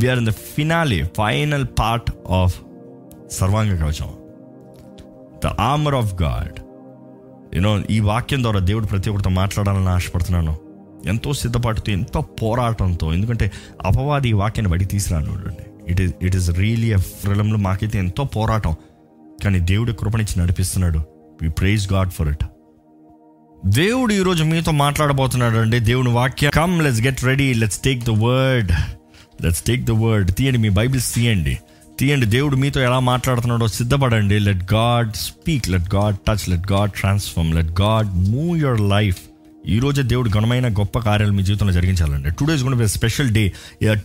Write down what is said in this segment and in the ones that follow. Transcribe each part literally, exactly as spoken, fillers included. We are in the finale, final part of Sarvanga Kavacham, the armor of God. You know, ఈ వాక్యం ద్వారా దేవుడు ప్రతి ఒక్కరితో మాట్లాడాలని ఆశపడుతున్నాను. ఎంతో సిద్ధపాటుతో, ఎంతో పోరాటంతో, ఎందుకంటే అపవాది ఈ వాక్యాన్ని బయటికి తీసుకురాను. It is it is really a ఫ్రీడంలో మాకైతే ఎంతో పోరాటం, కానీ దేవుడు కృపనిచ్చి నడిపిస్తున్నాడు. We praise God for it. దేవుడు ఈరోజు మీతో మాట్లాడబోతున్నాడు అండి, దేవుని వాక్యం. Come, let's get ready, let's take the word, let's take the word. తీయండి మీ బైబిల్స్, తీయండి తీయండి దేవుడు మీతో ఎలా మాట్లాడుతున్నాడో సిద్ధపడండి. Let God speak, let God touch, let God transform, let God move your life. ఈరోజే దేవుడు ఘనమైన గొప్ప కార్యాలు మీ జీవితంలో జరిగించాలండి. Today is gonna be a special day.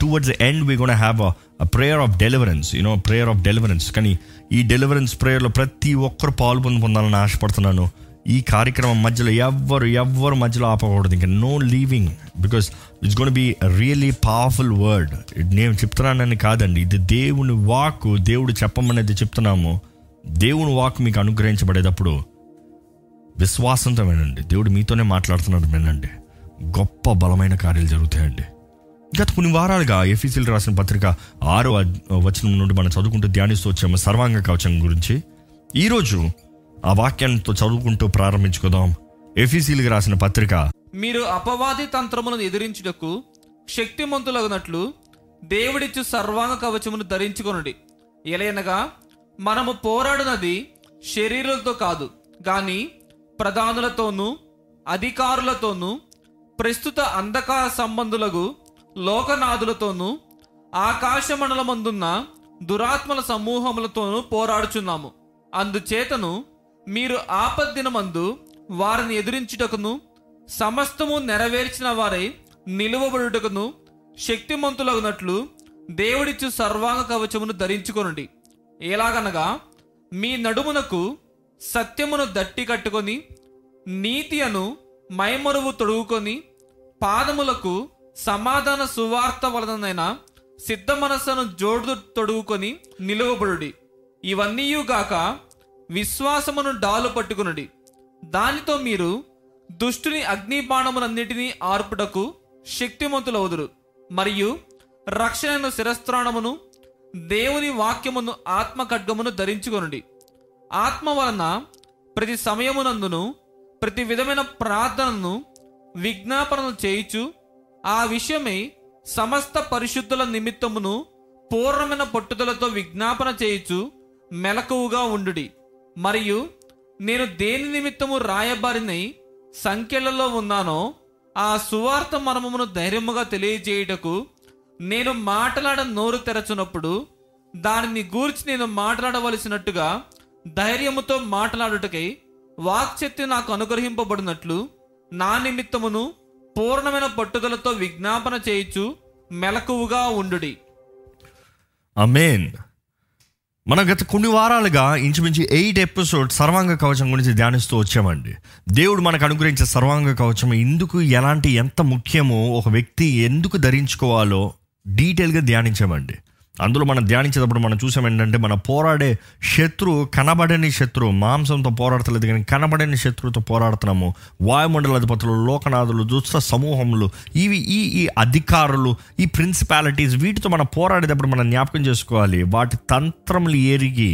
Towards the end we gonna have a prayer of deliverance, you know, prayer of deliverance. కానీ ఈ డెలివరెన్స్ ప్రేయర్లో ప్రతి ఒక్కరు పాల్గొని పొందాలని ఆశపడుతున్నాను. ఈ కార్యక్రమం మధ్యలో ఎవ్వరు ఎవ్వరు మధ్యలో ఆపకూడదు. ఇంకా no leaving, because it's gonna be a really powerful word. నేను చెప్తున్నానని కాదండి, ఇది దేవుని వాక్. దేవుడు చెప్పమనేది చెప్తున్నాము. దేవుని వాక్ మీకు అనుగ్రహించబడేటప్పుడు విశ్వాసంతో వినండి. దేవుడు మీతోనే మాట్లాడుతున్నాడు, వినండి. గొప్ప బలమైన కార్యాలు జరుగుతాయండి. గత కొన్ని వారాలుగా ఎఫీసీలు రాసిన పత్రిక ఆరో వచనం నుండి మనం చదువుకుంటూ ధ్యానిస్తూ వచ్చాము సర్వాంగ కవచం గురించి. ఈరోజు ఆ వాక్యంతో చదువుకుంటూ ప్రారంభించుకుందాం. ఎఫీసీలకు రాసిన పత్రిక, మీరు అపవాది తంత్రములను ఎదిరించుటకు శక్తిమంతులగునట్లు దేవుడిచ్చు సర్వాంగ కవచమును ధరించుకొనుడి. ఎలయనగా మనము పోరాడునది శరీరులతో కాదు, కానీ ప్రధానులతోనూ అధికారులతోనూ ప్రస్తుత అంధకార సంబంధులకు లోకనాథులతోనూ ఆకాశమండలమందున్న దురాత్మల సమూహములతోనూ పోరాడుచున్నాము. అందుచేతను మీరు ఆపద్దినమందు వారిని ఎదిరించుటకును సమస్తము నెరవేర్చిన వారై నిలువబడుటకును శక్తిమంతులగునట్లు దేవుడిచ్చు సర్వాంగ కవచమును ధరించుకొనుడి. ఎలాగనగా మీ నడుమునకు సత్యమును దట్టి కట్టుకొని, నీతి అను మైమరువు తొడుగుకొని, పాదములకు సమాధాన సువార్త వలనైన సిద్ధ మనస్సును జోడు తొడుగుకొని నిలువబడుడి. ఇవన్నీయుగాక విశ్వాసమును డాలు పట్టుకొనుడి. దానితో మీరు దుష్టుని అగ్నిబాణములన్నిటినీ ఆర్పుటకు శక్తిమంతులవుదురు. మరియు రక్షణను శిరస్త్రాణమును దేవుని వాక్యమును ఆత్మ ఖడ్గమును ధరించుకొనుడి. ఆత్మ వలన ప్రతి సమయమునందును ప్రతి విధమైన ప్రార్థనను విజ్ఞాపనను చేయుచు ఆ విషయమై సమస్త పరిశుద్ధుల నిమిత్తమును పూర్ణమైన పట్టుదలతో విజ్ఞాపన చేయుచు మెలకువగా ఉండుడి. మరియు నేను దేని నిమిత్తము రాయబారినై సంఖ్యలలో ఉన్నానో ఆ సువార్త మర్మమును ధైర్యముగా తెలియజేయుటకు నేను మాట్లాడ నోరు తెరచునప్పుడు దానిని గూర్చి నేను మాట్లాడవలసినట్టుగా ధైర్యముతో మాట్లాడుటకై వాక్శక్తి నాకు అనుగ్రహింపబడినట్లు నా నిమిత్తమును పూర్ణమైన పట్టుదలతో విజ్ఞాపన చేయుచు మెలకువగా ఉండుడి. ఆమేన్. మన గత కొన్ని వారాలుగా ఇంచుమించు ఎయిట్ ఎపిసోడ్ సర్వాంగ కవచం గురించి ధ్యానిస్తూ వచ్చామండి. దేవుడు మనకు అనుగ్రహించే సర్వాంగ కవచం ఎందుకు, ఎలాంటి, ఎంత ముఖ్యమో, ఒక వ్యక్తి ఎందుకు ధరించుకోవాలో డీటెయిల్గా ధ్యానించామండి. అందులో మనం ధ్యానించేటప్పుడు మనం చూసాం ఏంటంటే, మన పోరాడే శత్రువు కనబడని శత్రువు. మాంసంతో పోరాడతలేదు, కానీ కనబడని శత్రువుతో పోరాడుతున్నాము. వాయుమండల అధిపతులు, లోకనాథులు, దుష్ట సమూహములు, ఇవి ఈ ఈ అధికారులు, ఈ ప్రిన్సిపాలిటీస్, వీటితో మనం పోరాడేటప్పుడు మనం జ్ఞాపకం చేసుకోవాలి. వాటి తంత్రములు ఎరిగి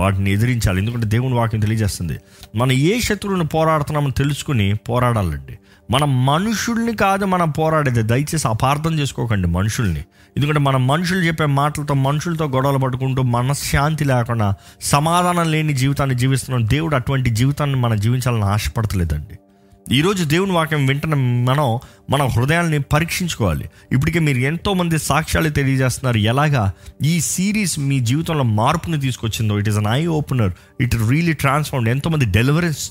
వాటిని ఎదిరించాలి. ఎందుకంటే దేవుని వాక్యం తెలియజేస్తుంది, మనం ఏ శత్రువుని పోరాడుతున్నామో తెలుసుకుని పోరాడాలండి. మన మనుషుల్ని కాదు మనం పోరాడేది. దయచేసి అపార్థం చేసుకోకండి మనుషుల్ని. ఎందుకంటే మనం మనుషులు చెప్పే మాటలతో, మనుషులతో గొడవలు పట్టుకుంటూ మనశ్శాంతి లేకుండా సమాధానం లేని జీవితాన్ని జీవిస్తున్నాం. దేవుడు అటువంటి జీవితాన్ని మనం జీవించాలని ఆశపడతలేదండి. ఈరోజు దేవుని వాక్యం వింటున్న మనం మన హృదయాల్ని పరీక్షించుకోవాలి. ఇప్పటికే మీరు ఎంతోమంది సాక్ష్యాలు తెలియజేస్తున్నారు ఎలాగా ఈ సిరీస్ మీ జీవితంలో మార్పుని తీసుకొచ్చిందో. It is an eye opener, it really transformed. ఎంతోమంది డెలివరెన్స్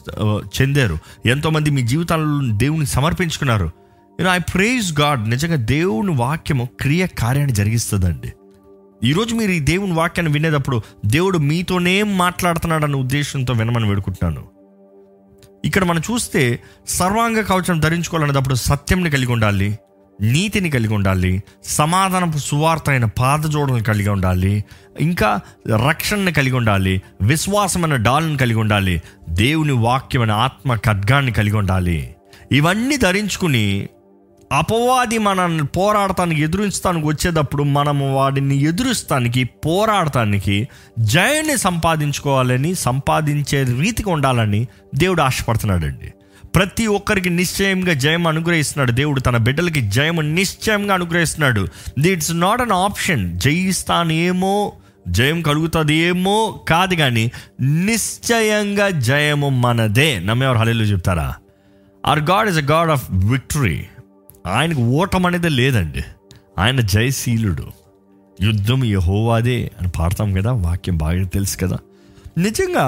చెందారు, ఎంతోమంది మీ జీవితాలను దేవుని సమర్పించుకున్నారు. You know, I praise God. నిజంగా దేవుని వాక్యము క్రియ కార్యాన్ని జరిగిస్తుందండి. ఈరోజు మీరు ఈ దేవుని వాక్యాన్ని వినేటప్పుడు దేవుడు మీతోనే మాట్లాడుతున్నాడు అన్న ఉద్దేశంతో వినమని వేడుకుంటున్నాను. ఇక్కడ మనం చూస్తే సర్వాంగ కవచం ధరించుకోవాలనేటప్పుడు సత్యంని కలిగి ఉండాలి, నీతిని కలిగి ఉండాలి, సమాధానపు సువార్త అయిన పాదజోడలను కలిగి ఉండాలి, ఇంకా రక్షణను కలిగి ఉండాలి, విశ్వాసమైన డాల్ని కలిగి ఉండాలి, దేవుని వాక్యమైన ఆత్మ ఖడ్గాన్ని కలిగి ఉండాలి. ఇవన్నీ ధరించుకుని అపవాది మనల్ని పోరాడటానికి ఎదురించడానికి వచ్చేటప్పుడు మనము వాడిని ఎదురుస్తానికి పోరాడటానికి జయాన్ని సంపాదించుకోవాలని సంపాదించే రీతిగా ఉండాలని దేవుడు ఆశపడుతున్నాడండి. ప్రతి ఒక్కరికి నిశ్చయంగా జయం అనుగ్రహిస్తున్నాడు దేవుడు, తన బిడ్డలకి జయం నిశ్చయంగా అనుగ్రహిస్తున్నాడు. It's not an option. జయిస్తానేమో, జయం కలుగుతుంది ఏమో కాదు, కానీ నిశ్చయంగా జయము మనదే. నమ్మేవారు హల్లెలూయా చెప్తారా? Our God is a God of victory. ఆయనకు ఓటం అనేది లేదండి, ఆయన జయశీలుడు. యుద్ధం యెహోవాదే అని పాడతాం కదా, వాక్యం బాగా తెలుసు కదా. నిజంగా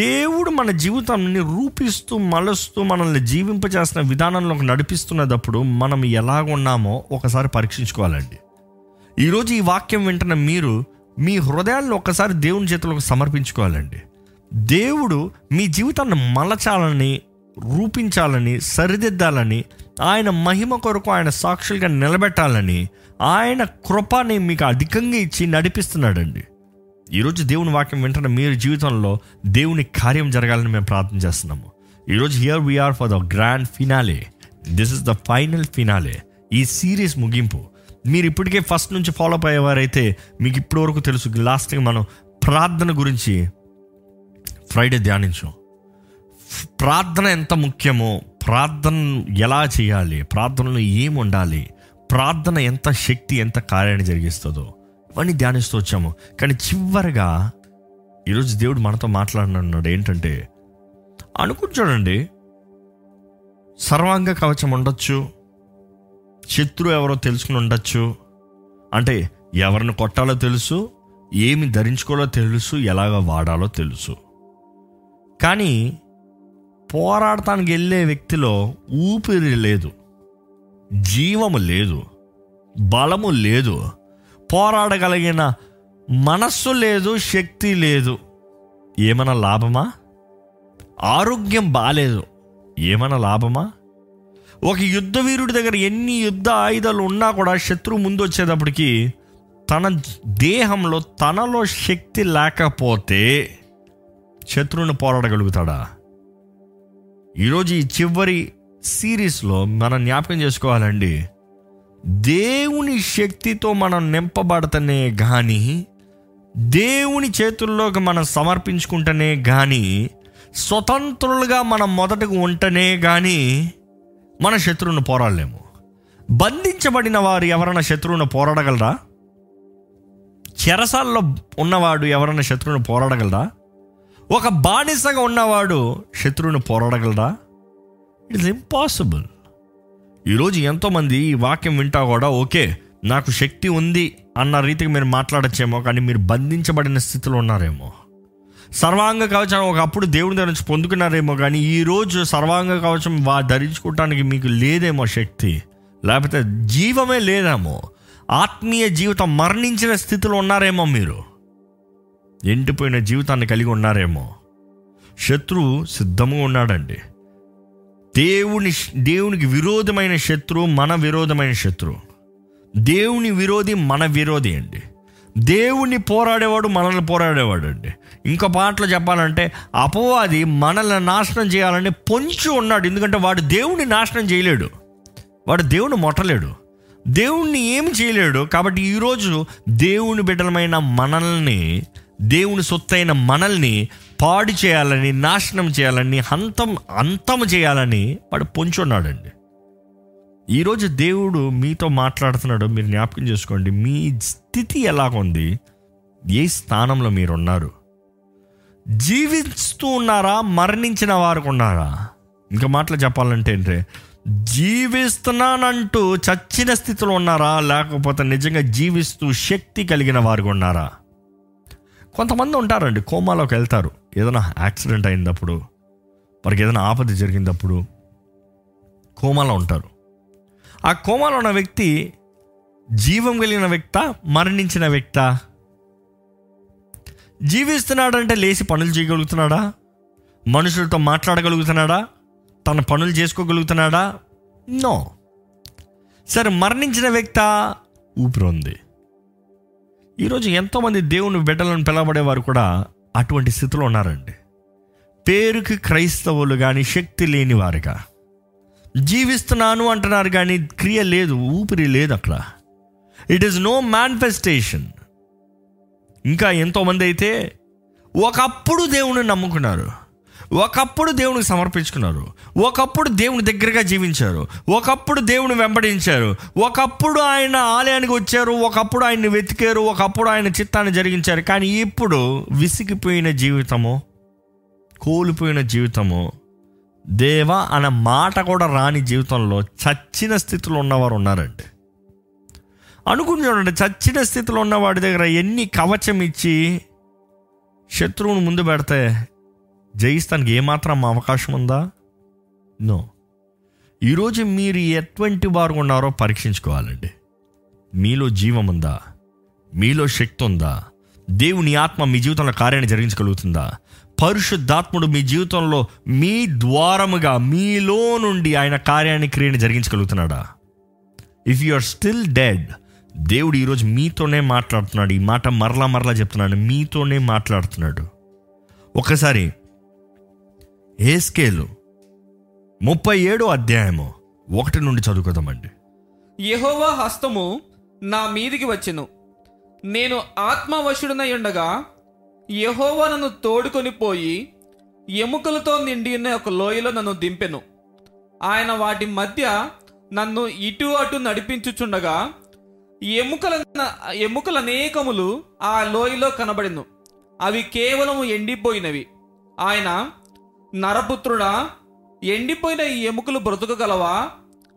దేవుడు మన జీవితాన్ని రూపిస్తూ మలుస్తూ మనల్ని జీవింపచేసిన విధానంలో నడిపిస్తున్నప్పుడు మనం ఎలాగ ఉన్నామో ఒకసారి పరీక్షించుకోవాలండి. ఈరోజు ఈ వాక్యం వింటున్న మీరు మీ హృదయాలను ఒకసారి దేవుని చేతులకు సమర్పించుకోవాలండి. దేవుడు మీ జీవితాన్ని మలచాలని, రూపించాలని, సరిదిద్దాలని, ఆయన మహిమ కొరకు ఆయన సాక్షులుగా నిలబెట్టాలని ఆయన కృపని మీకు అధికంగా ఇచ్చి నడిపిస్తున్నాడండి. ఈరోజు దేవుని వాక్యం వెంటనే మీరు జీవితంలో దేవుని కార్యం జరగాలని మేము ప్రార్థన చేస్తున్నాము. ఈరోజు here we are for the grand finale. This is the final finale. ఈ సిరీస్ ముగింపు. మీరు ఇప్పటికే ఫస్ట్ నుంచి ఫాలో అప్ అయ్యేవారైతే మీకు ఇప్పటి వరకు తెలుసు. లాస్ట్గా మనం ప్రార్థన గురించి ఫ్రైడే ధ్యానించాం. ప్రార్థన ఎంత ముఖ్యమో, ప్రార్థన ఎలా చేయాలి, ప్రార్థనలో ఏమి ఉండాలి, ప్రార్థన ఎంత శక్తి ఎంత కార్యాన్ని జరిగిస్తుందో ఇవన్నీ ధ్యానిస్తూ వచ్చాము. కానీ చివరిగా ఈరోజు దేవుడు మనతో మాట్లాడుతున్నాడు ఏంటంటే, అనుకుంటాడండి సర్వాంగ కవచం ఉండొచ్చు, శత్రు ఎవరో తెలుసుకుని ఉండొచ్చు, అంటే ఎవరిని కొట్టాలో తెలుసు, ఏమి ధరించుకోవాలో తెలుసు, ఎలాగ వాడాలో తెలుసు. కానీ పోరాడటానికి వెళ్ళే వ్యక్తిలో ఊపిరి లేదు, జీవము లేదు, బలము లేదు, పోరాడగలిగిన మనస్సు లేదు, శక్తి లేదు. ఏమైనా లాభమా? ఆరోగ్యం బాలేదు, ఏమైనా లాభమా? ఒక యుద్ధ వీరుడి దగ్గర ఎన్ని యుద్ధ ఆయుధాలు ఉన్నా కూడా శత్రువు ముందు వచ్చేటప్పటికి తన దేహంలో తనలో శక్తి లేకపోతే శత్రువుని పోరాడగలుగుతాడా? ఈరోజు ఈ చివరి సిరీస్లో మనం జ్ఞాపకం చేసుకోవాలండి, దేవుని శక్తితో మనం నింపబడతనే కానీ, దేవుని చేతుల్లోకి మనం సమర్పించుకుంటేనే కానీ, స్వతంత్రులుగా మనం మొదటకు ఉంటేనే కానీ మన శత్రువును పోరాడలేము. బంధించబడిన వారు ఎవరైనా శత్రువును పోరాడగలరా? చెరసాల్లో ఉన్నవాడు ఎవరైనా శత్రువును పోరాడగలరా? ఒక బానిసగా ఉన్నవాడు శత్రువును పోరాడగలరా? It is impossible. ఈరోజు ఎంతోమంది ఈ వాక్యం వింటా కూడా ఓకే నాకు శక్తి ఉంది అన్న రీతికి మీరు మాట్లాడచ్చేమో, కానీ మీరు బంధించబడిన స్థితిలో ఉన్నారేమో. సర్వాంగ కవచం ఒకప్పుడు దేవుని దగ్గర నుంచి పొందుకున్నారేమో, కానీ ఈరోజు సర్వాంగ కవచం వా ధరించుకోవటానికి మీకు లేదేమో శక్తి, లేకపోతే జీవమే లేదేమో, ఆత్మీయ జీవితం మరణించిన స్థితిలో ఉన్నారేమో, మీరు ఎండిపోయిన జీవితాన్ని కలిగి ఉన్నారేమో. శత్రువు సిద్ధంగా ఉన్నాడండి. దేవుని దేవునికి విరోధమైన శత్రువు మన విరోధమైన శత్రువు, దేవుని విరోధి మన విరోధి అండి, దేవుని పోరాడేవాడు మనల్ని పోరాడేవాడు అండి. ఇంకో పాటలో చెప్పాలంటే అపవాది మనల్ని నాశనం చేయాలని పొంచి ఉన్నాడు, ఎందుకంటే వాడు దేవుని నాశనం చేయలేడు, వాడు దేవుని మొట్టలేడు, దేవుణ్ణి ఏమి చేయలేడు. కాబట్టి ఈరోజు దేవుని బిడ్డలమైన మనల్ని, దేవుని సొత్తైన మనల్ని పాడు చేయాలని, నాశనం చేయాలని, హంతం అంతం చేయాలని వాడు పొంచున్నాడండి. ఈరోజు దేవుడు మీతో మాట్లాడుతున్నాడు, మీరు జ్ఞాపకం చేసుకోండి. మీ స్థితి ఎలాగుంది? ఏ స్థానంలో మీరున్నారు? జీవిస్తూ ఉన్నారా? మరణించిన వారికి ఉన్నారా? ఇంకా మాటలు చెప్పాలంటే అంటే జీవిస్తున్నానంటూ చచ్చిన స్థితిలో ఉన్నారా, లేకపోతే నిజంగా జీవిస్తూ శక్తి కలిగిన వారికి ఉన్నారా? కొంతమంది ఉంటారండి కోమాలోకి వెళ్తారు, ఏదైనా యాక్సిడెంట్ అయినప్పుడు, వారికి ఏదైనా ఆపద జరిగినప్పుడు కోమాలో ఉంటారు. ఆ కోమాలో ఉన్న వ్యక్తి జీవం కలిగిన వ్యక్త, మరణించిన వ్యక్త? జీవిస్తున్నాడంటే లేచి పనులు చేయగలుగుతున్నాడా? మనుషులతో మాట్లాడగలుగుతున్నాడా? తన పనులు చేసుకోగలుగుతున్నాడా? నో. సరే, మరణించిన వ్యక్త ఊపిరి ఉంది. ఈరోజు ఎంతోమంది దేవుని బిడ్డలను పిలవబడేవారు కూడా అటువంటి స్థితిలో ఉన్నారండి. పేరుకి క్రైస్తవులు కానీ శక్తి లేని వారుగా, జీవిస్తున్నాను అంటున్నారు కానీ క్రియ లేదు, ఊపిరి లేదు అక్కడ. It is no manifestation. ఇంకా ఎంతోమంది అయితే ఒకప్పుడు దేవుడిని నమ్ముకున్నారు, ఒకప్పుడు దేవునికి సమర్పించుకున్నారు, ఒకప్పుడు దేవుని దగ్గరగా జీవించారు, ఒకప్పుడు దేవుని వెంబడించారు, ఒకప్పుడు ఆయన ఆలయానికి వచ్చారు, ఒకప్పుడు ఆయన్ని వెతికారు, ఒకప్పుడు ఆయన చిత్తాన్ని జరిగించారు. కానీ ఇప్పుడు విసిగిపోయిన జీవితమో, కోల్పోయిన జీవితమో, దేవ అన్న మాట కూడా రాని జీవితంలో చచ్చిన స్థితిలో ఉన్నవారు ఉన్నారండి. అనుకుని చూడండి, చచ్చిన స్థితిలో ఉన్నవాడి దగ్గర ఎన్ని కవచం ఇచ్చి శత్రువుని ముందు పెడితే జయిస్తానికి ఏమాత్రం అవకాశం ఉందా? నో. ఈరోజు మీరు ఎటువంటి వారు ఉన్నారో పరీక్షించుకోవాలండి. మీలో జీవం ఉందా? మీలో శక్తి ఉందా? దేవుని ఆత్మ మీ జీవితంలో కార్యాన్ని జరిగించగలుగుతుందా? పరిశుద్ధాత్ముడు మీ జీవితంలో మీ ద్వారముగా మీలో నుండి ఆయన కార్యాన్ని, క్రియను జరిగించగలుగుతున్నాడా? If you are still dead, దేవుడు ఈరోజు మీతోనే మాట్లాడుతున్నాడు. ఈ మాట మరలా మరలా చెప్తున్నాడు, మీతోనే మాట్లాడుతున్నాడు. ఒకసారి ఎస్కేలు ముప్పై ఏడో అధ్యాయము ఒకటి నుండి చదువుకుందామండి. యెహోవా హస్తము నా మీదికి వచ్చెను, నేను ఆత్మవశుడనై ఉండగా యెహోవా నన్ను తోడుకొని పోయి ఎముకలతో నిండిన ఒక లోయలో నన్ను దింపెను. ఆయన వాటి మధ్య నన్ను ఇటు అటు నడిపించుచుండగా ఎముకల ఎముకల అనేకములు ఆ లోయలో కనబడెను, అవి కేవలం ఎండిపోయినవి. ఆయన, నరపుత్రుడా, ఎండిపోయిన ఈ ఎముకలు బ్రతుకగలవా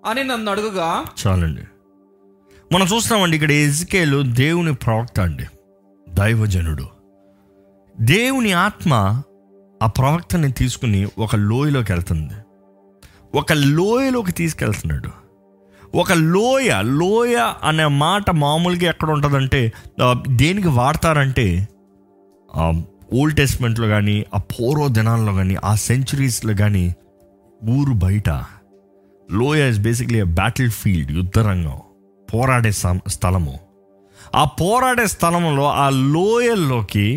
అని నన్ను అడుగుగా. చాలండి, మనం చూస్తామండి ఇక్కడ ఎజెకియేలు దేవుని ప్రవక్త అండి, దైవజనుడు. దేవుని ఆత్మ ఆ ప్రవక్తని తీసుకుని ఒక లోయలోకి వెళ్తుంది, ఒక లోయలోకి తీసుకెళ్తున్నాడు. ఒక లోయ, లోయ అనే మాట మామూలుగా ఎక్కడ ఉంటుందంటే, దేనికి వాడతారంటే ఓల్డ్ టెస్ట్మెంట్లో కానీ, ఆ పూర్వ దినాల్లో కానీ, ఆ సెంచురీస్లో కానీ, ఊరు బయట లోయ is basically a battlefield, యుద్ధరంగం, పోరాడే స్థలము. ఆ పోరాడే స్థలంలో, ఆ లోయల్లోకి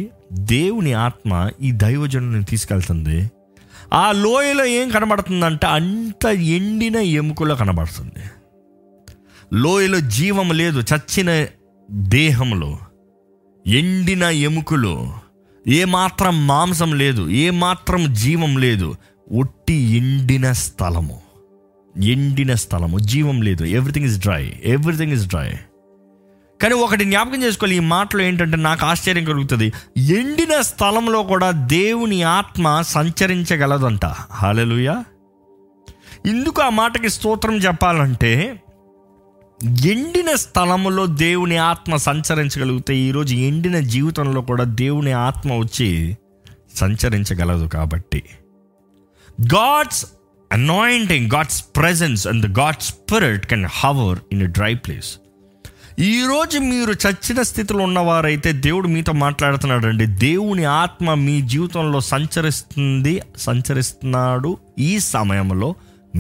దేవుని ఆత్మ ఈ దైవజనుని తీసుకెళ్తుంది. ఆ లోయలో ఏం కనబడుతుందంటే అంత ఎండిన ఎముకలో కనబడుతుంది. లోయలో జీవం లేదు, చచ్చిన దేహంలో, ఎండిన ఎముకలో ఏమాత్రం మాంసం లేదు, ఏమాత్రం జీవం లేదు, ఒట్టి ఎండిన స్థలము, ఎండిన స్థలము, జీవం లేదు. Everything is dry, everything is dry. కానీ ఒకటి జ్ఞాపకం చేసుకోవాలి, ఈ మాటలో ఏంటంటే నాకు ఆశ్చర్యం కలుగుతుంది, ఎండిన స్థలంలో కూడా దేవుని ఆత్మ సంచరించగలదంట. హల్లెలూయా. ఇందుకు ఆ మాటకి స్తోత్రం చెప్పాలంటే, ఎండిన స్థలములో దేవుని ఆత్మ సంచరించగలిగితే ఈరోజు ఎండిన జీవితంలో కూడా దేవుని ఆత్మ వచ్చి సంచరించగలదు. కాబట్టి God's anointing, God's presence and God's spirit can hover in a dry place. ఈరోజు మీరు చచ్చిన స్థితిలో ఉన్నవారైతే దేవుడు మీతో మాట్లాడుతున్నాడు అండి. దేవుని ఆత్మ మీ జీవితంలో సంచరిస్తుంది, సంచరిస్తున్నాడు, ఈ సమయంలో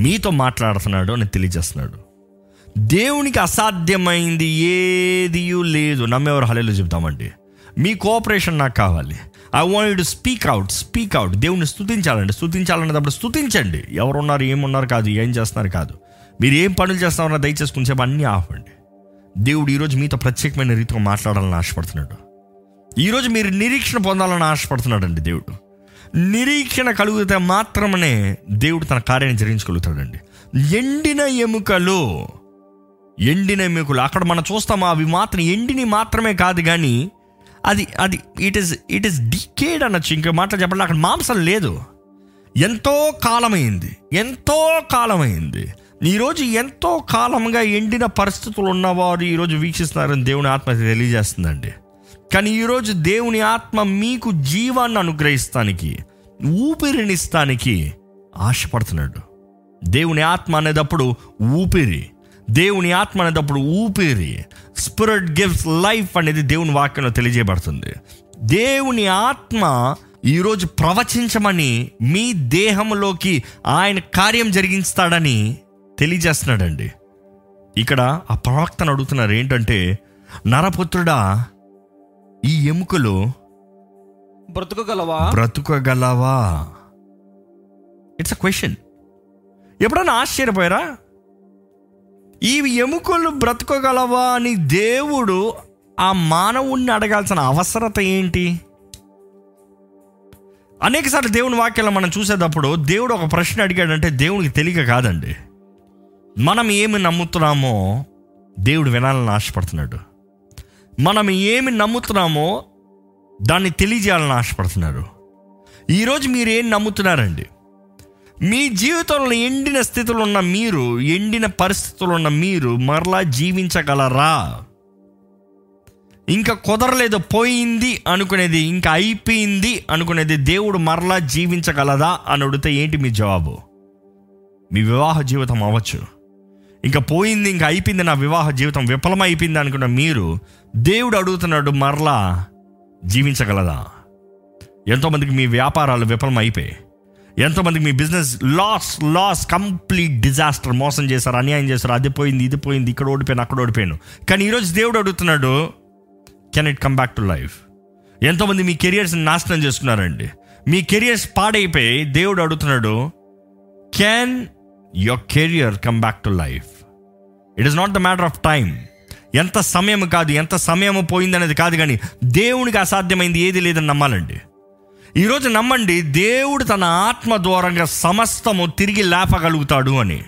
మీతో మాట్లాడుతున్నాడు అని తెలియజేస్తున్నాడు. దేవునికి అసాధ్యమైంది ఏది లేదు. నమ్మేవారు హల్లెలూయా చెప్తామండి. మీ కోఆపరేషన్ నాకు కావాలి. I want you to speak out, speak out. దేవుని స్తుతించాలండి. స్తుతించాలనేటప్పుడు స్తుతించండి. ఎవరున్నారు, ఏమున్నారు కాదు, ఏం చేస్తున్నారు కాదు, మీరు ఏం పనులు చేస్తున్నారో దయచేసి కొంచెం అన్నీ ఆపండి. దేవుడు ఈరోజు మీతో ప్రత్యేకమైన రీతిలో మాట్లాడాలని ఆశపడుతున్నాడు. ఈరోజు మీరు నిరీక్షణ పొందాలని ఆశపడుతున్నాడు అండి దేవుడు. నిరీక్షణ కలిగితే మాత్రమే దేవుడు తన కార్యాన్ని జరిగించగలుగుతాడండి. ఎండిన ఎముకలు, ఎండిన ఎముకలు అక్కడ మనం చూస్తాము. అవి మాత్రం ఎండిని మాత్రమే కాదు, కానీ అది అది it is it is decade అనొచ్చు. ఇంకో మాటలు చెప్పాలి, అక్కడ మాంసం లేదు. ఎంతో కాలమైంది, ఎంతో కాలమైంది. ఈరోజు ఎంతో కాలంగా ఎండిన పరిస్థితులు ఉన్నవారు ఈరోజు వీక్షిస్తున్నారని దేవుని ఆత్మ తెలియజేస్తుందండి. కానీ ఈరోజు దేవుని ఆత్మ మీకు జీవాన్ని అనుగ్రహిస్తానికి, ఊపిరినిస్తానికి ఆశపడుతున్నాడు. దేవుని ఆత్మ అనేటప్పుడు ఊపిరి, దేవుని ఆత్మ అనేటప్పుడు ఊపిరి, స్పిరిట్ గివ్స్ లైఫ్ అనేది దేవుని వాక్యంలో తెలియజేయబడుతుంది. దేవుని ఆత్మ ఈరోజు ప్రవచించమని, మీ దేహంలోకి ఆయన కార్యం జరిగిస్తాడని తెలియజేస్తున్నాడండి. ఇక్కడ ఆ ప్రవక్తను అడుగుతున్నారు ఏంటంటే, నరపుత్రుడా, ఈ ఎముకలు బ్రతుకగలవా బ్రతుకగలవా ఇట్స్ అ క్వశ్చన్. ఎప్పుడన్నా ఆశ్చర్యపోయారా? ఈ ఎముకలు బ్రతకగలవా అని దేవుడు ఆ మానవుణ్ణి అడగాల్సిన అవసరత ఏంటి? అనేకసార్లు దేవుని వాక్యాలను మనం చూసేటప్పుడు దేవుడు ఒక ప్రశ్న అడిగాడంటే దేవునికి తెలియక కాదండి. మనం ఏమి నమ్ముతున్నామో దేవుడు వినాలని ఆశపడుతున్నాడు. మనం ఏమి నమ్ముతున్నామో దాన్ని తెలియజేయాలని ఆశపడుతున్నారు. ఈరోజు మీరు ఏం నమ్ముతున్నారండి? మీ జీవితంలో ఎండిన స్థితిలో ఉన్న మీరు, ఎండిన పరిస్థితుల్లో ఉన్న మీరు మరలా జీవించగలరా? ఇంకా కుదరలేదు, పోయింది అనుకునేది, ఇంకా అయిపోయింది అనుకునేది దేవుడు మరలా జీవించగలదా అని అడిగితే ఏంటి మీ జవాబు? మీ వివాహ జీవితం అవ్వచ్చు. ఇంకా పోయింది, ఇంకా అయిపోయింది, నా వివాహ జీవితం విఫలమైపోయింది అనుకున్న మీరు దేవుడు అడుగుతున్నాడు మరలా జీవించగలదా? ఎంతోమందికి మీ వ్యాపారాలు విఫలం అయిపోయాయి. ఎంతోమందికి మీ business loss loss complete disaster. మోసం చేశారు, అన్యాయం చేశారు, అది పోయింది, ఇది పోయింది, ఇక్కడ ఓడిపోయాను, అక్కడ ఓడిపోయాను. కానీ ఈరోజు దేవుడు అడుగుతున్నాడు, can it come back to life? ఎంతోమంది మీ కెరియర్స్ నాశనం చేస్తున్నారండి. మీ కెరియర్స్ పాడైపోయి దేవుడు అడుగుతున్నాడు, can your career come back to life? It is not the matter of time. ఎంత సమయం కాదు, ఎంత సమయం పోయిందనేది కాదు, కానీ దేవునికి అసాధ్యమైంది ఏది లేదని నమ్మాలండి. ఈరోజు నమ్మండి, దేవుడు తన ఆత్మ ద్వారంగా సమస్తము తిరిగి లేపగలుగుతాడు అని.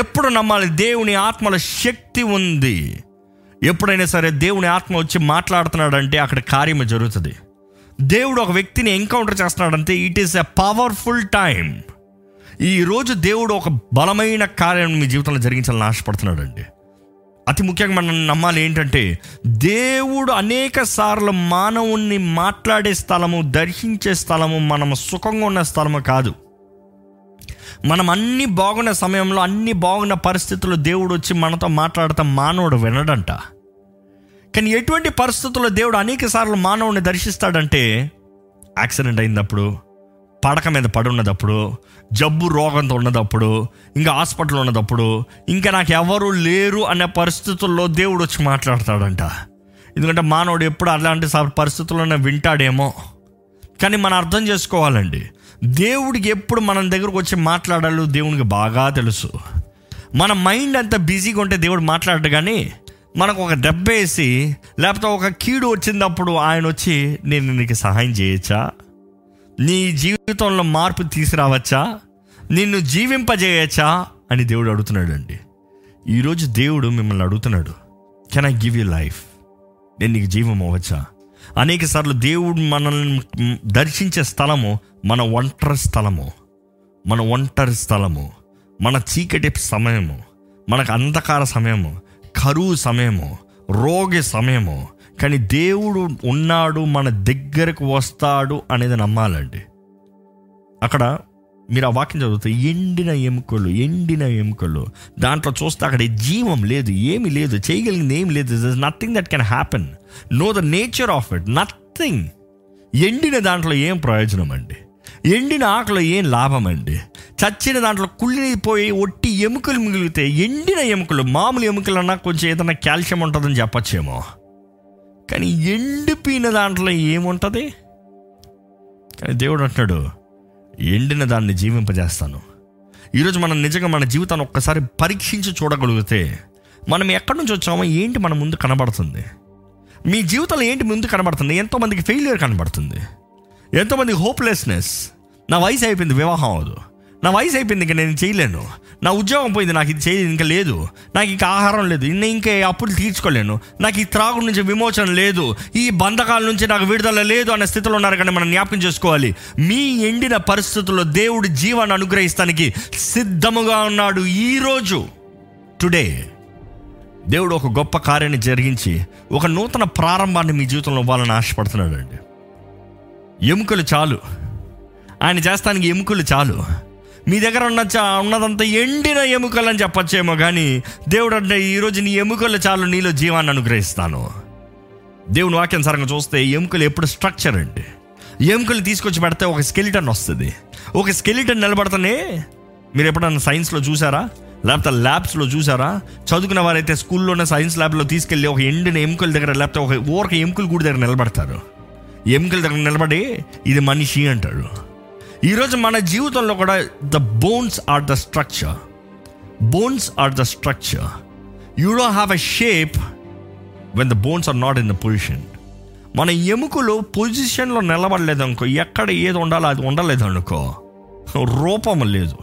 ఎప్పుడు నమ్మాలి? దేవుని ఆత్మలో శక్తి ఉంది. ఎప్పుడైనా సరే దేవుని ఆత్మ వచ్చి మాట్లాడుతున్నాడంటే అక్కడ కార్యము జరుగుతుంది. దేవుడు ఒక వ్యక్తిని ఎన్కౌంటర్ చేస్తున్నాడంటే it is a powerful time. ఈరోజు దేవుడు ఒక బలమైన కార్యం మీ జీవితంలో జరిగించాలని ఆశపడుతున్నాడు అండి. అతి ముఖ్యంగా మనం నమ్మాలి ఏంటంటే, దేవుడు అనేక సార్లు మానవుణ్ణి మాట్లాడే స్థలము, దర్శించే స్థలము, మనము సుఖంగా ఉన్న స్థలము కాదు. మనం అన్ని బాగున్న సమయంలో, అన్ని బాగున్న పరిస్థితుల్లో దేవుడు వచ్చి మనతో మాట్లాడతా మానవుడు వినడంట. కానీ ఎటువంటి పరిస్థితుల్లో దేవుడు అనేక సార్లు మానవుడిని దర్శిస్తాడంటే, యాక్సిడెంట్ అయినప్పుడు, పడక మీద పడి ఉన్నప్పుడు, జబ్బు రోగంతో ఉన్నప్పుడు, ఇంకా హాస్పిటల్లో ఉన్నప్పుడు, ఇంకా నాకు ఎవరు లేరు అనే పరిస్థితుల్లో దేవుడు వచ్చి మాట్లాడతాడంట. ఎందుకంటే మానవుడు ఎప్పుడు అలాంటి పరిస్థితుల్లోనే వింటాడేమో. కానీ మనం అర్థం చేసుకోవాలండి, దేవుడికి ఎప్పుడు మనం దగ్గరకు వచ్చి మాట్లాడాలో దేవునికి బాగా తెలుసు. మన మైండ్ అంత బిజీగా ఉంటే దేవుడు మాట్లాడడు, కానీ మనకు ఒక దెబ్బ వేసి లేకపోతే ఒక కీడు వచ్చినప్పుడు ఆయన వచ్చి, నేను నీకు సహాయం చేయొచ్చా, నీ జీవితంలో మార్పు తీసుకురావచ్చా, నిన్ను జీవింపజేయచ్చా అని దేవుడు అడుగుతున్నాడు అండి. ఈరోజు దేవుడు మిమ్మల్ని అడుగుతున్నాడు, can I give you life? నేను నీకు జీవం అవ్వచ్చా? అనేక సార్లు దేవుడు మనల్ని దర్శించే స్థలము మన ఒంటరి స్థలము, మన ఒంటరి స్థలము, మన చీకటి సమయము, మనకు అంధకార సమయము, కరువు సమయము, రోగి సమయము. కానీ దేవుడు ఉన్నాడు, మన దగ్గరకు వస్తాడు అనేది నమ్మాలండి. అక్కడ మీరు ఆ వాక్యం చదివితే ఎండిన ఎముకలు, ఎండిన ఎముకలు దాంట్లో చూస్తే అక్కడ జీవం లేదు, ఏమీ లేదు, చేయగలిగింది ఏమి లేదు. There is nothing that can happen, no the nature of it, nothing. ఎండిన దాంట్లో ఏం ప్రయోజనం అండి? ఎండిన ఆకులో ఏం లాభం అండి? చచ్చిన దాంట్లో కుళ్ళిపోయి ఒట్టి ఎముకలు మిగిలితే, ఎండిన ఎముకలు, మామూలు ఎముకలన్నా కొంచెం ఏదైనా కాల్షియం ఉంటుందని చెప్పచ్చేమో, కానీ ఎండిపోయిన దాంట్లో ఏముంటుంది? కానీ దేవుడు అంటున్నాడు, ఎండిన దాన్ని జీవింపజేస్తాను. ఈరోజు మనం నిజంగా మన జీవితాన్ని ఒక్కసారి పరీక్షించి చూడగలిగితే మనం ఎక్కడి నుంచి వచ్చామో, ఏంటి మన ముందు కనబడుతుంది, మీ జీవితంలో ఏంటి ముందు కనబడుతుంది? ఎంతోమందికి ఫెయిల్యూర్ కనబడుతుంది, ఎంతోమందికి హోప్లెస్నెస్. నా వయసు అయిపోయింది, వివాహం అవ్వదు, నా వయసు అయిపోయింది, ఇంకా నేను చేయలేను, నా ఉద్యోగం పోయింది, నాకు ఇది చేయలేదు, ఇంకా లేదు, నాకు ఇంకా ఆహారం లేదు, నేను ఇంకా అప్పులు తీర్చుకోలేను, నాకు ఈ త్రాగు నుంచి విమోచన లేదు, ఈ బంధకాల నుంచి నాకు విడుదల లేదు అనే స్థితిలో ఉన్నారు. కానీ మనం జ్ఞాపకం చేసుకోవాలి, మీ ఎండిన పరిస్థితుల్లో దేవుడు జీవాన్ని అనుగ్రహిస్తానికి సిద్ధముగా ఉన్నాడు. ఈరోజు టుడే దేవుడు ఒక గొప్ప కార్యాన్ని జరిగించి ఒక నూతన ప్రారంభాన్ని మీ జీవితంలో ఇవ్వాలని ఆశపడుతున్నాడు అండి. ఎముకలు చాలు, ఆయన చేస్తానికి ఎముకలు చాలు. మీ దగ్గర ఉన్న చా ఉన్నదంతా ఎండిన ఎముకలు అని చెప్పచ్చేమో, కానీ దేవుడు అంటే ఈరోజు నీ ఎముకలు చాలు, నీలో జీవాన్ని అనుగ్రహిస్తాను. దేవుని వాక్యానుసారంగా చూస్తే ఎముకలు ఎప్పుడు స్ట్రక్చర్ అండి. ఎముకలు తీసుకొచ్చి పెడితే ఒక స్కెలిటన్ వస్తుంది. ఒక స్కెలిటన్ నిలబడితేనే, మీరు ఎప్పుడన్నా సైన్స్లో చూసారా, లేకపోతే ల్యాబ్స్లో చూసారా, చదువుకున్న వారైతే స్కూల్లోనే సైన్స్ ల్యాబ్లో తీసుకెళ్ళి ఒక ఎండిన ఎముకల దగ్గర, లేకపోతే ఒక ఊరక ఎముకల గుడి దగ్గర నిలబడతారు. ఎముకల దగ్గర నిలబడి ఇది మనిషి అంటాడు, ఈరోజు మన జీవితంలో కూడా the bones are the structure. Bones are the structure. You don't have a shape when the bones are not in the position. మన ఎముకలు పొజిషన్లో నిలబడలేదు అనుకో, ఎక్కడ ఏది ఉండాలో అది ఉండలేదు అనుకో, రూపం లేదు.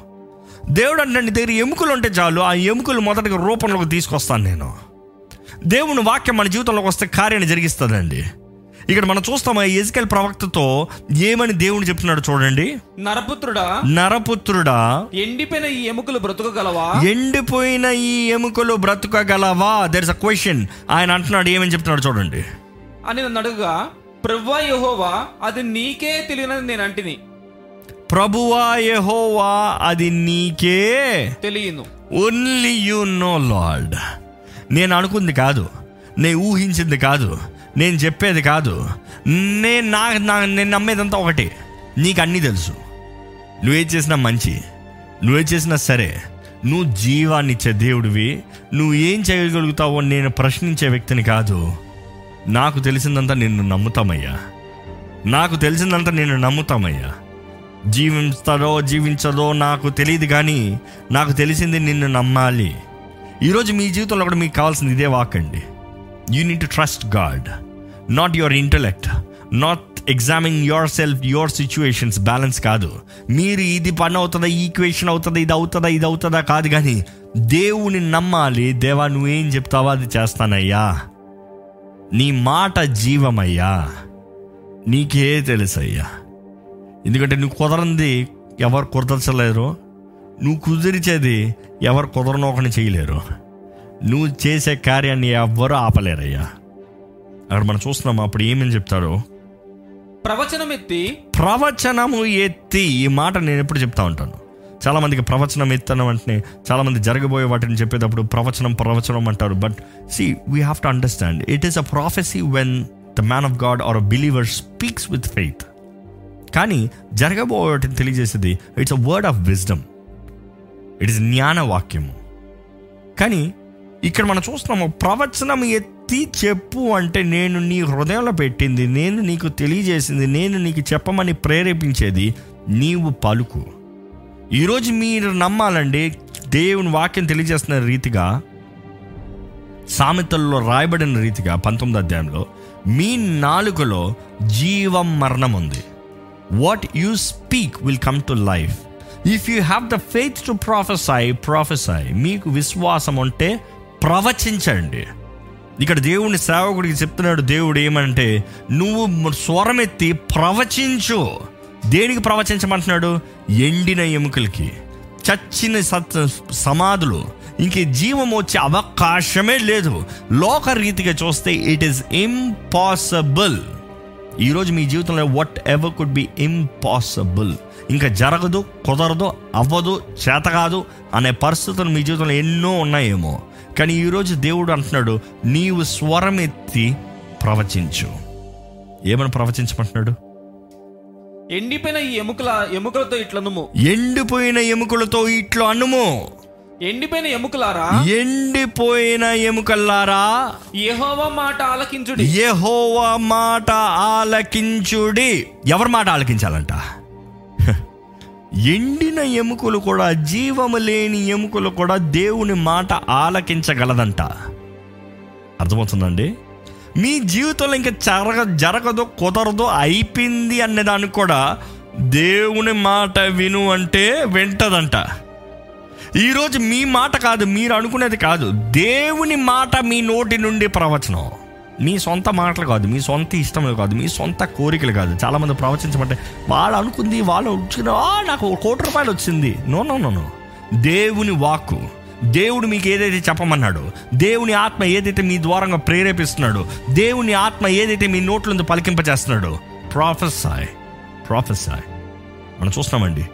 దేవుడు అంటే నీ దగ్గర ఎముకలు ఉంటే చాలు, ఆ ఎముకలు మొదటగా రూపంలోకి తీసుకొస్తాను నేను. దేవుని వాక్యం మన జీవితంలోకి వస్తే కార్యాన్ని జరిగిస్తుందండి. ఇక్కడ మనం చూస్తాం ఎజెకియెల్ ప్రవక్తతో ఏమని దేవుడు చెప్తున్నాడు చూడండి. నరపుత్రుడా, నరపుత్రుడా, ఎండిపోయిన ఈ ఎముకలు బ్రతుకగలవా? ఎండిపోయిన ఈ ఎముకలు బ్రతుకగలవా? There is a question. ఆయన అంటున్నాడు, ఏమని చెప్తున్నాడు చూడండి. అని నన్ను అడుగుగా, ప్రభువా యెహోవా అది నీకే తెలియనని నేను అంటిని. ప్రభువా యెహోవా అది నీకే తెలియను. Only you know Lord. నేను అనుకుంది కాదు, నేను ఊహించింది కాదు, నేను చెప్పేది కాదు, నేను నా నేను నమ్మేదంతా ఒకటే. నీకు అన్నీ తెలుసు. నువ్వే చేసినా మంచి, నువ్వే చేసినా సరే, నువ్వు జీవాన్ని ఇచ్చే దేవుడివి, నువ్వు ఏం చేయగలుగుతావో నేను ప్రశ్నించే వ్యక్తిని కాదు. నాకు తెలిసిందంతా నిన్ను నమ్ముతామయ్యా, నాకు తెలిసిందంతా నిన్ను నమ్ముతామయ్యా. జీవిస్తాడో జీవించదో నాకు తెలియదు, కానీ నాకు తెలిసింది నిన్ను నమ్మాలి. ఈరోజు మీ జీవితంలో కూడా మీకు కావాల్సింది ఇదే వాకండి. You need to trust God, not your intellect, not examining yourself, your situations, balance కాదు. మీరు ఇది పని అవుతుందా, ఈ ఈక్వేషన్ అవుతుందా, ఇది అవుతుందా, ఇది అవుతుందా కాదు, కానీ దేవుని నమ్మాలి. దేవా నువ్వేం చెప్తావా అది చేస్తానయ్యా, నీ మాట జీవమయ్యా, నీకే తెలుసయ్యా. ఎందుకంటే నువ్వు కుదరంది ఎవరు కుదర్చలేరు, నువ్వు కుదిరిచేది ఎవరు కుదరనోకని చేయలేరు, నువ్వు చేసే కార్యాన్ని ఎవ్వరూ ఆపలేరయ్యా. అక్కడ మనం చూస్తున్నాము అప్పుడు ఏమని చెప్తారు. ప్రవచనం ఎత్తి, ప్రవచనము ఎత్తి. ఈ మాట నేను ఎప్పుడు చెప్తా ఉంటాను. చాలామందికి ప్రవచనం ఎత్తనం అంటే, చాలామంది జరగబోయే వాటిని చెప్పేటప్పుడు ప్రవచనం ప్రవచనం అంటారు. But see we have to understand it is a prophecy when the man of God or a believer speaks with faith. కానీ జరగబోయే వాటిని తెలియజేసేది it's a word of wisdom, it is జ్ఞానవాక్యము. కానీ ఇక్కడ మనం చూస్తున్నాము ప్రవచనం ఎత్తి చెప్పు అంటే నేను నీ హృదయంలో పెట్టింది, నేను నీకు తెలియజేసింది, నేను నీకు చెప్పమని ప్రేరేపించేది నీవు పలుకు. ఈరోజు మీరు నమ్మాలండి దేవుని వాక్యం తెలియజేస్తున్న రీతిగా, సామెతల్లో రాయబడిన రీతిగా పంతొమ్మిది అధ్యాయంలో మీ నాలుకలో జీవం మరణం ఉంది. What you speak will come to life. If you have the faith to prophesy, prophesy. మీకు విశ్వాసం ఉంటే ప్రవచించండి. ఇక్కడ దేవుని సేవకుడికి చెప్తున్నాడు దేవుడు ఏమంటే, నువ్వు స్వరమెత్తి ప్రవచించు. దేనికి ప్రవచించమంటున్నాడు? ఎండిన ఎముకలకి, చచ్చిన సత్ సమాధులు, ఇంకే జీవం వచ్చే అవకాశమే లేదు. లోకరీతిగా చూస్తే ఇట్ ఈస్ ఇంపాసిబుల్. ఈరోజు మీ జీవితంలో whatever could be impossible, ఇంకా జరగదు, కుదరదు, అవ్వదు, చేతకాదు అనే పరిస్థితులు మీ జీవితంలో ఎన్నో ఉన్నాయేమో. కానీ ఈరోజు దేవుడు అంటున్నాడు నీవు స్వరం ఎత్తి ప్రవచించు. ఏమని ప్రవచించమంటున్నాడు? ఎండిపోయిన ఎముకల ఎముకలతో ఇట్లా అనుము. ఎండిపోయిన ఎముకలతో ఇట్లా అనుము. ఎండిపోయిన ఎముకలారా, ఎండిపోయిన ఎముకలారా, యెహోవా మాట ఆలకించుడి. యెహోవా మాట ఆలకించుడి. ఎవరి మాట ఆలకించాలంట? ఎండిన ఎముకలు కూడా, జీవము లేని ఎముకలు కూడా దేవుని మాట ఆలకించగలదంట. అర్థమవుతుందండి? మీ జీవితంలో ఇంకా జరగ జరగదు కుదరదు అయిపోయింది అనేదానికి కూడా దేవుని మాట విను అంటే వింటదంట. ఈరోజు మీ మాట కాదు, మీరు అనుకునేది కాదు, దేవుని మాట మీ నోటి నుండి ప్రవచనం. మీ సొంత మాటలు కాదు, మీ సొంత ఇష్టములు కాదు, మీ సొంత కోరికలు కాదు. చాలామంది ప్రవచించమంటే వాళ్ళు అనుకుంది, వాళ్ళు వచ్చిన నాకు కోటి రూపాయలు వచ్చింది. నో నో నో నో దేవుని వాక్కు, దేవుడు మీకు ఏదైతే చెప్పమన్నాడు, దేవుని ఆత్మ ఏదైతే మీ ద్వారంగా ప్రేరేపిస్తున్నాడు, దేవుని ఆత్మ ఏదైతే మీ నోట్లందు పలికింపజేస్తున్నాడు, ప్రొఫెసై, ప్రొఫెసై. మనం చూస్తామండి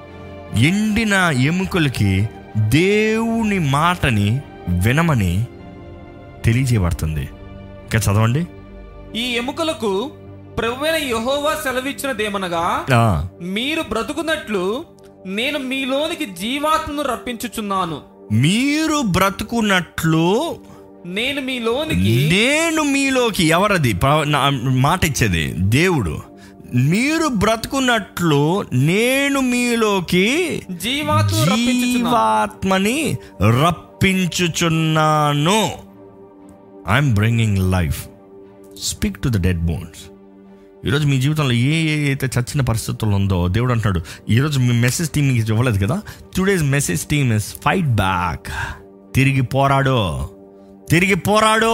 ఎండిన ఎముకలకి దేవుని మాటని వినమని తెలియజేయబడుతుంది. చదవండి. ఈ ఎముకలకు ప్రభువైన యెహోవా సెలవిచ్చినదేమనగా, మీరు బ్రతుకున్నట్లు నేను మీలోనికి జీవాత్మను రప్పించుచున్నాను. మీరు బ్రతుకున్నట్లు నేను మీలోనికి, నేను మీలోకి. ఎవరది మాట ఇచ్చేది? దేవుడు. మీరు బ్రతుకున్నట్లు నేను మీలోకి జీవాత్మని రప్పించుచున్నాను. I'm bringing life. Speak to the dead bones. ఈరోజు మీ జీవితంలో ఏ ఏ అయితే చచ్చిన పరిస్థితులు ఉందో దేవుడు అంటున్నాడు, ఈరోజు మీ మెసేజ్ టీం మీకు ఇవ్వలేదు కదా, today's message team is fight back. తిరిగి పోరాడు, తిరిగి పోరాడు.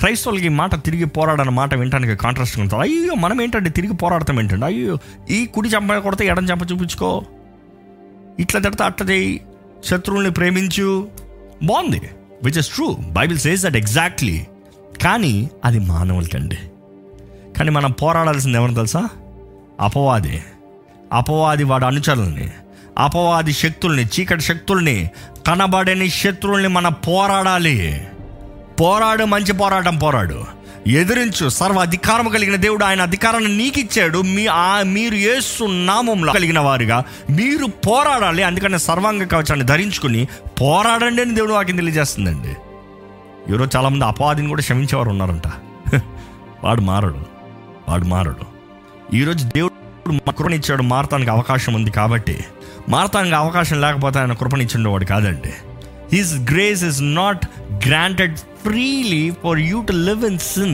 క్రైస్తవులకి ఈ మాట తిరిగి పోరాడన్న మాట వినడానికి కాంట్రాస్ట్గా ఉంటుంది. అయ్యో మనం ఏంటంటే తిరిగి పోరాడతాం ఏంటంటే, అయ్యో ఈ కుడి చెంప కొడితే ఎడం చెంప చూపించుకో, ఇట్లా తిడితే అట్లా చేయి, శత్రువుల్ని ప్రేమించు, బాగుంది, which is true, Bible says that exactly. కానీ అది మానవులకండి. కానీ మనం పోరాడాల్సింది ఎవరు తెలుసా? అపవాది, అపవాది వాడి అనుచరుల్ని, అపవాది శక్తుల్ని, చీకటి శక్తుల్ని, కనబడని శత్రువుల్ని మనం పోరాడాలి. పోరాడు, మంచి పోరాటం పోరాడు, ఎదిరించు. సర్వ అధికారం కలిగిన దేవుడు ఆయన అధికారాన్ని నీకు ఇచ్చాడు. మీ మీరు యేసు నామంలో కలిగిన వారుగా మీరు పోరాడాలి. అందుకనే సర్వాంగ కవచాన్ని ధరించుకుని పోరాడండి అని దేవుడు వాకి తెలియజేస్తుందండి. ఈరోజు చాలామంది అపవాదిని కూడా క్షమించేవారు ఉన్నారంట. వాడు మారడు, వాడు మారడు. ఈరోజు దేవుడు కృపనిచ్చాడు, మారతానికి అవకాశం ఉంది. కాబట్టి మారతానికి అవకాశం లేకపోతే ఆయన కృపనిచ్చిండేవాడు కాదండి. His grace is not granted freely for you to live in sin.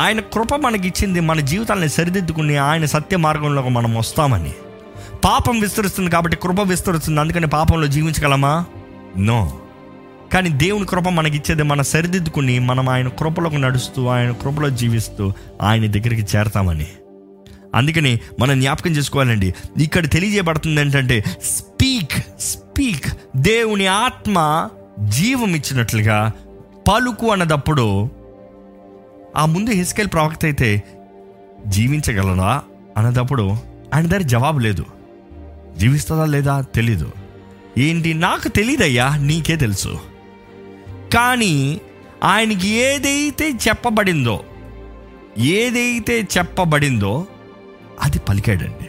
ఆయన కృప మనకిచ్చింది మన జీవితాన్ని సరిదిద్దుకుని ఆయన సత్య మార్గంలోకి మనం వస్తామని. పాపం విస్తరిస్తుంది కాబట్టి కృప విస్తరిస్తుంది. అందుకని పాపంలో జీవించగలమా? నో. కానీ దేవుని కృప మనకిచ్చేది మనం సరిదిద్దుకుని మనం ఆయన కృపలోకి నడుస్తూ ఆయన కృపలో జీవిస్తూ ఆయన దగ్గరికి చేరతామని. అందుకని మనం జ్ఞాపకం చేసుకోవాలండి. ఇక్కడ తెలియజేయబడుతుంది ఏంటంటే స్పీక్, స్పీక్. దేవుని ఆత్మ జీవం ఇచ్చినట్లుగా పలుకు అన్నదప్పుడు, ఆ ముందు ఎజెకియల్ ప్రవక్త అయితే జీవించగలరా అన్నదప్పుడు ఆయన దాని జవాబు లేదు. జీవిస్తుందా లేదా తెలీదు. ఏంటి? నాకు తెలీదయ్యా. నీకే తెలుసు. కానీ ఆయనకి ఏదైతే చెప్పబడిందో, ఏదైతే చెప్పబడిందో అది పలికాడండి.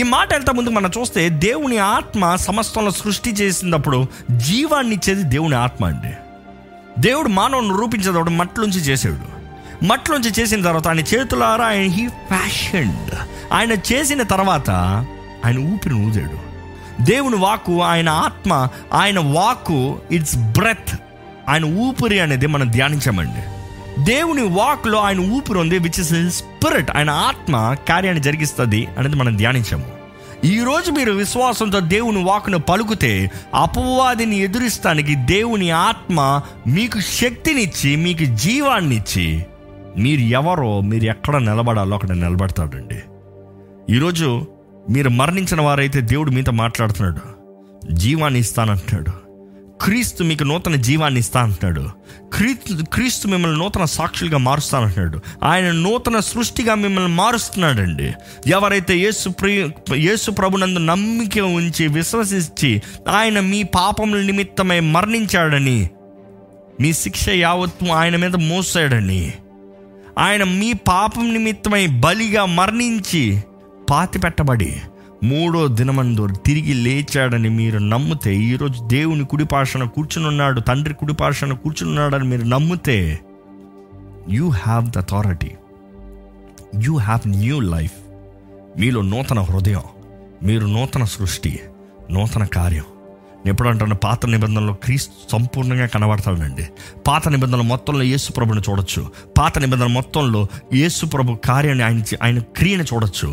ఈ మాట ఎంత ముందు మనం చూస్తే దేవుని ఆత్మ సమస్తంలో సృష్టి చేసినప్పుడు జీవాన్ని ఇచ్చేది దేవుని ఆత్మ అండి. దేవుడు మానవుని రూపించేటప్పుడు మట్టిలోంచి చేసాడు. మట్టిలోంచి చేసిన తర్వాత ఆయన చేతులారా ఆయన హీ ఫ్యాషన్డ్. ఆయన చేసిన తర్వాత ఆయన ఊపిరి ఊదాడు. దేవుని వాక్కు, ఆయన ఆత్మ, ఆయన వాక్కు, ఇట్స్ బ్రెత్, ఆయన ఊపిరి అనేది మనం ధ్యానించామండి. దేవుని వాక్లో ఆయన ఊపిరి ఉంది, విచ్ ఇస్ హిస్ స్పిరిట్. ఆయన ఆత్మ కార్యాన్ని జరిగిస్తుంది అనేది మనం ధ్యానించాము. ఈరోజు మీరు విశ్వాసంతో దేవుని వాక్ను పలుకుతే అపవాదిని ఎదురిస్తానికి దేవుని ఆత్మ మీకు శక్తినిచ్చి మీకు జీవాన్ని ఇచ్చి మీరు ఎవరో, మీరు ఎక్కడ నిలబడాలో అక్కడ నిలబడతాడండి. ఈరోజు మీరు మరణించిన వారైతే దేవుడు మీతో మాట్లాడుతున్నాడు, జీవాన్ని ఇస్తానంటున్నాడు. క్రీస్తు మీకు నూతన జీవాన్ని ఇస్తా అంటున్నాడు. క్రీస్తు క్రీస్తు మిమ్మల్ని నూతన సాక్షులుగా మారుస్తానంటున్నాడు. ఆయన నూతన సృష్టిగా మిమ్మల్ని మారుస్తున్నాడండి. ఎవరైతే యేసు ప్రియ యేసు ప్రభునందు నమ్మిక ఉంచి విశ్వసించి ఆయన మీ పాపముల నిమిత్తమై మరణించాడని, మీ శిక్ష యావత్తు ఆయన మీద మోసాడని, ఆయన మీ పాపం నిమిత్తమై బలిగా మరణించి పాతి పెట్టబడి మూడో దినమందు తిరిగి లేచాడని మీరు నమ్మితే, ఈరోజు దేవుని కుడిపార్శ్వన కూర్చునున్నాడు, తండ్రి కుడిపార్శ్వన కూర్చునున్నాడని మీరు నమ్మితే, you have the authority, you have new life. మీలో నూతన హృదయం, మీరు నూతన సృష్టి, నూతన కార్యం. నేను ఎప్పుడు అంటాను, పాత నిబంధనలో క్రీస్తు సంపూర్ణంగా కనబడతాడండి. పాత నిబంధనలు మొత్తంలో యేసు ప్రభుని చూడొచ్చు. పాత నిబంధన మొత్తంలో యేసు ప్రభు కార్యాన్ని, ఆయన ఆయన క్రియను చూడొచ్చు.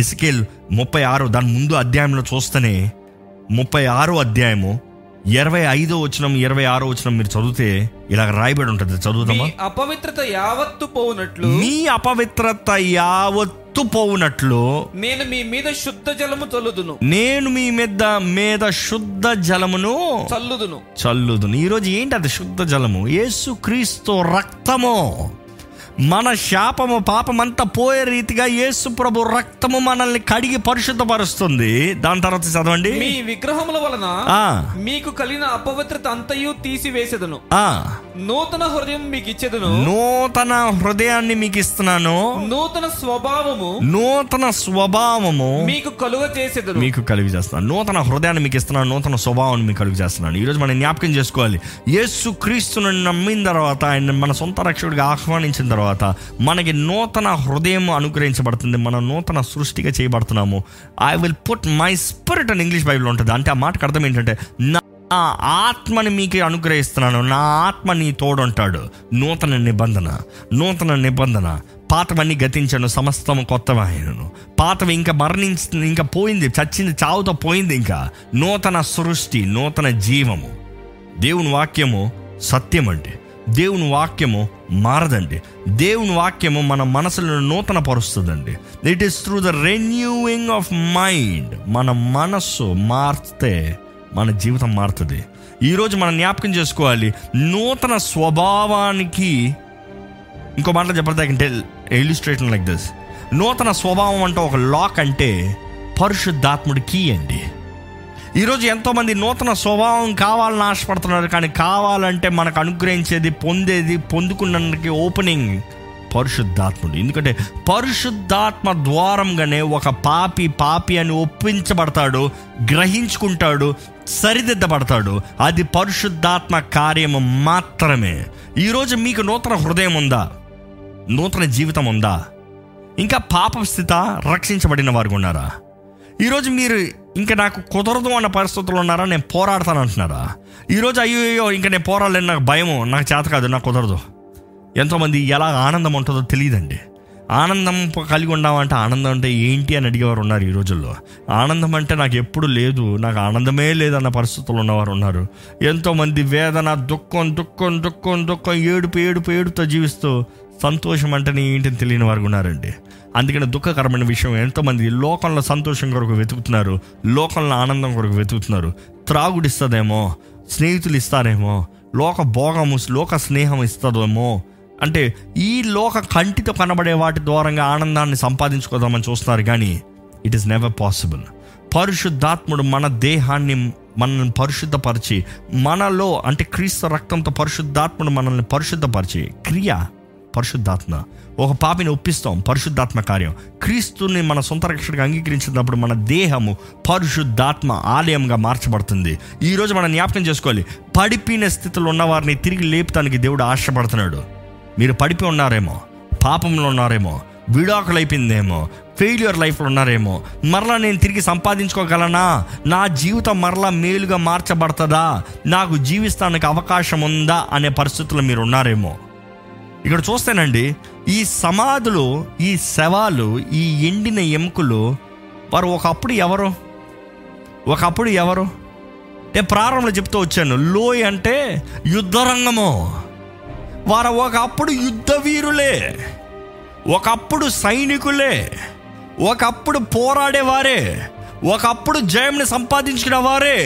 ఎజెకియల్ ముప్పై ఆరు దాని ముందు అధ్యాయంలో చూస్తేనే, ముప్పై ఆరో అధ్యాయము ఇరవై ఐదో వచనం ఇరవై ఆరో వచనం మీరు చదివితే ఇలా రాయబడి ఉంటుంది. చదువుతామా? అపవిత్రత యావత్తు పోవునట్లు, మీ అపవిత్రత యావత్తు పోవునట్లు నేను మీ మీద శుద్ధ జలము చల్లుదును, నేను మీ మీద మీద శుద్ధ జలమును చల్లుదును చల్లుదును ఈరోజు ఏంటి అది? శుద్ధ జలము యేసుక్రీస్తు రక్తము. మన శాపము పాపమంతా పోయే రీతిగా యేసు ప్రభు రక్తము మనల్ని కడిగి పరిశుద్ధపరుస్తుంది. దాని తర్వాత చదవండి, మీ విగ్రహముల వలన మీకు కలిగిన అపవిత్రత అంతయు తీసివేసేదను, నూతన హృదయం మీకు ఇచ్చేదను, నూతన హృదయాన్ని మీకు ఇస్తున్నాను, నూతన స్వభావము నూతన స్వభావము మీకు కలుగ చేసేదను మీకు కలుగు చేస్తున్నాను నూతన హృదయాన్ని మీకు ఇస్తున్నాను, నూతన స్వభావాన్ని మీకు కలుగు చేస్తున్నాను. ఈరోజు మనం జ్ఞాపకం చేసుకోవాలి, యేసు క్రీస్తును నమ్మిన తర్వాత, ఆయన మన సొంత రక్షకుడిగా ఆహ్వానించిన తర్వాత, తర్వాత మనకి నూతన హృదయం అనుగ్రహించబడుతుంది, మనం నూతన సృష్టిగా చేయబడుతున్నాము. I will put my spirit అని ఇంగ్లీష్ బైబిల్ ఉంటుంది. అంటే ఆ మాటకు అర్థం ఏంటంటే, నా ఆత్మని మీకు అనుగ్రహిస్తున్నాను, నా ఆత్మ నీ తోడుంటాడు. నూతన నిబంధన, నూతన నిబంధన పాతవన్నీ గతించాను, సమస్తము కొత్తవాయను. పాతవి ఇంకా మరణించి ఇంకా పోయింది, చచ్చింది, చావుతో పోయింది. ఇంకా నూతన సృష్టి, నూతన జీవము. దేవుని వాక్యము సత్యం అండి, దేవుని వాక్యము మారదండి, దేవుని వాక్యము మన మనసులను నూతన పరుస్తుందండి. It is through the renewing of mind. మన మనస్సు మారితే మన జీవితం మారుతుంది. ఈరోజు మనం జ్ఞాపకం చేసుకోవాలి, నూతన స్వభావానికి, ఇంకో మాటలు చెప్పడానికంటే ఇల్యూస్ట్రేషన్ లైక్ దిస్, నూతన స్వభావం అంటే ఒక లాక్, అంటే పరిశుద్ధాత్ముడి కీ అండి. ఈరోజు ఎంతోమంది నూతన స్వభావం కావాలని ఆశపడుతున్నారు, కానీ కావాలంటే మనకు అనుగ్రహించేది, పొందేది, పొందుకున్నందుకు ఓపెనింగ్ పరిశుద్ధాత్ముడు. ఎందుకంటే పరిశుద్ధాత్మ ద్వారంగానే ఒక పాపి పాపి అని ఒప్పించబడతాడు, గ్రహించుకుంటాడు, సరిదిద్దబడతాడు. అది పరిశుద్ధాత్మ కార్యము మాత్రమే. ఈరోజు మీకు నూతన హృదయం ఉందా? నూతన జీవితం ఉందా? ఇంకా పాప స్థితి రక్షించబడిన వారు ఉన్నారా? ఈరోజు మీరు ఇంకా నాకు కుదరదు అన్న పరిస్థితుల్లో ఉన్నారా? నేను పోరాడతాను అంటున్నారా? ఈరోజు అయ్యో ఇంకా నేను పోరాడలేను, నాకు భయము, నాకు చేత కాదు, నాకు కుదరదు. ఎంతోమంది ఎలా ఆనందం ఉంటుందో తెలియదండి. ఆనందం కలిగి ఉండమంటే ఆనందం అంటే ఏంటి అని అడిగేవారు ఉన్నారు ఈ రోజుల్లో. ఆనందం అంటే నాకు ఎప్పుడు లేదు, నాకు ఆనందమే లేదన్న పరిస్థితులు ఉన్నవారు ఉన్నారు. ఎంతోమంది వేదన, దుఃఖం దుఃఖం దుఃఖం దుఃఖం, ఏడుపు ఏడుపు ఏడుపుతో జీవిస్తూ సంతోషం అంటేనే ఏంటని తెలియని వారు ఉన్నారండి. అందుకని దుఃఖకరమైన విషయం, ఎంతోమంది లోకంలో సంతోషం కొరకు వెతుకుతున్నారు, లోకంలో ఆనందం కొరకు వెతుకుతున్నారు. త్రాగుడిస్తుందేమో, స్నేహితులు ఇస్తారేమో, లోక భోగము, లోక స్నేహం ఇస్తుందేమో, అంటే ఈ లోక కంటితో కనబడే వాటి ద్వారంగా ఆనందాన్ని సంపాదించుకోదామని చూస్తున్నారు. కానీ ఇట్ ఈస్ నెవర్ పాసిబుల్. పరిశుద్ధాత్ముడు మన దేహాన్ని మనల్ని పరిశుద్ధపరిచి, మనలో అంటే క్రీస్తు రక్తంతో పరిశుద్ధాత్ముడు మనల్ని పరిశుద్ధపరిచి, క్రియ పరిశుద్ధాత్మ. ఒక పాపిని ఒప్పిస్తాం, పరిశుద్ధాత్మ కార్యం. క్రీస్తుని మన సొంత రక్షణగా అంగీకరించినప్పుడు మన దేహము పరిశుద్ధాత్మ ఆలయంగా మార్చబడుతుంది. ఈరోజు మనం జ్ఞాపకం చేసుకోవాలి, పడిపోయిన స్థితిలో ఉన్న వారిని తిరిగి లేపుతానికి దేవుడు ఆశపడుతున్నాడు. మీరు పడిపోయి ఉన్నారేమో, పాపంలో ఉన్నారేమో, విడాకులు అయిపోయిందేమో, ఫెయిల్యూర్ లైఫ్లో ఉన్నారేమో, మరలా నేను తిరిగి సంపాదించుకోగలనా, నా జీవితం మరలా మేలుగా మార్చబడుతుందా, నాకు జీవిస్తానికి అవకాశం ఉందా అనే పరిస్థితుల్లో మీరు ఉన్నారేమో. ఇక్కడ చూస్తేనండి, ఈ సమాధులు, ఈ శవాలు, ఈ ఎండిన ఎముకలు, వారు ఒకప్పుడు ఎవరు? ఒకప్పుడు ఎవరు? నేను ప్రారంభంలో చెప్తూ వచ్చాను, లోయ అంటే యుద్ధరంగము. వారు ఒకప్పుడు యుద్ధవీరులే, ఒకప్పుడు సైనికులే, ఒకప్పుడు పోరాడేవారే, ఒకప్పుడు జయంని సంపాదించిన వారే,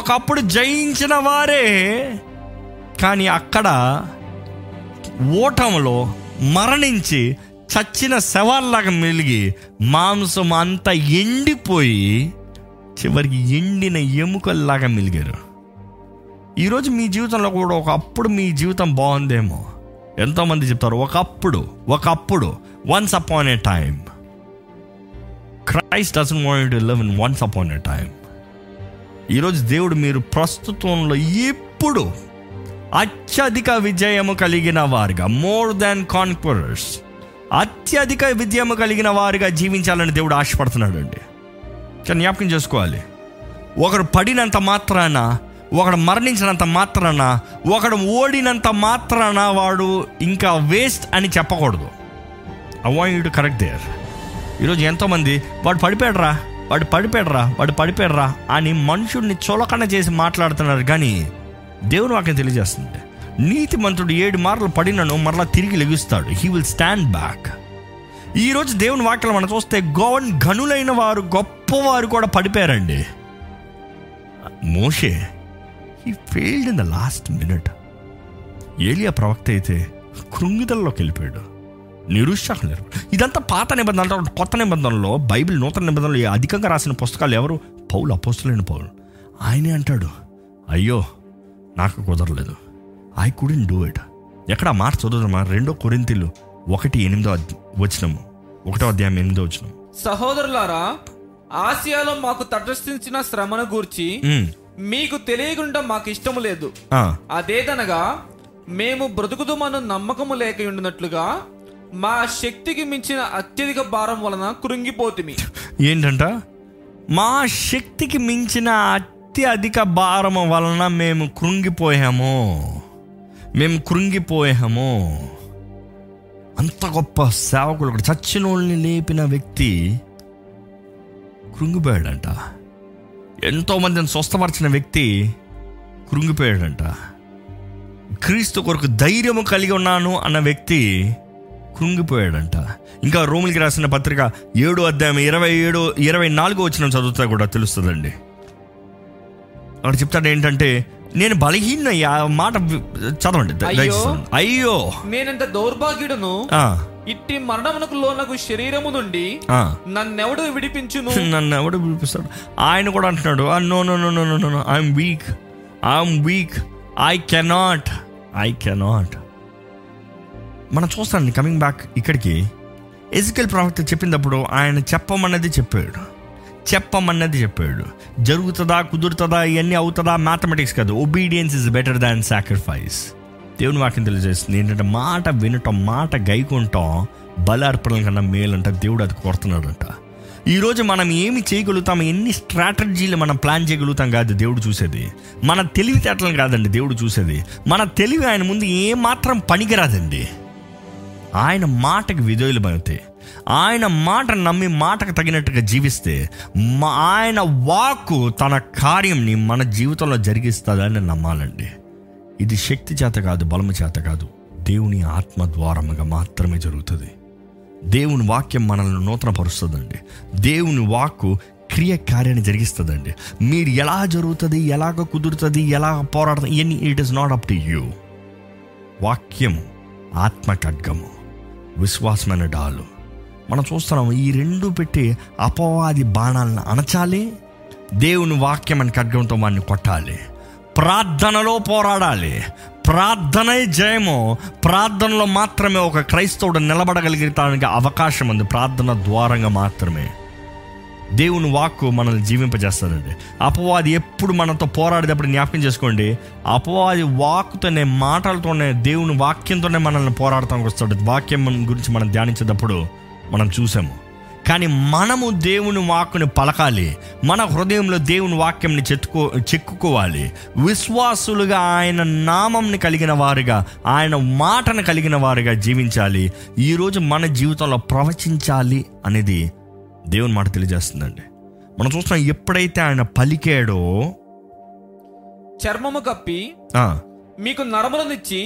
ఒకప్పుడు జయించిన వారే. కానీ అక్కడ ఓటములో మరణించి చచ్చిన శవాల్లాగా మెలిగి మాంసం అంతా ఎండిపోయి చివరికి ఎండిన ఎముకల్లాగా మెలిగారు. ఈరోజు మీ జీవితంలో కూడా ఒకప్పుడు మీ జీవితం బాగుందేమో. ఎంతోమంది చెప్తారు ఒకప్పుడు, ఒకప్పుడు once upon a time. Christ doesn't want you to live in once upon a time. ఈరోజు దేవుడు మీరు ప్రస్తుతంలో ఇప్పుడు అత్యధిక విజయము కలిగిన వారిగా, మోర్ దాన్ కాన్క్వరర్స్, అత్యధిక విజయము కలిగిన వారిగా జీవించాలని దేవుడు ఆశపడుతున్నాడు అండి. కానీ జ్ఞాపకం చేసుకోవాలి, ఒకరు పడినంత మాత్రాన, ఒకడు మరణించినంత మాత్రాన, ఒకడు ఓడినంత మాత్రాన వాడు ఇంకా వేస్ట్ అని చెప్పకూడదు. I want you to correct there. ఈరోజు ఎంతోమంది వాడు పడిపోయాడురా, వాడు పడిపోయాడురా, వాడు పడిపోయాడురా అని మనుషుడిని చులకన చేసి మాట్లాడుతున్నారు. కానీ దేవుని వాక్యం తెలియజేస్తుంది, నీతి మంత్రుడు ఏడు మార్లు పడినను మరలా తిరిగి లెగుస్తాడు. He will stand back. ఈరోజు దేవుని వాక్యం మనం చూస్తే, గోవన్ ఘనులైన వారు, గొప్పవారు కూడా పడిపోయారండి. మోషే He failed in the last minute. ఏలియా ప్రవక్త అయితే కృంగిదల్లోకి వెళ్ళిపోయాడు, నిరుత్సాహం లేదు. ఇదంతా పాత నిబంధనలో, కొత్త నిబంధనలో, బైబిల్ నూతన నిబంధనలో అధికంగా రాసిన పుస్తకాలు ఎవరు? పౌలు, అపోస్తలుడైన పౌలు. ఆయనే అంటాడు, అయ్యో నాకు కుదరలేదు, ఐ కుడెంట్ డూ ఇట్. ఎక్కడ మాట చదువుతామా? రెండో కొరింథీయులు ఒకటి ఎనిమిదో వచనము, ఒకటో అధ్యాయం ఎనిమిదో వచనం. సహోదరులారా, ఆసియాలో మాకు తటస్థించిన శ్రమను గూర్చి మీకు తెలియకుండా మాకు ఇష్టం లేదు. అదేదనగా మేము బ్రతుకుతామన్న నమ్మకము లేకయుండినట్లుగా మా శక్తికి మించిన అత్యధిక భారం వలన కృంగిపోతిమి. ఏంటంట? మా శక్తికి మించిన అత్యధిక భారము వలన మేము కృంగిపోయాము. మేము కృంగిపోయాము. అంత గొప్ప సేవకులు, ఒకటి చచ్చినోళ్ళని లేపిన వ్యక్తి కృంగిపోయాడంట. ఎంతోమందిని స్వస్థపరిచిన వ్యక్తి కృంగిపోయాడంట. క్రీస్తు కొరకు ధైర్యము కలిగి ఉన్నాను అన్న వ్యక్తి కృంగిపోయాడంట. ఇంకా రోమిలికి రాసిన పత్రిక ఏడో అధ్యాయం ఇరవై ఏడో ఇరవై నాలుగో వచనం చదువుతా కూడా తెలుస్తుందండి. అక్కడ చెప్తాడు ఏంటంటే, నేను బలహీన మాట చదవండి. అయ్యో నేనంత దౌర్భాగ్యుడను, ఇట్టి మరణమునకు లోనకు శరీరము నుండి నన్నెవడు విడిపించును? నన్నెవడు విడిపిస్తాడు? ఆయన కూడా అంటున్నాడు, no no no no no no I'm weak I'm weak I cannot I cannot మనం చూస్తానండి. కమింగ్ బ్యాక్ ఇక్కడికి, ఎజికల్ ప్రవక్త చెప్పినప్పుడు ఆయన చెప్పమన్నది చెప్పాడు, చెప్పమన్నది చెప్పాడు. జరుగుతుందా, కుదురుతుందా, ఇవన్నీ అవుతుందా మ్యాథమెటిక్స్ కాదు. Obedience is better than sacrifice. దేవుని వాక్యం తెలియజేస్తుంది ఏంటంటే, మాట వినటం, మాట గైకుంటాం బలార్పణల కన్నా మేలంట. దేవుడు అది కోరుతున్నాడంట. ఈరోజు మనం ఏమి చేయగలుగుతాం, ఎన్ని స్ట్రాటజీలు మనం ప్లాన్ చేయగలుగుతాం కాదు దేవుడు చూసేది. మన తెలివితేటలను కాదండి దేవుడు చూసేది. మన తెలివి ఆయన ముందు ఏమాత్రం పనికిరాదండి. ఆయన మాటకు విధేయులమవుతే, ఆయన మాట నమ్మి మాటకు తగినట్టుగా జీవిస్తే, ఆయన వాక్కు తన కార్యంని మన జీవితంలో జరిగిస్తుందని నమ్మాలండి. ఇది శక్తి చేత కాదు, బలము చేత కాదు, దేవుని ఆత్మ ద్వారముగా మాత్రమే జరుగుతుంది. దేవుని వాక్యం మనల్ని నూతనపరుస్తుందండి. దేవుని వాక్కు క్రియ కార్యాన్ని జరిగిస్తుందండి. మీరు ఎలా జరుగుతుంది, ఎలాగ కుదురుతుంది, ఎలా పోరాడుతుంది, ఇవన్నీ it is not up to you. వాక్యము ఆత్మ ఖడ్గము, విశ్వాసమైన డాలు. మనం చూస్తున్నాము, ఈ రెండు పెట్టి అపవాది బాణాలను అణచాలి, దేవుని వాక్యం అని ఖడ్గంతో వాడిని కొట్టాలి. ప్రార్థనలో పోరాడాలి. ప్రార్థనే జయము. ప్రార్థనలో మాత్రమే ఒక క్రైస్తవుడు నిలబడగలిగడానికి అవకాశం ఉంది, ప్రార్థన ద్వారంగా మాత్రమే. దేవుని వాక్కు మనల్ని జీవింపజేస్తాడండి. అపవాది ఎప్పుడు మనతో పోరాడేటప్పుడు జ్ఞాపకం చేసుకోండి, అపవాది వాక్కుతోనే, మాటలతోనే, దేవుని వాక్యంతోనే మనల్ని పోరాడటానికి వస్తాడు. వాక్యం గురించి మనం ధ్యానించేటప్పుడు మనం చూసాము. కానీ మనము దేవుని వాక్కుని పలకాలి. మన హృదయంలో దేవుని వాక్యంని చెత్తుకో చెక్కుకోవాలి. విశ్వాసులుగా, ఆయన నామంని కలిగిన వారుగా, ఆయన మాటను కలిగిన వారుగా జీవించాలి. ఈరోజు మన జీవితంలో ప్రవచించాలి అనేది దేవుని మాట తెలియజేస్తుందండి. మనం చూస్తున్నాం, ఎప్పుడైతే ఆయన పలికాడో, చర్మము కప్పి మీకు నరములనిచ్చి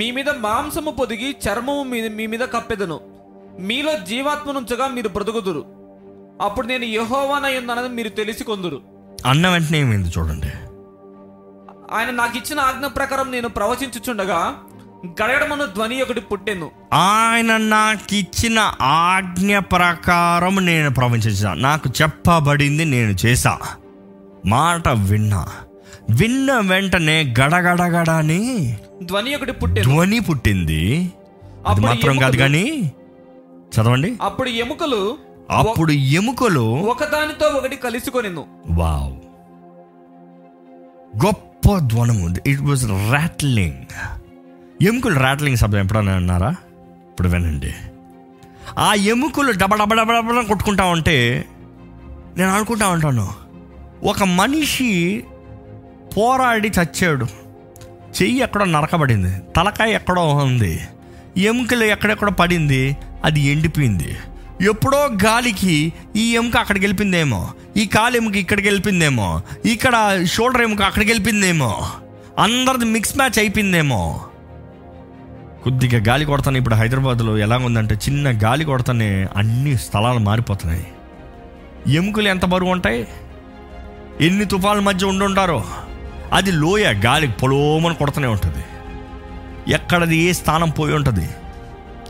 మీ మీద మాంసము పొదిగి చర్మము మీ మీద కప్పెదను, మీలో జీవాత్మనుంచగా మీరు బ్రతుకుదురు, అప్పుడు నేను యెహోవానై ఉన్నానని మీరు తెలిసి కొందురు అన్న వెంటనే ఏమైంది చూడండి. ఆయన నాకు ఇచ్చిన ఆజ్ఞ ప్రకారం నేను ప్రవచించుచుండగా గడగడమన్న ధ్వని ఒకటి పుట్టెను. ఆయన నాకు ఇచ్చిన ఆజ్ఞ ప్రకారం నేను ప్రవచించా, నాకు చెప్పబడింది నేను చేశా, మాట విన్నా. విన్న వెంటనే గడగడగడని ధ్వని ఒకటి పుట్టే ధ్వని పుట్టింది. అది మాత్రం కాదు కానీ చదవండి, అప్పుడు ఎముకలు అప్పుడు ఎముకలు ఒకదానితో ఒకటి కలిసికొనిను. వావ్, గొప్ప ధ్వనం ఉంది. It was rattling. ఎముకలు రాట్లింగ్ శబ్దం ఎప్పుడన్నా అన్నారా? ఇప్పుడు వినండి. ఆ ఎముకలు డబ డబ డబ డబ కొట్టుకుంటా ఉంటే నేను అనుకుంటా ఉంటాను, ఒక మనిషి పోరాడి చచ్చాడు, చెయ్యి ఎక్కడో నరకబడింది, తలకాయ ఎక్కడో ఉంది, ఎముకలు ఎక్కడెక్కడో పడింది, అది ఎండిపోయింది. ఎప్పుడో గాలికి ఈ ఎముక అక్కడికి వెళ్ళిపోయిందేమో, ఈ కాలు ఎముక ఇక్కడికి వెళ్ళిపోయిందేమో, ఇక్కడ షోల్డర్ ఎముక అక్కడికి వెళ్ళిపోయిందేమో, అందరిది మిక్స్ మ్యాచ్ అయిపోయిందేమో. కొద్దిగా గాలి కొడతాను. ఇప్పుడు హైదరాబాద్లో ఎలా ఉందంటే, చిన్న గాలి కొడతానే అన్ని స్థలాలు మారిపోతున్నాయి. ఎముకలు ఎంత బరువు ఉంటాయి, ఎన్ని తుఫాల మధ్య ఉండుంటారో, అది లోయ, గాలి పొలోమని కొడుతూనే ఉంటుంది, ఎక్కడది ఏ స్థానం పోయి ఉంటుంది.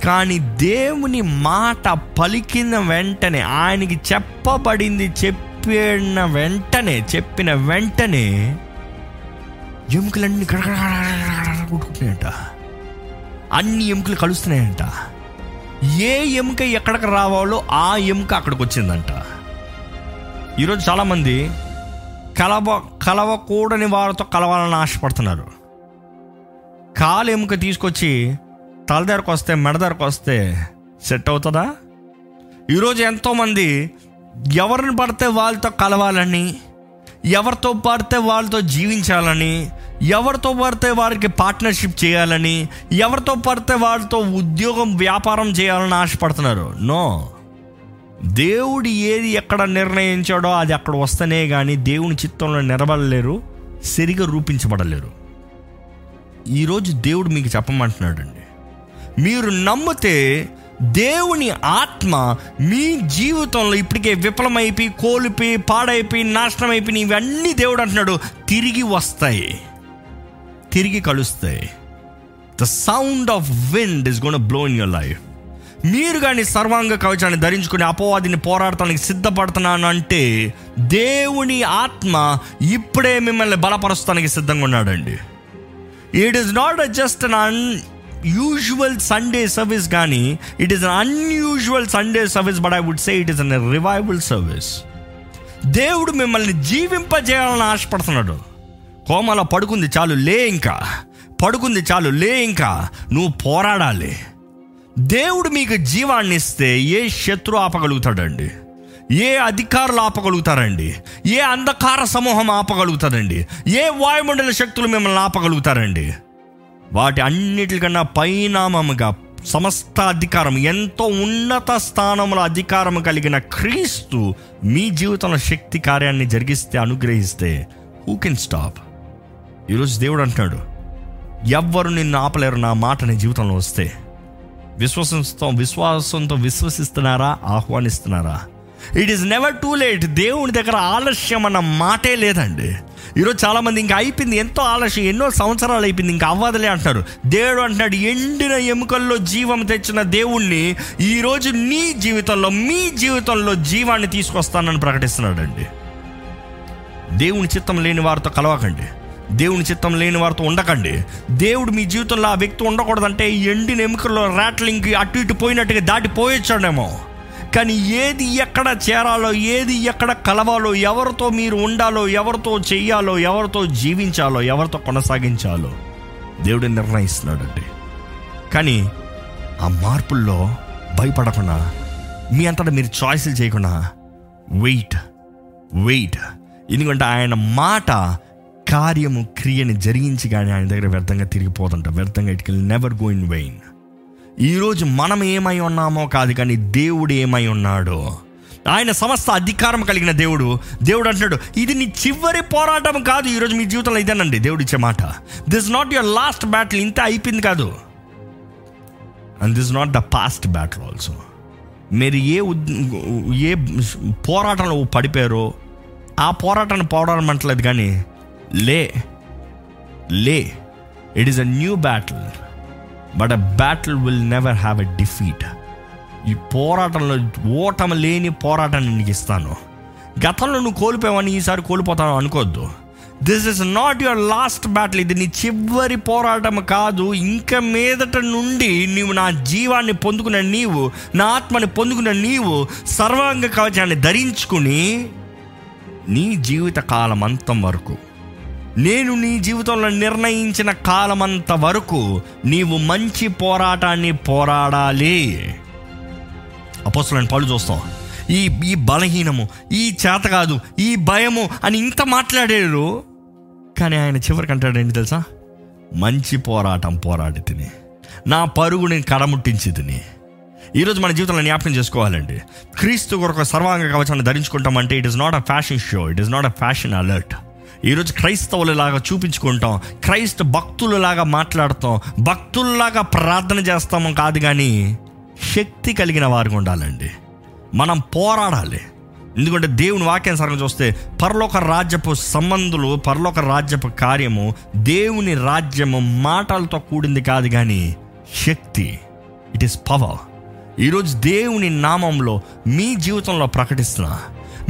కానీ దేవుని మాట పలికిన వెంటనే, ఆయనకి చెప్పబడింది చెప్పిన వెంటనే చెప్పిన వెంటనే ఎముకలన్నీ కొట్టుకుంటున్నాయంట. అన్ని ఎముకలు కలుస్తున్నాయంట. ఏ ఎముక ఎక్కడికి రావాలో ఆ ఎముక అక్కడికి వచ్చిందంట. ఈరోజు చాలామంది కలవ కలవకూడని వారితో కలవాలని ఆశపడుతున్నారు. కాలు ఎముక తీసుకొచ్చి తల దగ్గరకు వస్తే మెడ దగ్గరకు వస్తే సెట్ అవుతుందా? ఈరోజు ఎంతోమంది ఎవరిని పడితే వాళ్ళతో కలవాలని, ఎవరితో పడితే వాళ్ళతో జీవించాలని, ఎవరితో పడితే వారికి పార్ట్నర్షిప్ చేయాలని, ఎవరితో పడితే వాళ్ళతో ఉద్యోగం వ్యాపారం చేయాలని ఆశపడుతున్నారు. నో, దేవుడు ఏది ఎక్కడ నిర్ణయించాడో అది అక్కడ వస్తేనే కానీ దేవుని చిత్తంలో నిలబడలేరు, సరిగా రూపించబడలేరు. ఈరోజు దేవుడు మీకు చెప్పమంటున్నాడు అండి, మీరు నమ్మితే దేవుని ఆత్మ మీ జీవితంలో ఇప్పటికే విఫలమైపోయి కోల్పోయి పాడైపోయి నాశనం అయిపోయి ఇవన్నీ దేవుడు అంటున్నాడు తిరిగి వస్తాయి, తిరిగి కలుస్తాయి. The sound of wind is gonna blow in your life. మీరు కానీ సర్వాంగ కవచాన్ని ధరించుకుని అపవాదిని పోరాడటానికి సిద్ధపడుతున్నాను అంటే దేవుని ఆత్మ ఇప్పుడే మిమ్మల్ని బలపరచడానికి సిద్ధంగా ఉన్నాడండి. It is not just an unusual Sunday service, కానీ it is an unusual Sunday service, but I would say it is an revival service. దేవుడు మిమ్మల్ని జీవింపజేయాలని ఆశపడుతున్నాడు. కోమల పడుకుంది చాలు లే, ఇంకా పడుకుంది చాలు లే, ఇంకా నువ్వు పోరాడాలి. దేవుడు మీకు జీవాన్ని ఇస్తే ఏ శత్రు ఆపగలుగుతాడండి? ఏ అధికారులు ఆపగలుగుతారండి? ఏ అంధకార సమూహం ఆపగలుగుతారండి? ఏ వాయుమండల శక్తులు మిమ్మల్ని ఆపగలుగుతారండి? వాటి అన్నిటికన్నా పరిణామముగా సమస్త అధికారం, ఎంతో ఉన్నత స్థానంలో అధికారం కలిగిన క్రీస్తు మీ జీవితంలో శక్తి కార్యాన్ని జరిగిస్తే, అనుగ్రహిస్తే, హూ కెన్ స్టాప్? ఈరోజు దేవుడు అంటున్నాడు, ఎవ్వరు నిన్ను ఆపలేరు నా మాట నీ జీవితంలో వస్తే. విశ్వాసంతో విశ్వాసంతో విశ్వసిస్తున్నారా? ఆహ్వానిస్తున్నారా? It is never too late. దేవుని దగ్గర ఆలస్యం అన్న మాటే లేదండి. ఈరోజు చాలామంది ఇంకా అయిపోయింది, ఎంతో ఆలస్యం, ఎన్నో సంవత్సరాలు అయిపోయింది, ఇంకా అవ్వదులే అంటున్నారు. దేవుడు అంటున్నాడు, ఎండిన ఎముకల్లో జీవం తెచ్చిన దేవుణ్ణి ఈరోజు నీ జీవితంలో, మీ జీవితంలో జీవాన్ని తీసుకొస్తానని ప్రకటిస్తున్నాడు అండి. దేవుని చిత్తం లేని వారితో కలవకండి, దేవుని చిత్తం లేని వారితో ఉండకండి. దేవుడు మీ జీవితంలో ఆ వ్యక్తి ఉండకూడదంటే ఎండిన ఎముకల్లో రాట్లింగ్కి అటు ఇటు పోయినట్టుగా దాటిపోయొచ్చాడేమో, కానీ ఏది ఎక్కడ చేరాలో, ఏది ఎక్కడ కలవాలో, ఎవరితో మీరు ఉండాలో, ఎవరితో చెయ్యాలో, ఎవరితో జీవించాలో, ఎవరితో కొనసాగించాలో దేవుడు నిర్ణయిస్తున్నాడండి. కానీ ఆ మార్పుల్లో భయపడకుండా, మీ అంతటా మీరు చాయిస్లు చేయకుండా వెయిట్ వెయిట్ ఎందుకంటే ఆయన మాట కార్యము క్రియని జరిగించి కానీ ఆయన దగ్గర వ్యర్థంగా తిరిగిపోదంట, వ్యర్థంగా it shall never go in vain. ఈరోజు మనం ఏమై ఉన్నామో కాదు, కానీ దేవుడు ఏమై ఉన్నాడో, ఆయన సమస్త అధికారం కలిగిన దేవుడు. దేవుడు అంటున్నాడు, ఇది నీ చివరి పోరాటం కాదు. ఈరోజు మీ జీవితంలో ఇదేనండి దేవుడు ఇచ్చే మాట. This not your last battle, ఇంత అయిపోయింది కాదు. And this not the past battle also. మీరు ఏ ఏ పోరాటంలో పడిపోయారో ఆ పోరాటాన్ని పోరాడమంటలేదు, కానీ లే లే it is a new battle, but a battle will never have a defeat. ఈ పోరాటంలో ఓటమి లేని పోరాటాన్ని నీకు ఇస్తాను. గతంలో నువ్వు కోల్పోయావని ఈసారి కోల్పోతాను అనుకోవద్దు. This is not your last battle, ఇది నీ చివరి పోరాటం కాదు. ఇంకా మీదట నుండి నీవు నా జీవాన్ని పొందుకున్న నీవు, నా ఆత్మని పొందుకున్న నీవు సర్వాంగ కవచాన్ని ధరించుకుని నీ జీవిత కాలం అంతం వరకు, నేను నీ జీవితంలో నిర్ణయించిన కాలమంత వరకు నీవు మంచి పోరాటాన్ని పోరాడాలి. అపోస్తలుడైన పౌలు చూస్తాం, ఈ ఈ బలహీనము, ఈ చేత కాదు, ఈ భయము అని ఇంత మాట్లాడారు, కానీ ఆయన చివరికి అంటాడు ఏంటి తెలుసా? మంచి పోరాటం పోరాడి తిని నా పరుగు నేను కడముట్టించి తిని. ఈరోజు మన జీవితంలో జ్ఞాపకం చేసుకోవాలండి, క్రీస్తు కొరకు సర్వాంగ కవచాన్ని ధరించుకుంటామంటే it is not a fashion show, it is not a fashion alert. ఈరోజు క్రైస్తవులలాగా చూపించుకుంటాం, క్రైస్త భక్తులలాగా మాట్లాడతాం, భక్తుల్లాగా ప్రార్థన చేస్తాము కాదు, కానీ శక్తి కలిగిన వారికి ఉండాలండి. మనం పోరాడాలి. ఎందుకంటే దేవుని వాక్యానుసారం చూస్తే పరలోక రాజ్యపు సంబంధులు, పరలోక రాజ్యపు కార్యము, దేవుని రాజ్యము మాటలతో కూడింది కాదు, కానీ శక్తి, ఇట్ ఈస్ పవర్. ఈరోజు దేవుని నామంలో మీ జీవితంలో ప్రకటిస్తున్నా,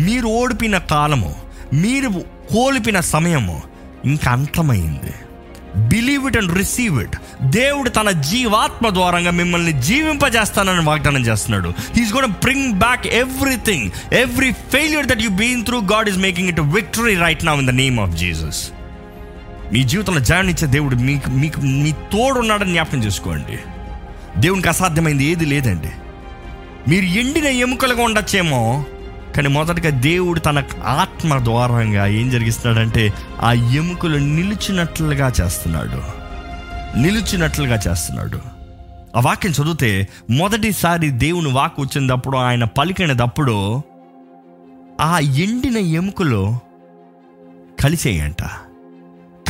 మీరు ఓడిపోయిన కాలము, మీరు కోల్పిన సమయము ఇంకా అంతమైంది. Believe it and receive it. దేవుడు తన జీవాత్మ ద్వారంగా మిమ్మల్ని జీవింపజేస్తానని వాగ్దానం చేస్తున్నాడు. He's gonna bring back everything, every failure that you been through, God is making it victory right now in the name of Jesus. మీ జీవితంలో జయాన్నిచ్చే దేవుడు మీకు మీకు మీ తోడున్నాడని జ్ఞాపకం చేసుకోండి. దేవునికి అసాధ్యమైంది ఏది లేదండి. మీరు ఎండిన ఎముకలుగా ఉండొచ్చేమో, కానీ మొదటగా దేవుడు తన ఆత్మ ద్వారంగా ఏం జరిగిస్తున్నాడంటే ఆ ఎముకలు నిలిచినట్లుగా చేస్తున్నాడు నిలిచినట్లుగా చేస్తున్నాడు ఆ వాక్యం చదివితే, మొదటిసారి దేవుని వాక్ వచ్చినప్పుడు ఆయన పలికినప్పుడు ఆ ఎండిన ఎముకలు కలిసేయంట.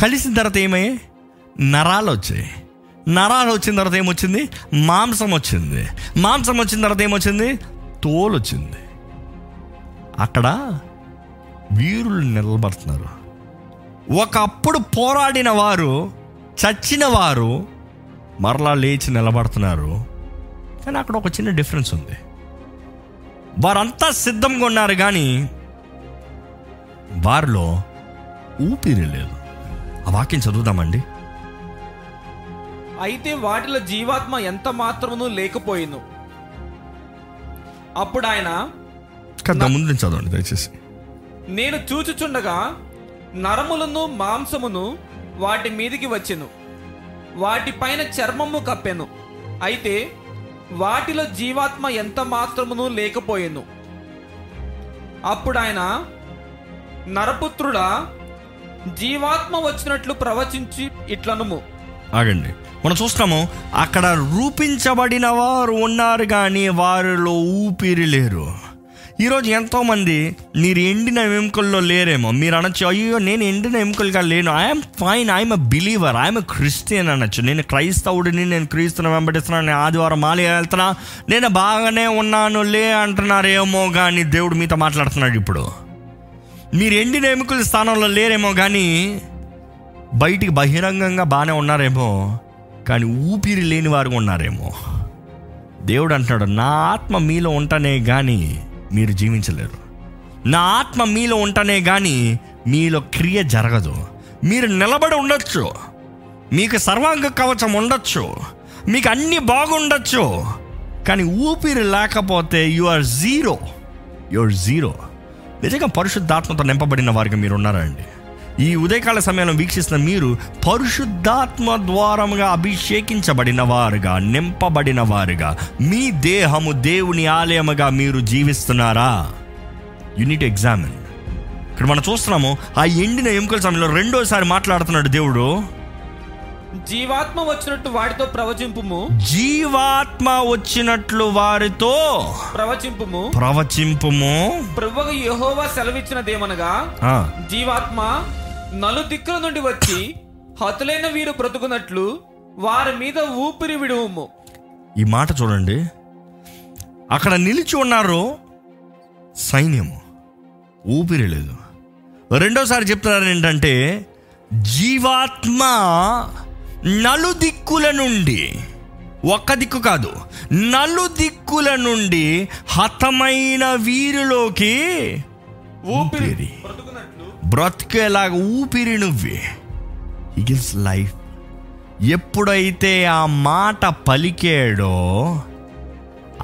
కలిసిన తర్వాత ఏమయ్యాయి? నరాలు వచ్చాయి. నరాలు వచ్చిన తర్వాత ఏమొచ్చింది? మాంసం వచ్చింది. మాంసం వచ్చిన తర్వాత ఏమొచ్చింది? తోలు వచ్చింది. అక్కడ వీరులు నిలబడుతున్నారు. ఒకప్పుడు పోరాడిన వారు, చచ్చిన వారు మరలా లేచి నిలబడుతున్నారు. కానీ అక్కడ ఒక చిన్న డిఫరెన్స్ ఉంది. వారంతా సిద్ధంగా ఉన్నారు, కానీ వారిలో ఊపిరి లేదు. ఆ వాక్యం చదువుదామండి. అయితే వాటిలో జీవాత్మ ఎంత మాత్రమును లేకపోయింది. అప్పుడు ఆయన ముందు చదవండి దయచేసి. నేను చూచుచుండగా నరములను మాంసమును వాటి మీదికి వచ్చెను, వాటిపైన చర్మము కప్పెను. అయితే వాటిలో జీవాత్మ ఎంత మాత్రమును లేకపోయెను. అప్పుడు ఆయన, నరపుత్రుడా, జీవాత్మ వచ్చినట్లు ప్రవచించి ఇట్లనుము. ఆగండి, మనం చూస్తాము అక్కడ రూపించబడిన వారు ఉన్నారు, కానీ వారిలో ఊపిరి లేరు. ఈరోజు ఎంతోమంది మీరు ఎండిన ఎముకల్లో లేరేమో. మీరు అనొచ్చు, అయ్యో నేను ఎండిన ఎముకలుగా లేను, I'm fine, I'm a believer, I'm a Christian అనొచ్చు. నేను క్రైస్తవుడిని, నేను క్రీస్తుని వెంబడిస్తున్నాను, నేను ఆదివారం మాలి వెళ్తున్నా, నేను బాగానే ఉన్నాను లే అంటున్నారేమో. కానీ దేవుడు మీతో మాట్లాడుతున్నాడు ఇప్పుడు. మీరు ఎండిన ఎముకల స్థానంలో లేరేమో, కానీ బయటికి బహిరంగంగా బాగానే ఉన్నారేమో, కానీ ఊపిరి లేని వారు ఉన్నారేమో. దేవుడు అంటున్నాడు, నా ఆత్మ మీలో ఉంటనే కానీ మీరు జీవించలేరు. నా ఆత్మ మీలో ఉంటనే కానీ మీలో క్రియ జరగదు. మీరు నిలబడి ఉండొచ్చు, మీకు సర్వాంగ కవచం ఉండొచ్చు, మీకు అన్నీ బాగుండొచ్చు, కానీ ఊపిరి లేకపోతే you are zero, your zero. నిజంగా పరిశుద్ధాత్మతో నింపబడిన వారికి మీరు ఉన్నారండి. ఈ ఉదయకాల సమయంలో వీక్షిస్తున్న మీరు పరిశుద్ధాత్మ ద్వారంగా అభిషేకించబడిన వారుగా, నింపబడిన వారుగా, మీ దేహము దేవుని ఆలయముగా మీరు జీవిస్తున్నారా? You need to examine. ఇక్కడ మనం చూస్తున్నాము ఆ ఎండిన ఎముకల సమయంలో రెండోసారి మాట్లాడుతున్నాడు దేవుడు, జీవాత్మ వచ్చినట్టు వారితో ప్రవచింపుము, జీవాత్మ వచ్చినట్లు వారితో ప్రవచింపుము ప్రవచింపుము ప్రభువు యెహోవా సెలవిచ్చినదేమనగా, జీవాత్మ నలు దిక్కుల నుండి వచ్చి హతులైన వీరు బ్రతుకున్నట్లు వారి మీద ఊపిరి విడువుము. ఈ మాట చూడండి, అక్కడ నిలిచి ఉన్నారు సైన్యము, ఊపిరి లేదు. రెండోసారి చెప్తున్నారు ఏంటంటే, జీవాత్మ నలు దిక్కుల నుండి, ఒక్క దిక్కు కాదు, నలు దిక్కుల నుండి హతమైన వీరిలోకి ఊపిరి, బ్రతికేలాగా ఊపిరి నువ్వే. He gives life. ఎప్పుడైతే ఆ మాట పలికాడో,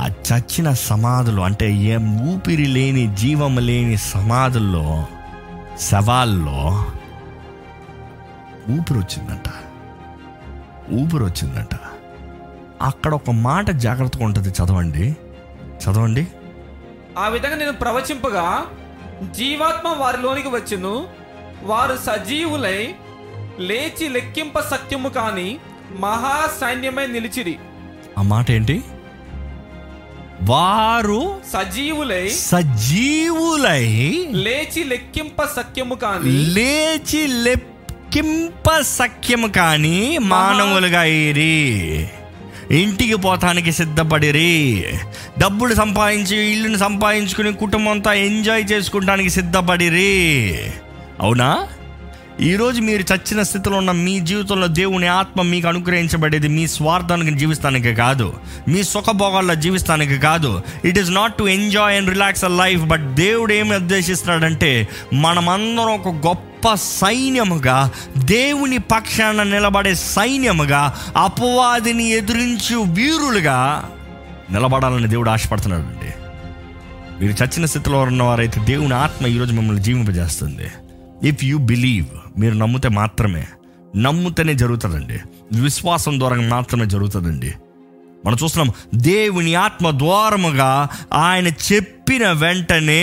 ఆ చచ్చిన సమాధులు, అంటే ఏం ఊపిరి లేని, జీవం లేని సమాధుల్లో, శవాల్లో ఊపిరి వచ్చిందంట ఊపిరి వచ్చిందంట అక్కడ ఒక మాట జాగ్రత్తగా ఉంటుంది, చదవండి చదవండి ఆ విధంగా నేను ప్రవచింపగా జీవాత్మ వారిలోనికి వచ్చెను, వారు సజీవులై లేచి లెక్కింప సత్యము కాని మహా సైన్యమై నిలిచిరి. ఆ మాట ఏంటి? వారు సజీవులై సజీవులై లేచి లెక్కింప సత్యము కాని లేచి లెప్ కింప సఖ్యము కాని మానవులుగా ఏరి, ఇంటికి పోతానికి సిద్ధపడిరి, డబ్బులు సంపాదించి ఇల్లుని సంపాదించుకుని కుటుంబంతో ఎంజాయ్ చేసుకుంటానికి సిద్ధపడిరి. అవునా? ఈరోజు మీరు చచ్చిన స్థితిలో ఉన్న మీ జీవితంలో దేవుని ఆత్మ మీకు అనుగ్రహించబడేది మీ స్వార్థానికి జీవిస్తానికి కాదు, మీ సుఖభోగాల్లో జీవిస్తానికి కాదు. It is not to enjoy and relax a life. But దేవుడు ఏమి ఉద్దేశిస్తున్నాడంటే, మనమందరం ఒక గొప్ప సైన్యముగా, దేవుని పక్షాన నిలబడే సైన్యముగా, అపవాదిని ఎదిరించు వీరులుగా నిలబడాలని దేవుడు ఆశపడుతున్నాడు అండి. మీరు చచ్చిన స్థితిలో ఉన్నవారైతే దేవుని ఆత్మ ఈరోజు మిమ్మల్ని జీవింపజేస్తుంది. ఇఫ్ యూ బిలీవ్, మీరు నమ్మితే మాత్రమే. నమ్ముతనే జరుగుతుందండి, విశ్వాసం ద్వారా మాత్రమే జరుగుతుందండి. మనం చూస్తున్నాం దేవుని ఆత్మ ద్వారముగా ఆయన చెప్పిన వెంటనే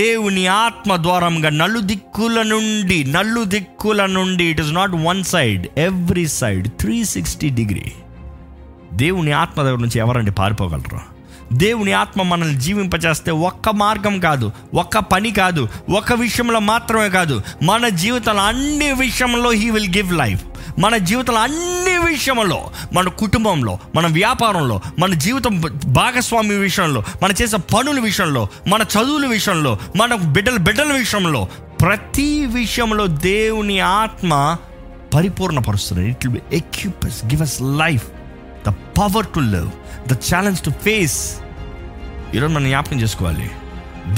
దేవుని ఆత్మ ద్వారముగా నలుదిక్కుల నుండి నలుదిక్కుల నుండి it is not one side, every side three sixty degree దేవుని ఆత్మ దగ్గర నుంచి ఎవరండి పారిపోగలరు? దేవుని ఆత్మ మనల్ని జీవింపచేస్తే ఒక్క మార్గం కాదు, ఒక్క పని కాదు, ఒక్క విషయంలో మాత్రమే కాదు, మన జీవితంలో అన్ని విషయంలో హీ విల్ గివ్ లైఫ్. మన జీవితంలో అన్ని విషయంలో, మన కుటుంబంలో, మన వ్యాపారంలో, మన జీవితం భాగస్వామి విషయంలో, మనం చేసే పనుల విషయంలో, మన చదువుల విషయంలో, మన బిడ్డల బిడ్డల విషయంలో, ప్రతి విషయంలో దేవుని ఆత్మ పరిపూర్ణపరుస్తుంది. It will equip us, give us life, the power to live, the challenge to face. ఈరోజు మనం జ్ఞాపకం చేసుకోవాలి,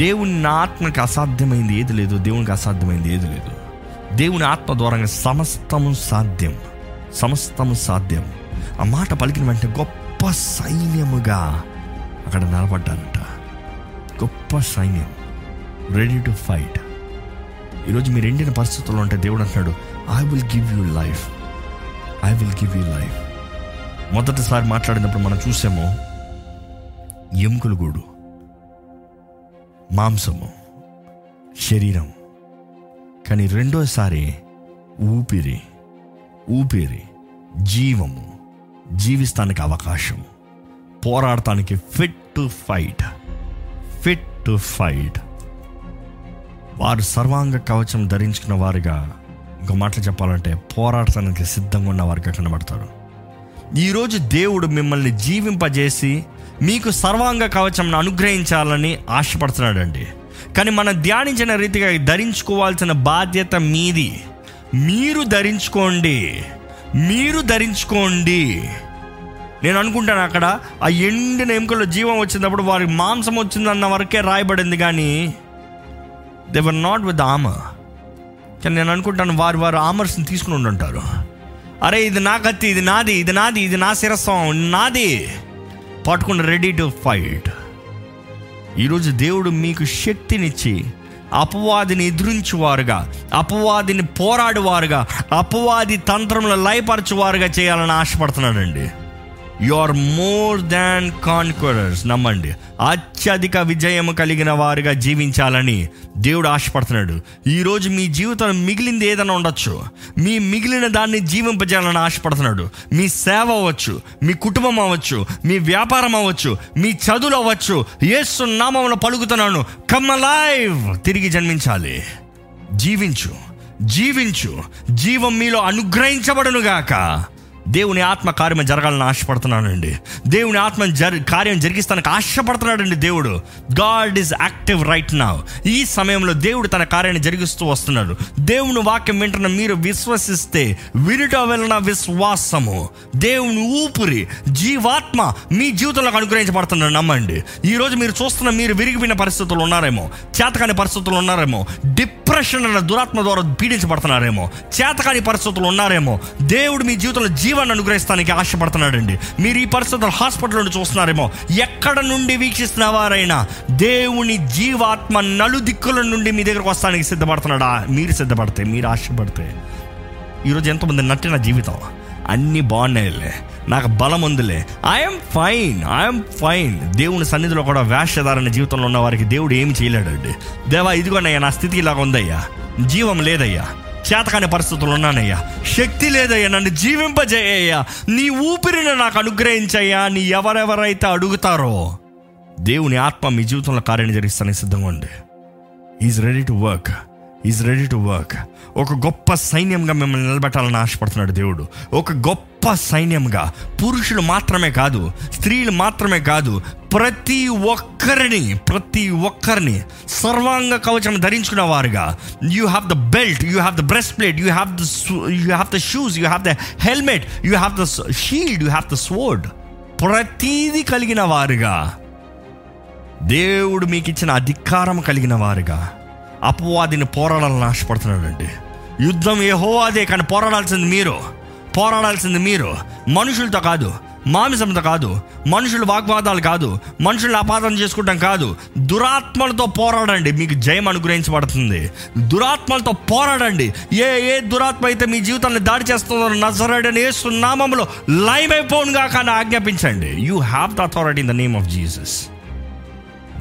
దేవుని ఆత్మకి అసాధ్యమైంది ఏది లేదు, దేవునికి అసాధ్యమైంది ఏది లేదు. దేవుని ఆత్మ ద్వారా సమస్తము సాధ్యం, సమస్తము సాధ్యం. ఆ మాట పలికిన వెంటనే గొప్ప సైన్యముగా అక్కడ నిలబడ్డారట, గొప్ప సైన్యం రెడీ టు ఫైట్. ఈరోజు మీరు ఎండిన పరిస్థితుల్లో ఉంటే దేవుడు అంటున్నాడు, I will give you life, I will give you life. మొదటిసారి మాట్లాడినప్పుడు మనం చూసాము, ఎముకలు గూడు, మాంసము, శరీరం. కానీ రెండోసారి ఊపిరి, ఊపిరి జీవము, జీవిస్తానికి అవకాశం, పోరాడటానికి fit to fight, fit to fight. వారు సర్వాంగ కవచం ధరించుకున్న వారుగా, ఇంకో మాటలు చెప్పాలంటే పోరాడటానికి సిద్ధంగా ఉన్న వారిగా కనబడతారు. ఈరోజు దేవుడు మిమ్మల్ని జీవింపజేసి మీకు సర్వాంగ కవచంను అనుగ్రహించాలని ఆశపడుతున్నాడు అండి. కానీ మనం ధ్యానించిన రీతిగా ధరించుకోవాల్సిన బాధ్యత మీది. మీరు ధరించుకోండి, మీరు ధరించుకోండి. నేను అనుకుంటాను అక్కడ ఆ ఎండిన ఎముకల్లో జీవం వచ్చినప్పుడు వారికి మాంసం వచ్చిందన్న వరకే రాయబడింది, కానీ they were not with armour. కానీ నేను అనుకుంటాను వారు వారు ఆమర్స్ని తీసుకుని ఉంటుంటారు. అరే ఇది నా కత్తి, ఇది నాది, ఇది నాది, ఇది నా శిరస్వం, నాది పట్టుకుని రెడీ టు ఫైట్. ఈరోజు దేవుడు మీకు శక్తినిచ్చి అపవాదిని ఎదురించువారుగా, అపవాదిని పోరాడువారుగా, అపవాది తంత్రంలో లయపరచువారుగా చేయాలని ఆశపడుతున్నాడండి. You are more than conquerors. నమ్మండి, అత్యధిక విజయము కలిగిన వారుగా జీవించాలని దేవుడు ఆశపడుతున్నాడు. ఈరోజు మీ జీవితంలో మిగిలింది ఏదైనా ఉండొచ్చు, మీ మిగిలిన దాన్ని జీవింపజేయాలని ఆశపడుతున్నాడు. మీ సేవ అవ్వచ్చు, మీ కుటుంబం అవ్వచ్చు, మీ వ్యాపారం అవ్వచ్చు, మీ చదువులు అవ్వచ్చు. యేసు నామములో పలుకుతున్నాను, కమ్ అలైవ్, తిరిగి జన్మించాలి. జీవించు, జీవించు, జీవం మీలో అనుగ్రహించబడునుగాక. దేవుని ఆత్మ కార్యం జరగాలని ఆశపడుతున్నానండి. దేవుని ఆత్మ జరి కార్యం జరిగిస్తానికి ఆశపడుతున్నాడండి దేవుడు. God is active right now. ఈ సమయంలో దేవుడు తన కార్యాన్ని జరిగిస్తూ వస్తున్నాడు. దేవుని వాక్యం వింటున్న మీరు విశ్వసిస్తే, వినుట వలన విశ్వాసము, దేవుని ఊపిరి, జీవాత్మ మీ జీవితంలో అనుగ్రహించబడుతున్నాడు. నమ్మండి, ఈరోజు మీరు చూస్తున్న మీరు విరిగిపోయిన పరిస్థితులు ఉన్నారేమో, చేతకాని పరిస్థితులు ఉన్నారేమో, డిప్రెషన్ అన్న దురాత్మ ద్వారా పీడించబడుతున్నారేమో, చేతకాని పరిస్థితులు ఉన్నారేమో, దేవుడు మీ జీవితంలో జీవాన్ని అనుగ్రహిస్తానికి ఆశపడుతున్నాడండి. మీరు ఈ పరిస్థితులు హాస్పిటల్ నుండి చూస్తున్నారేమో, ఎక్కడ నుండి వీక్షిస్తున్న వారైనా దేవుని జీవాత్మ నలుదిక్కుల నుండి మీ దగ్గరకు వస్తానికి సిద్ధపడుతున్నాడా? మీరు సిద్ధపడితే, మీరు ఆశపడితే. ఈరోజు ఎంతోమంది నట్టిన జీవితం, అన్నీ బాగున్నాయిలే, నాకు బలం ఉందిలే, ఐఎమ్ ఫైన్, ఐఎమ్ ఫైన్. దేవుని సన్నిధిలో కూడా వేషధారణ జీవితంలో ఉన్న వారికి దేవుడు ఏమి చేయలేడండి. దేవా ఇదిగోనయ్యా, నా స్థితి ఇలాగ ఉందయ్యా, జీవం లేదయ్యా, చేతకాని పరిస్థితులు ఉన్నానయ్యా, శక్తి లేదయ్యా, నన్ను జీవింపజేయ్యా, నీ ఊపిరిని నాకు అనుగ్రహించయ్యా, నీ ఎవరెవరైతే అడుగుతారో. దేవుని ఆత్మ మీ జీవితంలో కార్యం జరిగిస్తానికి సిద్ధంగా ఉండి, is ready to work, is ready to work. ఒక గొప్ప సైన్యంగా మిమ్మల్ని నిలబెట్టాలని ఆశపడుతున్నాడు దేవుడు. ఒక గొప్ప సైన్యంగా, పురుషులు మాత్రమే కాదు, స్త్రీలు మాత్రమే కాదు, ప్రతి ఒక్కరిని, ప్రతి ఒక్కరిని సర్వాంగ కవచం ధరించుకున్న వారుగా. You have the belt, you have the breast plate, you have the you have the shoes, you have the helmet, you have the shield, you have the sword. ప్రతీది కలిగిన వారుగా, దేవుడు మీకు ఇచ్చిన అధికారం కలిగిన వారుగా అపవాదిని పోరాడాలని ఆశపడుతున్నాడండి. యుద్ధం యెహోవాదే, కానీ పోరాడాల్సింది మీరు, పోరాడాల్సింది మీరు, మనుషులతో కాదు, మాంసంతో కాదు, మనుషుల వాగ్వాదాలు కాదు, మనుషులను అపార్థం చేసుకోవడం కాదు. దురాత్మలతో పోరాడండి, మీకు జయం అనుగ్రహించబడుతుంది. దురాత్మలతో పోరాడండి. ఏ ఏ దురాత్మ అయితే మీ జీవితాన్ని దాడి చేస్తుందో నజరేయుడైన యేసు నామములో లయమైపోనుగా కానీ ఆజ్ఞాపించండి. You have the authority in the name of Jesus.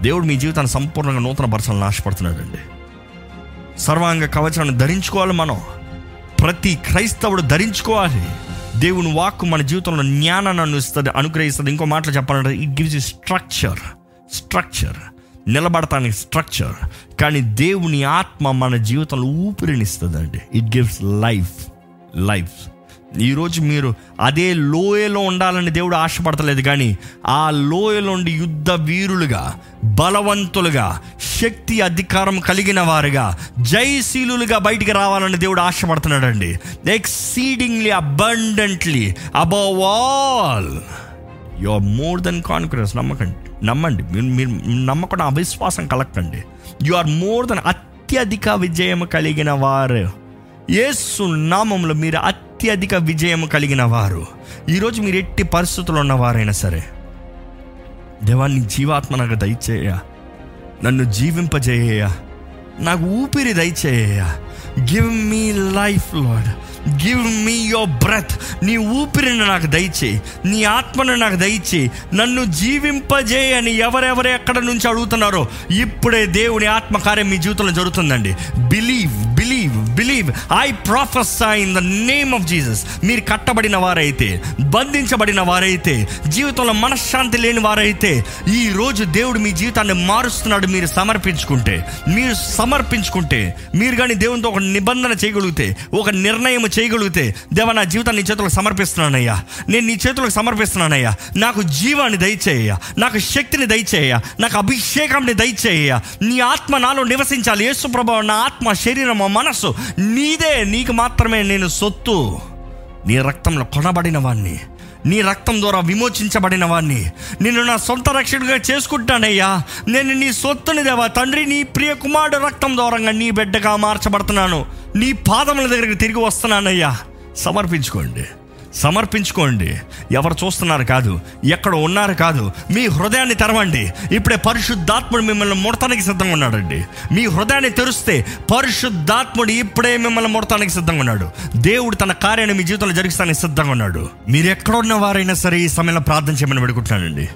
దేవుడు మీ జీవితాన్ని సంపూర్ణంగా నూతన పరచాలని ఆశపడుతున్నాడు అండి. సర్వాంగ కవచాన్ని ధరించుకోవాలి. మనం ప్రతి క్రైస్తవుడు ధరించుకోవాలి. దేవుని వాక్కు మన జీవితంలో జ్ఞానాన్ని అనుస్తుంది, అనుగ్రహిస్తుంది. ఇంకో మాటలు చెప్పాలంటే it gives you structure. Structure నిలబడటానికి స్ట్రక్చర్, కానీ దేవుని ఆత్మ మన జీవితంలో ఊపిరినిస్తుందండి. It gives life. లైఫ్ ఈరోజు మీరు అదే లోయలో ఉండాలని దేవుడు ఆశపడతలేదు, కానీ ఆ లోయలోండి యుద్ధ వీరులుగా, బలవంతులుగా, శక్తి అధికారం కలిగిన వారుగా, జయశీలుగా బయటికి రావాలని దేవుడు ఆశపడుతున్నాడు అండి. Exceedingly abundantly above all you are more than conquerors. నమ్మకండి, నమ్మండి. మీరు నమ్మకుండా అవిశ్వాసం కలగకండి. యు ఆర్ మోర్ దెన్, అత్యధిక విజయం కలిగిన వారు. యేసు నామంలో మీరు అత్యధిక విజయం కలిగిన వారు. ఈరోజు మీరు ఎట్టి పరిస్థితుల్లో ఉన్నవారైనా సరే, దేవా నీ జీవాత్మ నాకు దయచేయ, నన్ను జీవింపజేయ, నాకు ఊపిరి దయచేయ. Give me life Lord, give me your breath. నీ ఊపిరిని నాకు దయచేయి, నీ ఆత్మను నాకు దయచేయి, నన్ను జీవింపజేయ అని ఎవరెవరు ఎక్కడ నుంచి అడుగుతున్నారో ఇప్పుడే దేవుని ఆత్మకార్యం మీ జీవితంలో జరుగుతుందండి. Believe, believe, believe. I prophesy in the name of Jesus. మీరు కట్టబడిన వారైతే, బంధించబడిన వారైతే, జీవితంలో మనశ్శాంతి లేని వారైతే, ఈరోజు దేవుడు మీ జీవితాన్ని మారుస్తున్నాడు. మీరు సమర్పించుకుంటే, మీరు సమర్పించుకుంటే, మీరు కానీ దేవునితో ఒక నిబంధన చేయగలిగితే, ఒక నిర్ణయం చేయగలిగితే, దేవా నా జీవితాన్ని నీ చేతులకు సమర్పిస్తున్నానయ్యా, నేను నీ చేతులకు సమర్పిస్తున్నానయ్యా, నాకు జీవాన్ని దయచేయ, నాకు శక్తిని దయచేయ, నాకు అభిషేకాన్ని దయచేయ, నీ ఆత్మ నాలో నివసించాలి. యేసు ప్రభువా నా ఆత్మ, శరీరం, మనస్సు నీదే, నీకు మాత్రమే నేను సొత్తు. నీ రక్తంలో కొనబడిన వాణ్ణి, నీ రక్తం ద్వారా విమోచించబడిన వాణ్ణి, నిన్ను నా సొంత రక్షణగా చేసుకుంటానయ్యా, నేను నీ సొత్తుని దేవా తండ్రి. నీ ప్రియ కుమారుడు రక్తం ద్వారంగా నీ బిడ్డగా మార్చబడుతున్నాను, నీ పాదముల దగ్గరికి తిరిగి వస్తున్నానయ్యా. సమర్పించుకోండి, సమర్పించుకోండి. ఎవరు చూస్తున్నారు కాదు, ఎక్కడ ఉన్నారు కాదు, మీ హృదయాన్ని తెరవండి. ఇప్పుడే పరిశుద్ధాత్ముడు మిమ్మల్ని ముడతానికి సిద్ధంగా ఉన్నాడండి. మీ హృదయాన్ని తెరిస్తే పరిశుద్ధాత్ముడు ఇప్పుడే మిమ్మల్ని ముడతానికి సిద్ధంగా ఉన్నాడు. దేవుడు తన కార్యాన్ని మీ జీవితంలో జరిగిస్తానికి సిద్ధంగా ఉన్నాడు. మీరు ఎక్కడున్న వారైనా సరే ఈ సమయంలో ప్రార్థన చేయమని పెడుకుంటున్నానండి.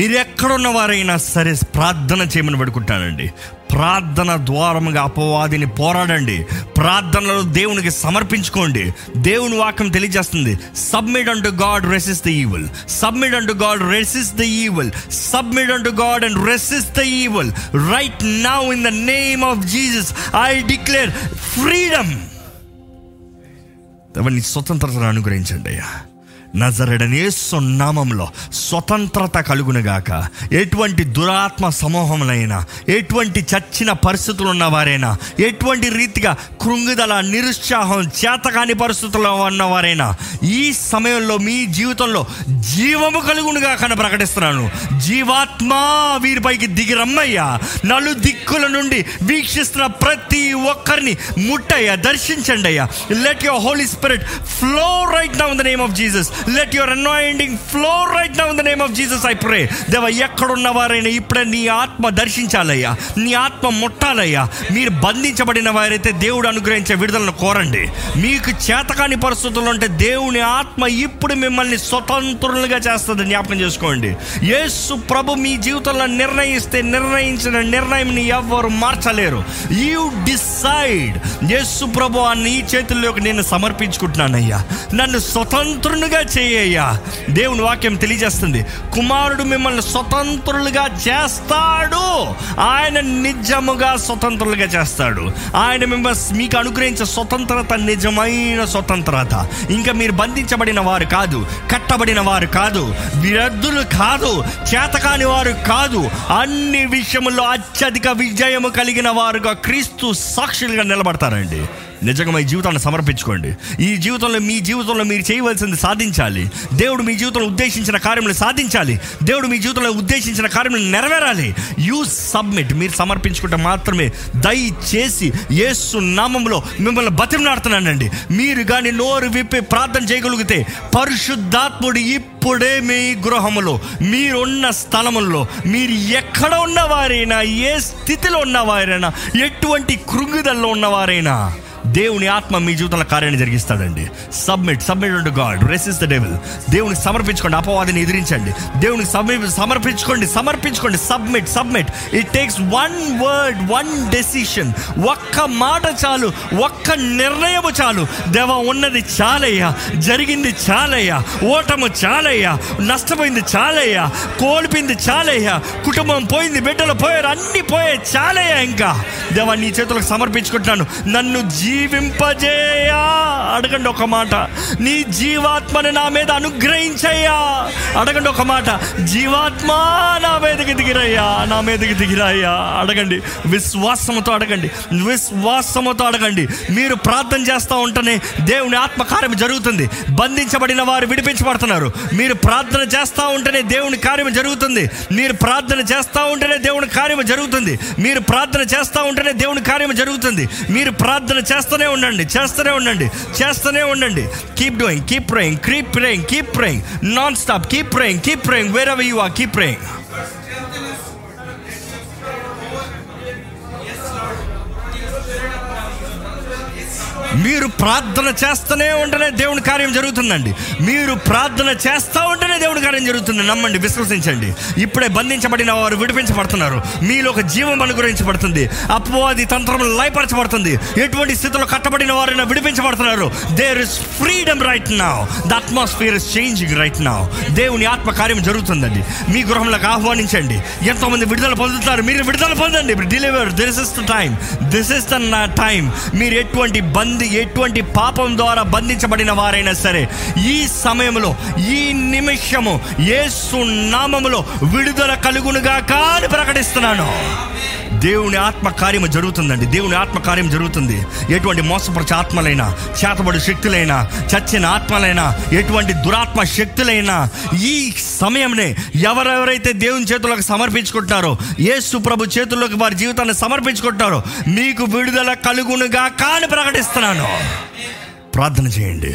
మీరు ఎక్కడున్న వారైనా సరే ప్రార్థన చేయమని పెడుకుంటున్నానండి. ప్రార్థన ద్వారముగా అపవాదిని పోరాడండి. ప్రార్థనలో దేవునికి సమర్పించుకోండి. దేవుని వాక్యం తెలియజేస్తుంది, submit unto God, resist the evil. Submit unto God, resist the evil. Submit unto God and resist the evil. Right now in the name of Jesus I declare freedom. దాన్ని స్వతంత్రతను అనుగ్రహించండి అయ్యా. నజరేయుడైన యేసు నామములో స్వతంత్రత కలుగునుగాక. ఎటువంటి దురాత్మ సమూహములైనా, ఎటువంటి చచ్చిన పరిస్థితులు ఉన్నవారైనా, ఎటువంటి రీతిగా కృంగుదల, నిరుత్సాహం, చేతకాని పరిస్థితుల్లో ఉన్నవారైనా ఈ సమయంలో మీ జీవితంలో జీవము కలుగునుగాక అని ప్రకటిస్తున్నాను. జీవాత్మ వీరిపైకి దిగిరమ్మయ్యా. నలు దిక్కుల నుండి వీక్షిస్తున్న ప్రతి ఒక్కరిని ముట్టయ్యా, దర్శించండి అయ్యా. Let your Holy Spirit flow right now in the name of Jesus. Let your anointing flow right now in the name of Jesus I pray. Deva ekkadunna varaina ipude nee atma darshinchalaya, nee atma muttalaya. Meer bandhinchabadina varaithe devudu anugrahinche vidudalanu korandi. Meeku chetakani paristhitullo unte devuni atma ippudu mimmalni swatantruluga chestadu gnapakam chesukondi. Yesu prabhu mee jeevithamlo nirnayiste nirnayinchina nirnayamni evvaru marchaleru. You decide. Yesu prabhu ani chetulleki nenu samarpinchukuntunanayya, nannu swatantruluga చేయయ్యా. దేవుని వాక్యం తెలియజేస్తుంది, కుమారుడు మిమ్మల్ని స్వతంత్రులుగా చేస్తాడు. ఆయన నిజముగా స్వతంత్రులుగా చేస్తాడు. ఆయన మిమ్మల్ని, మీకు అనుగ్రహించే స్వతంత్రత నిజమైన స్వతంత్రత. ఇంకా మీరు బంధించబడిన వారు కాదు, కట్టబడిన వారు కాదు, వ్యర్థులు కాదు, చేతకాని వారు కాదు. అన్ని విషయంలో అత్యధిక విజయము కలిగిన వారుగా క్రీస్తు సాక్షులుగా నిలబడతారండి. నిజంగా మీ జీవితాన్ని సమర్పించుకోండి. ఈ జీవితంలో మీ జీవితంలో మీరు చేయవలసింది సాధించాలి. దేవుడు మీ జీవితంలో ఉద్దేశించిన కార్యములు సాధించాలి. దేవుడు మీ జీవితంలో ఉద్దేశించిన కార్యములు నెరవేరాలి. You submit. మీరు సమర్పించుకుంటే మాత్రమే, దయచేసి యేసు నామములో మిమ్మల్ని బతిమలాడుతున్నానండి, మీరు కానీ నోరు విప్పి ప్రార్థన చేయగలిగితే పరిశుద్ధాత్ముడు ఇప్పుడే మీ గృహములో, మీరున్న స్థలములో, మీరు ఎక్కడ ఉన్నవారైనా, ఏ స్థితిలో ఉన్నవారైనా, ఎటువంటి కృంగిదల్లో ఉన్నవారైనా దేవుని ఆత్మ మీ జీవితంలో కార్యాన్ని జరిగిస్తాడండి. Submit submit to God, resist the devil. దేవునికి సమర్పించుకోండి, అపవాదిని ఎదిరించండి. దేవునికి సమర్పించుకోండి, సమర్పించుకోండి. Submit submit it takes one word, one decision. ఒక్క మాట చాలు, ఒక్క నిర్ణయము చాలు. దేవా, ఉన్నది చాలయ్యా, జరిగింది చాలయ్యా, ఓటము చాలయ్యా, నష్టపోయింది చాలయ్యా, కోల్పోయింది చాలయ్యా, కుటుంబం పోయింది, బిడ్డలు పోయారు, అన్నీ పోయాయి చాలయ్యా. ఇంకా దేవా నీ చేతులకు సమర్పించుకుంటున్నాను, నన్ను జీవింపజేయా. అడగండి ఒక మాట, నీ జీవాత్మని నా మీద అనుగ్రహించయ్యా. అడగండి ఒక మాట, జీవాత్మ నా మీదకి దిగిరయ్యా, నా మీదకి దిగిరయ్యా. అడగండి విశ్వాసముతో, అడగండి విశ్వాసముతో, అడగండి. మీరు ప్రార్థన చేస్తూ ఉంటేనే దేవుని ఆత్మకార్యం జరుగుతుంది. బంధించబడిన వారు విడిపించబడుతున్నారు. మీరు ప్రార్థన చేస్తూ ఉంటేనే దేవుని కార్యం జరుగుతుంది. మీరు ప్రార్థన చేస్తూ ఉంటేనే దేవుని కార్యం జరుగుతుంది. మీరు ప్రార్థన చేస్తూ ఉంటేనే దేవుని కార్యం జరుగుతుంది. మీరు ప్రార్థన చేస్తూనే ఉండండి, చేస్తూనే ఉండండి, చేస్తూనే ఉండండి. Keep doing, keep praying, keep praying, keep praying, non stop. Keep praying, keep praying, wherever you are, keep praying. మీరు ప్రార్థన చేస్తూనే ఉంటేనే దేవుని కార్యం జరుగుతుందండి. మీరు ప్రార్థన చేస్తూ ఉంటేనే దేవుని కార్యం జరుగుతుంది. నమ్మండి, విశ్వసించండి. ఇప్పుడే బంధించబడిన వారు విడిపించబడుతున్నారు. మీలో ఒక జీవం అనుగ్రహించబడుతుంది. అపవాది తంత్రములు లయపరచబడుతుంది. ఎటువంటి స్థితిలో కట్టబడిన వారైనా విడిపించబడుతున్నారు. There is freedom right now. The atmosphere is changing right now. దేవుని ఆత్మ కార్యం జరుగుతుందండి. మీ గృహంలోకి ఆహ్వానించండి. ఎంతోమంది విడుదల పొందుతున్నారు. మీరు విడుదల పొందండి. Deliver, this is the time, this is the time. మీరు ఎటువంటి బంధి, ఎటువంటి పాపం ద్వారా బంధించబడిన వారైనా సరే, ఈ సమయంలో, ఈ నిమిషము యేసు నామములో విడుదల కలుగునుగాక అని ప్రకటిస్తున్నాను. దేవుని ఆత్మకార్యము జరుగుతుందండి. దేవుని ఆత్మకార్యం జరుగుతుంది. ఎటువంటి మోసపరిచే ఆత్మలైనా, చేతబడి శక్తులైనా, చచ్చిన ఆత్మలైనా, ఎటువంటి దురాత్మ శక్తులైనా, ఈ సమయంనే ఎవరెవరైతే దేవుని చేతులకు సమర్పించుకుంటారో, యేసు ప్రభు చేతుల్లోకి వారి జీవితాన్ని సమర్పించుకుంటారో, మీకు విడుదల కలుగునుగాక అని ప్రకటిస్తున్నాను. ప్రార్థన చేయండి,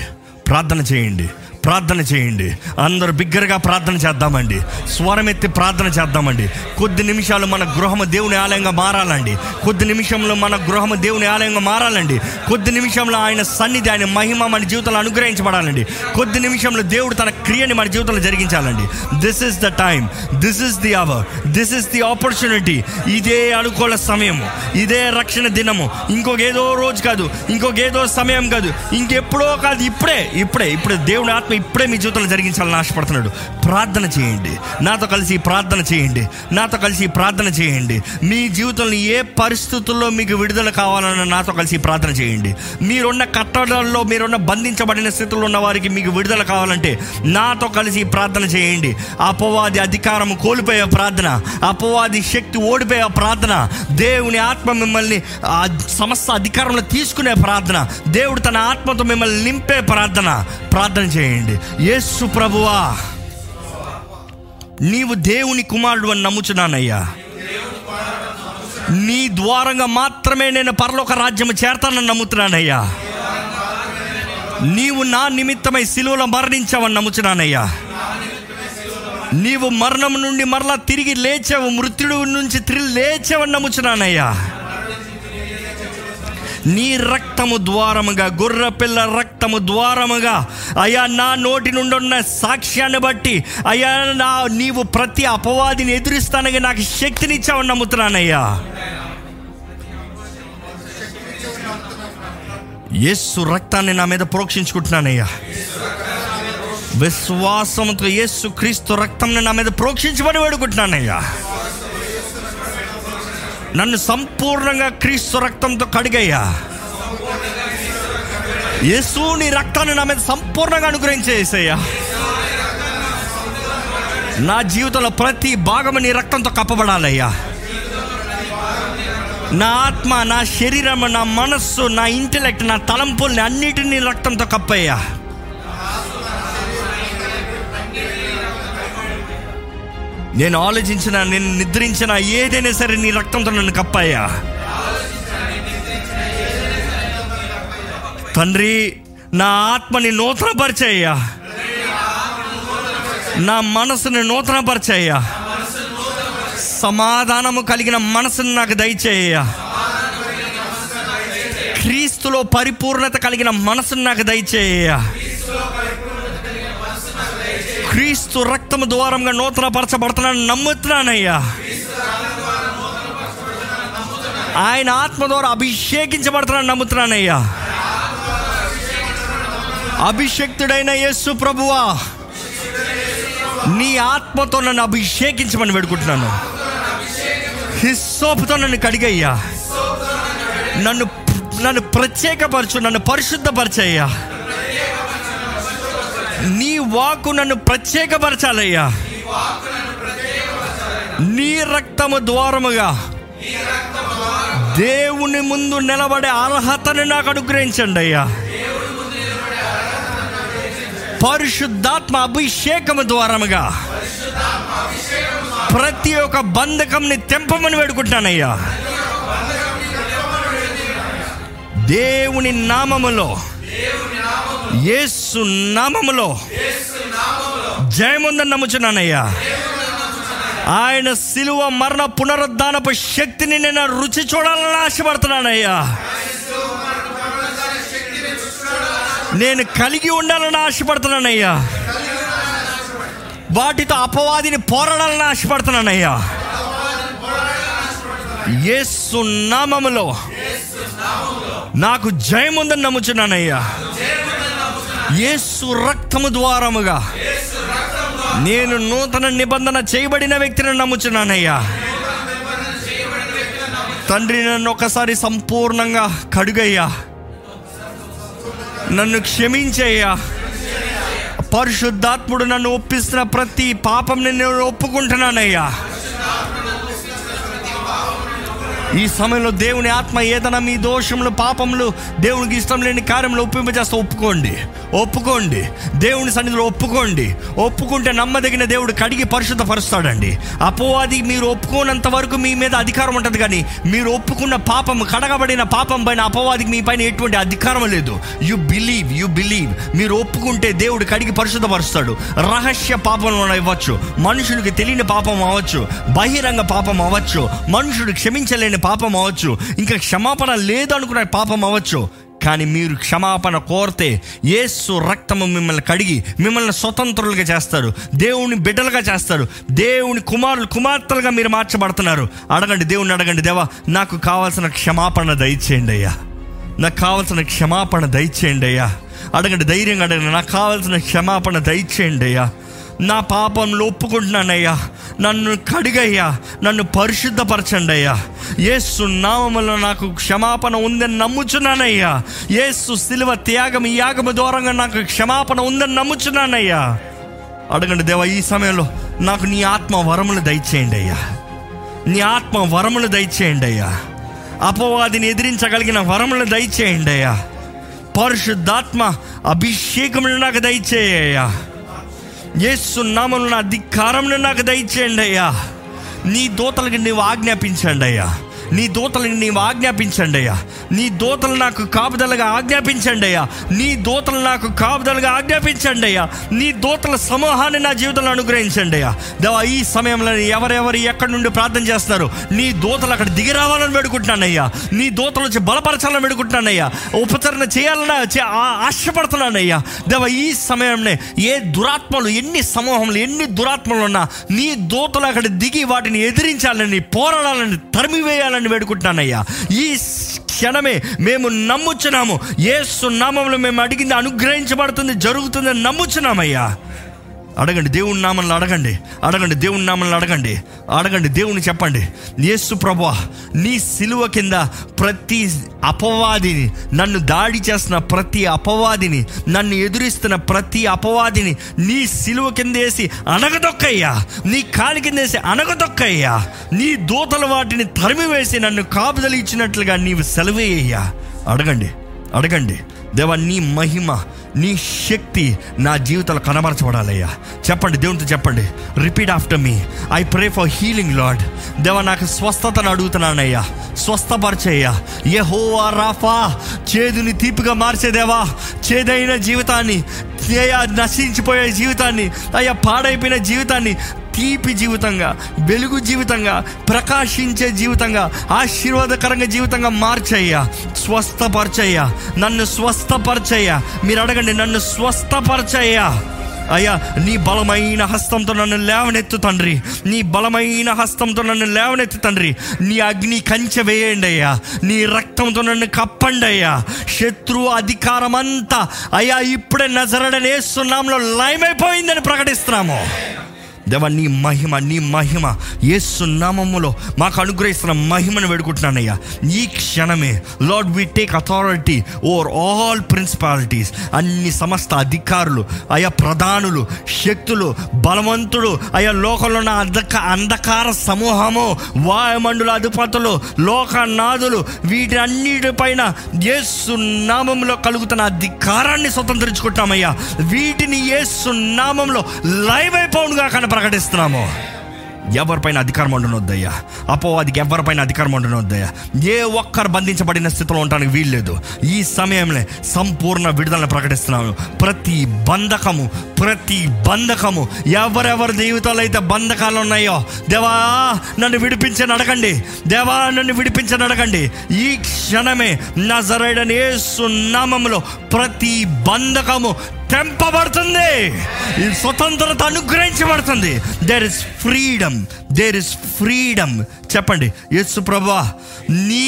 ప్రార్థన చేయండి, ప్రార్థన చేయండి. అందరూ బిగ్గరగా ప్రార్థన చేద్దామండి. స్వరమెత్తి ప్రార్థన చేద్దామండి. కొద్ది నిమిషాలు మన గృహము దేవుని ఆలయంగా మారాలండి. కొద్ది నిమిషంలో మన గృహము దేవుని ఆలయంగా మారాలండి. కొద్ది నిమిషంలో ఆయన సన్నిధి, ఆయన మహిమ మన జీవితంలో అనుగ్రహించబడాలండి. కొద్ది నిమిషంలో దేవుడు తన క్రియని మన జీవితంలో జరిగించాలండి. This is the time, this is the hour, this is the opportunity. ఇదే అనుకూల సమయము, ఇదే రక్షణ దినము. ఇంకొకేదో రోజు కాదు, ఇంకొకేదో సమయం కాదు, ఇంకెప్పుడో కాదు, ఇప్పుడే ఇప్పుడే ఇప్పుడే దేవుని ఆత్మ ఇప్పుడే మీ జీవితంలో జరిగించాలని ఆశపడుతున్నాడు. ప్రార్థన చేయండి, నాతో కలిసి ప్రార్థన చేయండి, నాతో కలిసి ప్రార్థన చేయండి. మీ జీవితంలో ఏ పరిస్థితుల్లో మీకు విడుదల కావాలన్నా నాతో కలిసి ప్రార్థన చేయండి. మీరున్న కట్టడాల్లో, మీరున్న బంధించబడిన స్థితిలో ఉన్న వారికి మీకు విడుదల కావాలంటే నాతో కలిసి ప్రార్థన చేయండి. అపవాది అధికారం కోల్పోయే ప్రార్థన, అపవాది శక్తి ఓడిపోయే ప్రార్థన, దేవుని ఆత్మ మిమ్మల్ని ఆ సమస్త అధికారంలో తీసుకునే ప్రార్థన, దేవుడు తన ఆత్మతో మిమ్మల్ని నింపే ప్రార్థన. ప్రార్థన చేయండి. యేసు ప్రభువా, నీవు దేవుని కుమారుడు అని నమ్ముచున్నానయ్యా. నీ ద్వారంగా మాత్రమే నేను పరలోక రాజ్యం చేరతానని నమ్ముతున్నానయ్యా. నీవు నా నిమిత్తమై సిలువలో మరణించావని నమ్ముచున్నానయ్యా. నీవు మరణం నుండి మరలా తిరిగి లేచావు, మృత్యుడు నుంచి తిరిగి లేచావని నమ్ముచున్నానయ్యా. నీ రక్తము ద్వారముగా, గొర్రెపిల్ల రక్తము ద్వారముగా అయ్యా, నా నోటి నుండి ఉన్న సాక్ష్యాన్ని బట్టి అయ్యా, నా నీవు ప్రతి అపవాదిని ఎదురిస్తానని నాకు శక్తినిచ్చావని నమ్ముతున్నానయ్యా. యేసు రక్తాన్ని నా మీద ప్రోక్షించుకుంటున్నానయ్యా. విశ్వాసంతో యేసు క్రీస్తు రక్తంని నా మీద ప్రోక్షించమని వేడుకుంటున్నానయ్యా. నన్ను సంపూర్ణంగా క్రీస్తు రక్తంతో కడిగయ్యా. యేసు నీ రక్తాన్ని నా మీద సంపూర్ణంగా అనుగ్రహించేసయ్యా. నా జీవితంలో ప్రతి భాగము నీ రక్తంతో కప్పబడాలయ్యా. నా ఆత్మ, నా శరీరము, నా మనస్సు, నా ఇంటెలెక్ట్, నా తలంపుల్ని అన్నిటినీ రక్తంతో కప్పయ్యా. నేను ఆలోచించిన, నేను నిద్రించిన ఏదైనా సరే నీ రక్తంతో నన్ను కప్పయ్యా. తండ్రి, నా ఆత్మని నూతనపరిచయ్యా, నా మనసుని నూతనపరిచయ్యా, సమాధానము కలిగిన మనసును నాకు దయచేయ్యా, క్రీస్తులో పరిపూర్ణత కలిగిన మనసును నాకు దయచేయ్యా. క్రీస్తు రక్తము ద్వారంగా నూతనపరచబడుతున్నాను నమ్ముతున్నానయ్యా. ఆయన ఆత్మ ద్వారా అభిషేకించబడుతున్నాను నమ్ముతున్నానయ్యా. అభిషేక్తుడైన యేసు ప్రభువా, నీ ఆత్మతో నన్ను అభిషేకించమని వేడుకుంటున్నాను. హిస్సోపుతో నన్ను కడిగయ్యా, నన్ను నన్ను ప్రత్యేకపరచు, నన్ను పరిశుద్ధపరచయ్యా. నీ వాక్కు నన్ను ప్రత్యేకపరచాలయ్యా. నీ రక్తము ద్వారముగా దేవుని ముందు నిలబడే అర్హతను నాకు అనుగ్రహించండి అయ్యా. పరిశుద్ధాత్మ అభిషేకము ద్వారముగా ప్రతి ఒక్క బంధకంని తెంపమని వేడుకుంటానయ్యా. దేవుని నామములో, యేసు నామములో జయముందని నమ్ముచున్నానయ్యా. ఆయన సిలువ మరణ పునరుద్ధానపు శక్తిని నేను రుచి చూడాలని ఆశపడుతున్నానయ్యా. నేను కలిగి ఉండాలని ఆశపడుతున్నానయ్యా. వాటితో అపవాదిని పోరాడాలని ఆశపడుతున్నానయ్యా. యేసు నామములో నాకు జయముందని నమ్ముచున్నానయ్యా. యేసు రక్తము ద్వారముగా నేను నూతన నిబంధన చేయబడిన వ్యక్తిని నమ్ముచున్నానయ్యా. తండ్రి, నన్ను ఒకసారి సంపూర్ణంగా కడుగయ్యా, నన్ను క్షమించయ్యా. పరిశుద్ధాత్ముడు నన్ను ఒప్పిస్తున్న ప్రతి పాపంని నేను ఒప్పుకుంటున్నానయ్యా. ఈ సమయంలో దేవుని ఆత్మ ఏదైనా మీ దోషములు, పాపములు, దేవునికి ఇష్టం లేని కార్యములు ఒప్పింపజేస్తే ఒప్పుకోండి, ఒప్పుకోండి, దేవుని సన్నిధిలో ఒప్పుకోండి. ఒప్పుకుంటే నమ్మదగిన దేవుడు కడిగి పరిశుద్ధపరుస్తాడండి. అపవాది మీరు ఒప్పుకోనంత వరకు మీ మీద అధికారం ఉంటుంది, కానీ మీరు ఒప్పుకున్న పాపం, కడగబడిన పాపం పైన అపవాదికి మీ పైన ఎటువంటి అధికారం లేదు. You believe, you believe. మీరు ఒప్పుకుంటే దేవుడు కడిగి పరిశుద్ధపరుస్తాడు. రహస్య పాపం ఇవ్వచ్చు, మనుషునికి తెలియని పాపం అవ్వచ్చు, బహిరంగ పాపం అవ్వచ్చు, మనుషుడు క్షమించలేని పాపం అవ్వచ్చు, ఇంకా క్షమాపణ లేదనుకునే పాపం అవ్వచ్చు. కానీ మీరు క్షమాపణ కోరితే యేసు రక్తము మిమ్మల్ని కడిగి మిమ్మల్ని స్వతంత్రులుగా చేస్తారు, దేవుని బిడ్డలుగా చేస్తారు, దేవుని కుమారులు, కుమార్తెలుగా మీరు మార్చబడుతున్నారు. అడగండి, దేవుని అడగండి, దేవా నాకు కావాల్సిన క్షమాపణ దయచేయండి అయ్యా, నాకు కావాల్సిన క్షమాపణ దయచేయండి అయ్యా. అడగండి, ధైర్యంగా అడగండి, నాకు కావాల్సిన క్షమాపణ దయచేయండి అయ్యా. నా పాపంలో ఒప్పుకుంటున్నానయ్యా, నన్ను కడిగయ్యా, నన్ను పరిశుద్ధపరచండి అయ్యా. యేసు నామములో నాకు క్షమాపణ ఉందని నమ్ముచున్నానయ్యా. యేసు సిలువ త్యాగం, యాగము ద్వారంగా నాకు క్షమాపణ ఉందని నమ్ముచున్నానయ్యా. అడగండి, దేవా ఈ సమయంలో నాకు నీ ఆత్మ వరములు దయచేయండి అయ్యా, నీ ఆత్మ వరములు దయచేయండి అయ్యా, అపవాదిని ఎదిరించగలిగిన వరములు దయచేయండి అయ్యా. పరిశుద్ధాత్మ అభిషేకములు నాకు దయచేయ్యా. యేసు నామమున అధికారమును నాకు దయచేయండి అయ్యా. నీ దూతలకు నీవు ఆజ్ఞాపించండి అయ్యా, నీ దూతలకు నీవు ఆజ్ఞాపించండి అయ్యా. నీ దూతలు నాకు కాపుదలుగా ఆజ్ఞాపించండి అయ్యా, నీ దూతలు నాకు కాపుదలుగా ఆజ్ఞాపించండి అయ్యా. నీ దూతల సమూహాన్ని నా జీవితంలో అనుగ్రహించండి అయ్యా. దేవా ఈ సమయంలో ఎవరెవరు ఎక్కడి నుండి ప్రార్థన చేస్తున్నారు, నీ దూతలు అక్కడ దిగి రావాలని వేడుకుంటున్నానయ్యా. నీ దూతలు వచ్చి బలపరచాలని వేడుకుంటున్నానయ్యా. ఉపచరణ చేయాలని ఆశపడుతున్నానయ్యా. దేవా ఈ సమయంలో ఏ దురాత్మలు, ఎన్ని సమూహంలో, ఎన్ని దురాత్మలు ఉన్నా నీ దూతలు అక్కడ దిగి వాటిని ఎదిరించాలని, పోరాడాలని, తరిమివేయాలని వేడుకుంటున్నానయ్యా. ఈ క్షణమే మేము నమ్ముచున్నాము, యేసు నామములో మేము అడిగింది అనుగ్రహించబడుతుంది, జరుగుతుందని నమ్ముచున్నామయ్యా. అడగండి, దేవుని నామములో అడగండి, అడగండి దేవుని నామములో అడగండి, అడగండి దేవుని చెప్పండి, యేసు ప్రభువా నీ సిలువ కింద ప్రతి అపవాదిని, నన్ను దాడి చేస్తున్న ప్రతి అపవాదిని, నన్ను ఎదురిస్తున్న ప్రతి అపవాదిని నీ సిలువ కింద వేసి అనగదొక్కయ్యా, నీ కాలి కింద వేసి అనగదొక్కయ్యా, నీ దూతలు వాటిని తరిమివేసి నన్ను కాపుదలు ఇచ్చినట్లుగా నీవు సెలవేయ్యా. అడగండి, అడగండి, దేవా నీ మహిమ నీ శక్తి నా జీవితాలు కనబరచబడాలయ్యా. చెప్పండి, దేవునితో చెప్పండి, repeat after me, I pray for healing Lord. దేవా నాకు స్వస్థతను అడుగుతున్నానయ్యా, స్వస్థపరిచయ్యా. యెహోవా రాఫా, చేదుని తీపిగా మార్చేదేవా, చేదైన జీవితాన్ని, అయ్యా నశించిపోయే జీవితాన్ని, అయ్యా పాడైపోయిన జీవితాన్ని తీపి జీవితంగా, వెలుగు జీవితంగా, ప్రకాశించే జీవితంగా, ఆశీర్వాదకరంగా జీవితంగా మార్చయ్యా, స్వస్థపరచయ్యా, నన్ను స్వస్థపరచయ్యా. మీరు అడగండి, నన్ను స్వస్థపరచయ్యా. అయ్యా నీ బలమైన హస్తంతో నన్ను లేవనెత్తు తండ్రి, నీ బలమైన హస్తంతో నన్ను లేవనెత్తు తండ్రి. నీ అగ్ని కంచె వేయండి అయ్యా, నీ రక్తంతో నన్ను కప్పండి అయ్యా. శత్రు అధికారం అంతా అయ్యా ఇప్పుడే నజరడని యేసునామములో లయమైపోయిందని ప్రకటిస్తున్నాము. దేవా నీ మహిమ, నీ మహిమ యేసు నామములో మాకు అనుగ్రహిస్తున్న మహిమను వేడుకుంటున్నానయ్యా. ఈ క్షణమే Lord we take authority over all principalities, అన్ని సమస్త అధికారులు, అయా ప్రధానులు, శక్తులు, బలవంతుడు, అయా లోకంలో ఉన్న అధక అంధకార సమూహము, వాయుమండల అధిపతులు, లోకనాథులు, వీటి అన్నిటిపైన యేసు నామంలో కలుగుతున్న అధికారాన్ని స్వతంత్రించుకుంటామయ్యా. వీటిని యేసు నామంలో లైవ్ అయిపోవునుగా కనపడ ప్రకటిస్తున్నాము. ఎవరిపైన అధికారం ఉండనొద్దయ్యా, అపవాదికి ఎవరిపైన అధికారం ఉండనొద్దయ్యా. ఏ ఒక్కరు బంధించబడిన స్థితిలో ఉండడానికి వీల్లేదు. ఈ సమయంలో సంపూర్ణ విడుదలను ప్రకటిస్తున్నాము. ప్రతి బంధకము, ప్రతి బంధకము, ఎవరెవరి జీవితాలు అయితే బంధకాలు ఉన్నాయో, దేవా నన్ను విడిపించని అడగండి, దేవా నన్ను విడిపించని అడగండి. ఈ క్షణమే నజరేయుడైన యేసు నామములో ప్రతి బంధకము తెంపబడుతుంది, స్వతంత్రత అనుగ్రహించబడుతుంది. There is freedom, there is freedom. చెప్పండి, యేసు ప్రభువా నీ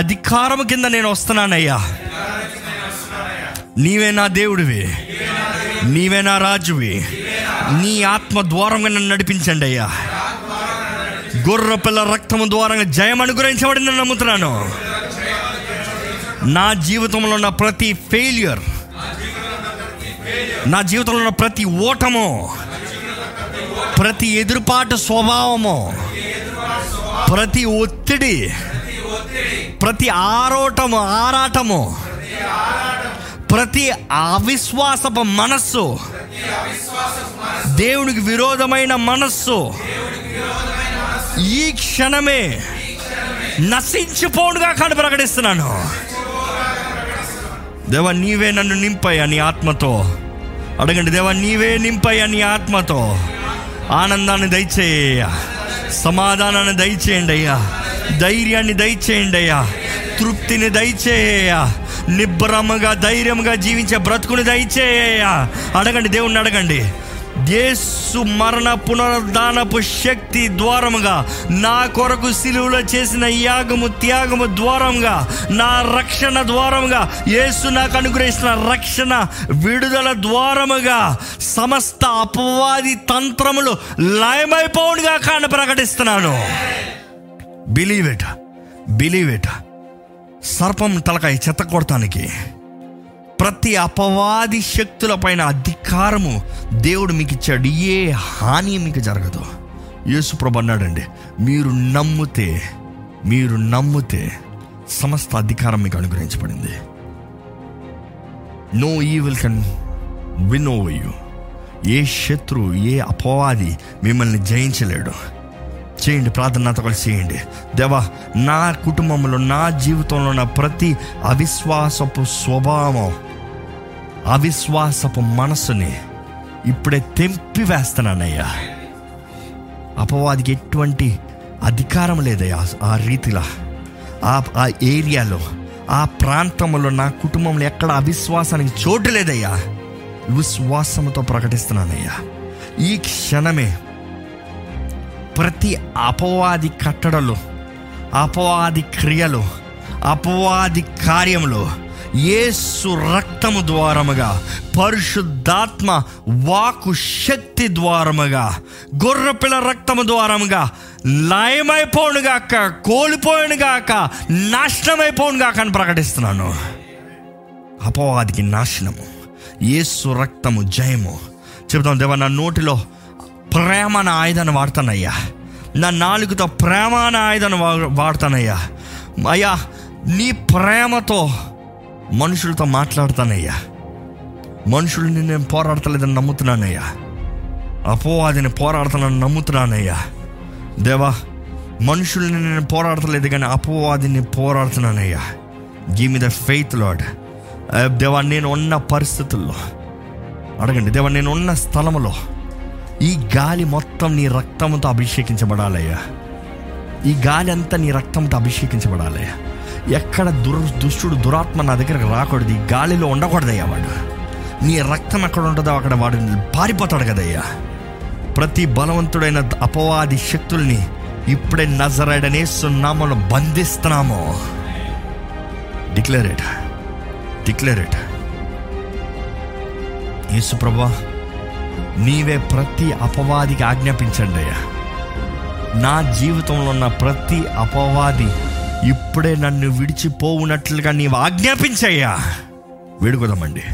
అధికారం కింద నేను వస్తున్నానయ్యా, నీవే నా దేవుడివి, నీవే నా రాజువి, నీ ఆత్మ ద్వారంగా నన్ను నడిపించండి అయ్యా. గొర్రె పిల్ల రక్తము ద్వారంగా జయం అనుగ్రహించబడిందని నమ్ముతున్నాను. నా జీవితంలో ఉన్న ప్రతి ఫెయిల్యూర్, నా జీవితంలో ఉన్న ప్రతి ఓటము, ప్రతి ఎదురుపాటు స్వభావము, ప్రతి ఒత్తిడి, ప్రతి ఆరోటము ఆరాటము, ప్రతి అవిశ్వాసపు మనస్సు, దేవునికి విరోధమైన మనస్సు ఈ క్షణమే నశించిపోవునుగా కాని ప్రకటిస్తున్నాను. దేవా నీవే నన్ను నింపాయా నీ ఆత్మతో. అడగండి, దేవా నీవే నింపాయా నీ ఆత్మతో. ఆనందాన్ని దయచేయ్యా, సమాధానాన్ని దయచేయండి అయ్యా, ధైర్యాన్ని దయచేయండి అయ్యా, తృప్తిని దయచేయ్యా, నిబ్బరముగా ధైర్యంగా జీవించే బ్రతుకుని దయచేయ్యా. అడగండి, దేవుణ్ణి అడగండి. యేసు మరణ పునరుద్ధానపు శక్తి ద్వారముగా, నా కొరకు సిలువలో చేసిన యాగము త్యాగము ద్వారంగా, నా రక్షణ ద్వారముగా, యేసు నాకు అనుగ్రహించిన రక్షణ విడుదల ద్వారముగా సమస్త అపవాది తంత్రములు లయమైపోవునుగా కాని ప్రకటిస్తున్నాను. Believe it, believe it. సర్పం తలకాయ చెత్త కొడతానికి, ప్రతి అపవాది శక్తుల పైన అధికారము దేవుడు మీకు ఇచ్చాడు. ఏ హాని మీకు జరగదు. యేసు ప్రభు అన్నాడండి, మీరు నమ్మితే, మీరు నమ్మితే సమస్త అధికారం మీకు అనుగ్రహించబడింది. No evil can win over you. ఏ శత్రువు, ఏ అపవాది మిమ్మల్ని జయించలేడు. చేయండి, ప్రార్థనతో కలిసి చేయండి. దేవా నా కుటుంబంలో, నా జీవితంలో ఉన్న ప్రతి అవిశ్వాసపు స్వభావం, అవిశ్వాసపు మనసుని ఇప్పుడే తెంపివేస్తున్నానయ్యా. అపవాదికి ఎటువంటి అధికారం లేదయ్యా. ఆ రీతిలో, ఆ ఏరియాలో, ఆ ప్రాంతంలో, నా కుటుంబంలో ఎక్కడ అవిశ్వాసానికి చోటు లేదయ్యా. విశ్వాసంతో ప్రకటిస్తున్నానయ్యా, ఈ క్షణమే ప్రతి అపవాది కట్టడలు, అపవాది క్రియలు, అపవాది కార్యములు యేసు రక్తము ద్వారముగా, పరిశుద్ధాత్మ వాకు శక్తి ద్వారముగా, గొర్రెపిల్ల రక్తము ద్వారముగా లయమైపోనుగాక, కోల్పోయానుగాక, నాశనమైపోనుగాక అని ప్రకటిస్తున్నాను. అపవాదికి నాశనము, యేసు రక్తము జయము. చెబుతాం, దేవా నా నోటిలో ప్రేమ నా ఆయుధాన్ని వాడతానయ్యా, నా నాలుగుతో ప్రేమ నా ఆయుధాన్ని వాడతానయ్యా, అయ్యా నీ ప్రేమతో మనుషులతో మాట్లాడతానయ్యా, మనుషుల్ని నేను పోరాడతలేదని నమ్ముతున్నానయ్యా, అపోవాదిని పోరాడతానని నమ్ముతున్నానయ్యా. దేవా మనుషుల్ని నేను పోరాడతలేదు కానీ అపోవాదిని పోరాడుతున్నానయ్యా. Give me the faith Lord. దేవా నేను ఉన్న పరిస్థితుల్లో అడగండి, దేవా నేను ఉన్న స్థలంలో ఈ గాలి మొత్తం నీ రక్తంతో అభిషేకించబడాలయ్యా, ఈ గాలి అంతా నీ రక్తంతో అభిషేకించబడాలయ్యా. ఎక్కడ దుర్ దుష్టుడు దురాత్మ నా దగ్గరకు రాకూడదు, ఈ గాలిలో ఉండకూడదయ్యా. వాడు నీ రక్తం ఎక్కడ ఉంటుందో అక్కడ వాడు పారిపోతాడు కదయ్యా. ప్రతి బలవంతుడైన అపవాది శక్తుల్ని ఇప్పుడే నజరేయుడనే సున్నామలు బంధిస్తున్నాము. Declare it, declare it. Yesu ప్రభువా నీవే ప్రతి అపవాదికి ఆజ్ఞాపించండి అయ్యా. నా జీవితంలో ఉన్న ప్రతి అపవాది ఇప్పుడే నన్ను విడిచిపోవునట్లుగా నీవు ఆజ్ఞాపించయ్యా. వేడుకోదామండి,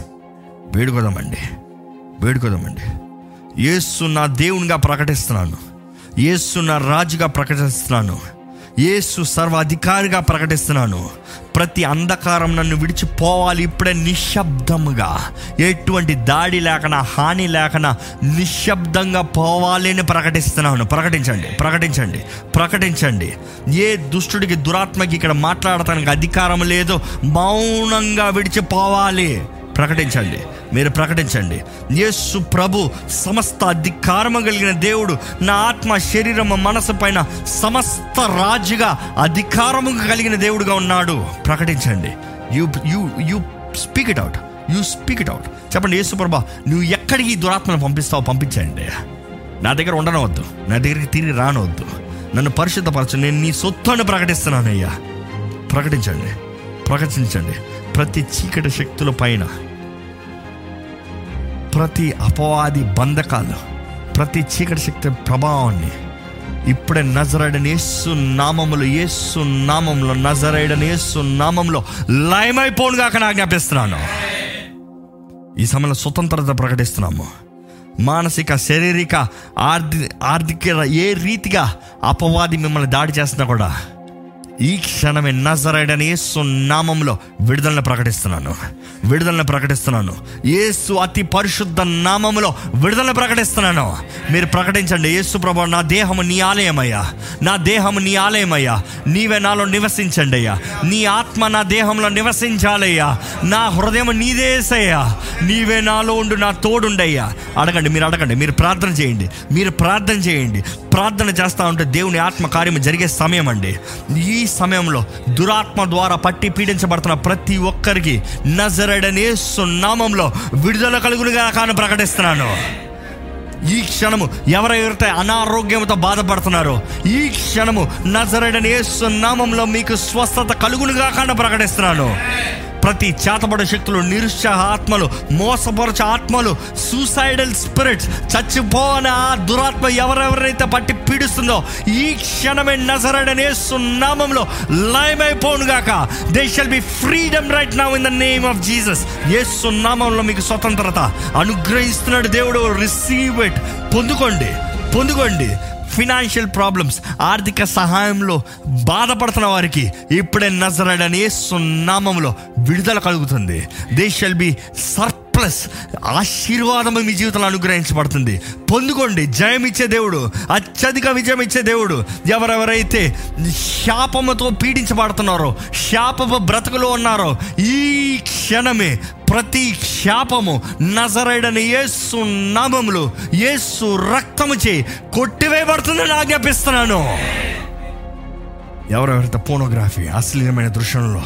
వేడుకోదామండి, వేడుకోదామండి. యేసు నా దేవునిగా ప్రకటిస్తున్నాను, యేసు నా రాజుగా ప్రకటిస్తున్నాను, యేసు సర్వాధికారిగా ప్రకటిస్తున్నాను. ప్రతి అంధకారం నన్ను విడిచిపోవాలి ఇప్పుడే, నిశ్శబ్దముగా, ఎటువంటి దాడి లేకుండా, హాని లేకుండా నిశ్శబ్దంగా పోవాలి అని ప్రకటిస్తున్నాను. ప్రకటించండి, ప్రకటించండి, ప్రకటించండి. ఏ దుష్టుడికి దురాత్మకి ఇక్కడ మాట్లాడటానికి అధికారం లేదు, మౌనంగా విడిచిపోవాలి. ప్రకటించండి, మీరు ప్రకటించండి. యేసు ప్రభు సమస్త అధికారము కలిగిన దేవుడు, నా ఆత్మ శరీరము మనసు పైన సమస్త రాజుగా అధికారము కలిగిన దేవుడుగా ఉన్నాడు. ప్రకటించండి. You you you speak it out, you speak it out. చెప్పండి, యేసు ప్రభు నువ్వు ఎక్కడికి దురాత్మను పంపిస్తావు పంపించండి, నా దగ్గర ఉండనవద్దు, నా దగ్గరికి తిరిగి రానవద్దు, నన్ను పరిశుద్ధపరచు, నేను నీ సొత్తును ప్రకటిస్తున్నాను అయ్యా. ప్రకటించండి, ప్రకటించండి. ప్రతి చీకటి శక్తుల పైన, ప్రతి అపవాది బంధకాలు, ప్రతి చీకటి శక్తి ప్రభావాన్ని ఇప్పుడే నజరేయుడని యేసు నామములో, యేసు నామములో, నజరేయుడని యేసు నామములో లయమైపోనుగాక ఆజ్ఞాపిస్తున్నాను. ఈ సమయంలో స్వతంత్రత ప్రకటిస్తున్నాము. మానసిక, శారీరక, ఆర్థిక ఆర్థిక ఏ రీతిగా అపవాది మిమ్మల్ని దాడి చేస్తున్నా కూడా ఈ క్షణమే నజరేయుడని యేసు నామములో విడుదలను ప్రకటిస్తున్నాను, విడుదలను ప్రకటిస్తున్నాను. యేసు అతి పరిశుద్ధ నామములో విడుదలను ప్రకటిస్తున్నాను. మీరు ప్రకటించండి. యేసు ప్రభువా నా దేహము నీ ఆలయమయ్యా, నా దేహము నీ ఆలయమయ్యా, నీవే నాలో నివసించండి అయ్యా, నీ ఆత్మ నా దేహంలో నివసించాలయ్యా, నా హృదయం నీదేసయ్యా, నీవే నాలో ఉండు, నా తోడుండయ్యా. అడగండి, మీరు అడగండి, మీరు ప్రార్థన చేయండి, మీరు ప్రార్థన చేయండి. ప్రార్థన చేస్తూ ఉంటే దేవుని ఆత్మ కార్యము జరిగే సమయం అండి. ఈ సమయంలో దురాత్మ ద్వారా పట్టి పీడించబడుతున్న ప్రతి ఒక్కరికి నజరేయుడని యేసు నామములో విడుదల కలుగునుగా కాను ప్రకటిస్తున్నాను. ఈ క్షణము ఎవరెవరైతే అనారోగ్యంతో బాధపడుతున్నారో ఈ క్షణము నజరేయుడని యేసు నామములో మీకు స్వస్థత కలుగునుగా కాను ప్రకటిస్తున్నాను. ప్రతి చేతబడి శక్తులు, నిరుత్సాహ ఆత్మలు, మోసపరచ ఆత్మలు, సూసైడల్ స్పిరిట్స్, చచ్చిపోని ఆ దురాత్మ ఎవరెవరైతే పట్టి పీడిస్తుందో ఈ క్షణమే నజరేయుడని యేసు నామములో లయమైపోనుగాక. They shall be freedom right now in the name of Jesus. యేసు నామములో మీకు స్వతంత్రత అనుగ్రహిస్తున్నాడు దేవుడు. Receive it. పొందుకోండి, పొందుకోండి. ఫైనాన్షియల్ ప్రాబ్లమ్స్, ఆర్థిక సహాయంలో బాధపడుతున్న వారికి ఇప్పుడే నజరేయుడని యేసు నామములో విడుదల కలుగుతుంది. They shall be surplus. ఆశీర్వాదము మీ జీవితంలో అనుగ్రహించబడుతుంది. పొందుకోండి. జయం ఇచ్చే దేవుడు, అత్యధిక విజయం ఇచ్చే దేవుడు. ఎవరెవరైతే శాపముతో పీడించబడుతున్నారో, శాపపు బ్రతుకులో ఉన్నారో ఈ క్షణమే ప్రతి శాపము నజరేయుడని యేసు నామములో, యేసు రక్తము చే కొట్టివేయబడుతుందని ఆజ్ఞాపిస్తున్నాను. ఎవరెవరైతే పోర్నోగ్రఫీ, అశ్లీలమైన దృశ్యంలో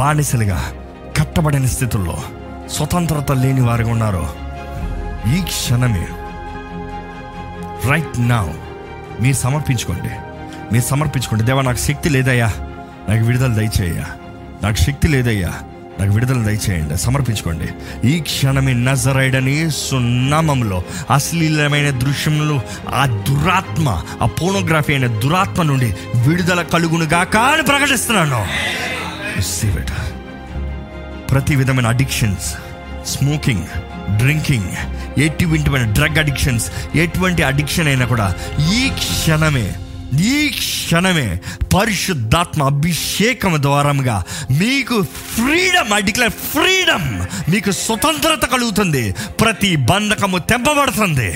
బానిసలుగా కట్టబడిన స్థితుల్లో స్వతంత్రత లేని వారు ఉన్నారో ఈ క్షణమే రైట్ నౌ మీరు సమర్పించుకోండి, మీరు సమర్పించుకోండి. దేవా నాకు శక్తి లేదయ్యా, నాకు విడుదల దయచేయ్యా, నాకు శక్తి లేదయ్యా, నాకు విడుదల దయచేయండి, సమర్పించుకోండి. ఈ క్షణమే నజరైడని సున్నామంలో అశ్లీలమైన దృశ్యములు, ఆ దురాత్మ, ఆ పోర్నోగ్రఫీ అయిన దురాత్మ నుండి విడుదల కలుగునుగాక అని ప్రకటిస్తున్నాను. ప్రతి విధమైన అడిక్షన్స్, స్మోకింగ్, డ్రింకింగ్, ఎటువంటి డ్రగ్ అడిక్షన్స్, ఎటువంటి అడిక్షన్ అయినా కూడా ఈ క్షణమే ఈ క్షణమే పరిశుద్ధాత్మ అభిషేకం ద్వారంగా మీకు ఫ్రీడమ్, ఐ డిక్లేర్ ఫ్రీడమ్, మీకు స్వతంత్రత కలుగుతుంది. ప్రతి బంధకము తెంపబడుతుంది.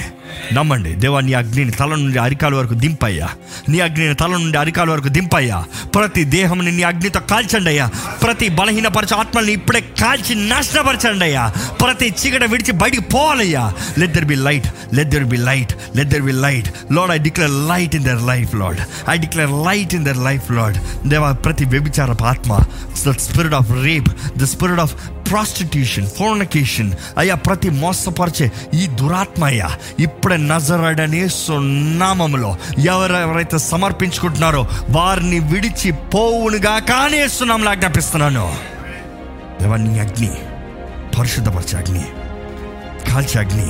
నమ్మండి. దేవా, నీ అగ్నిని తల నుండి అరికాల వరకు దింపయ్యా, నీ అగ్నిని తల నుండి అరికాల వరకు దింపయ్యా. ప్రతి దేహంని నీ అగ్నితో కాల్చండి అయ్యా. ప్రతి బలహీనపరచ ఆత్మల్ని ఇప్పుడే కాల్చి నాశనపరచండి అయ్యా. ప్రతి చీకట విడిచి బయటికి పోవాలయ్యా. Let there be light, let there be light, let there be light. Lord, I declare light in their life Lord, I declare light in their life Lord. దేవా, ప్రతి వ్యభిచారపు ఆత్మ, the spirit of rape, the spirit of prostitution, fornication అయ్యా, ప్రతి మోసపరిచే ఈ దురాత్మ అయ్యా, ఇప్పుడే నజరడని సున్నామములో ఎవరెవరైతే సమర్పించుకుంటున్నారో వారిని విడిచి పోవునుగా కానీ సున్నాములు ఆజ్ఞాపిస్తున్నాను. దేవా, నీ అగ్ని, పరిశుద్ధపరిచే అగ్ని, కాల్చే అగ్ని.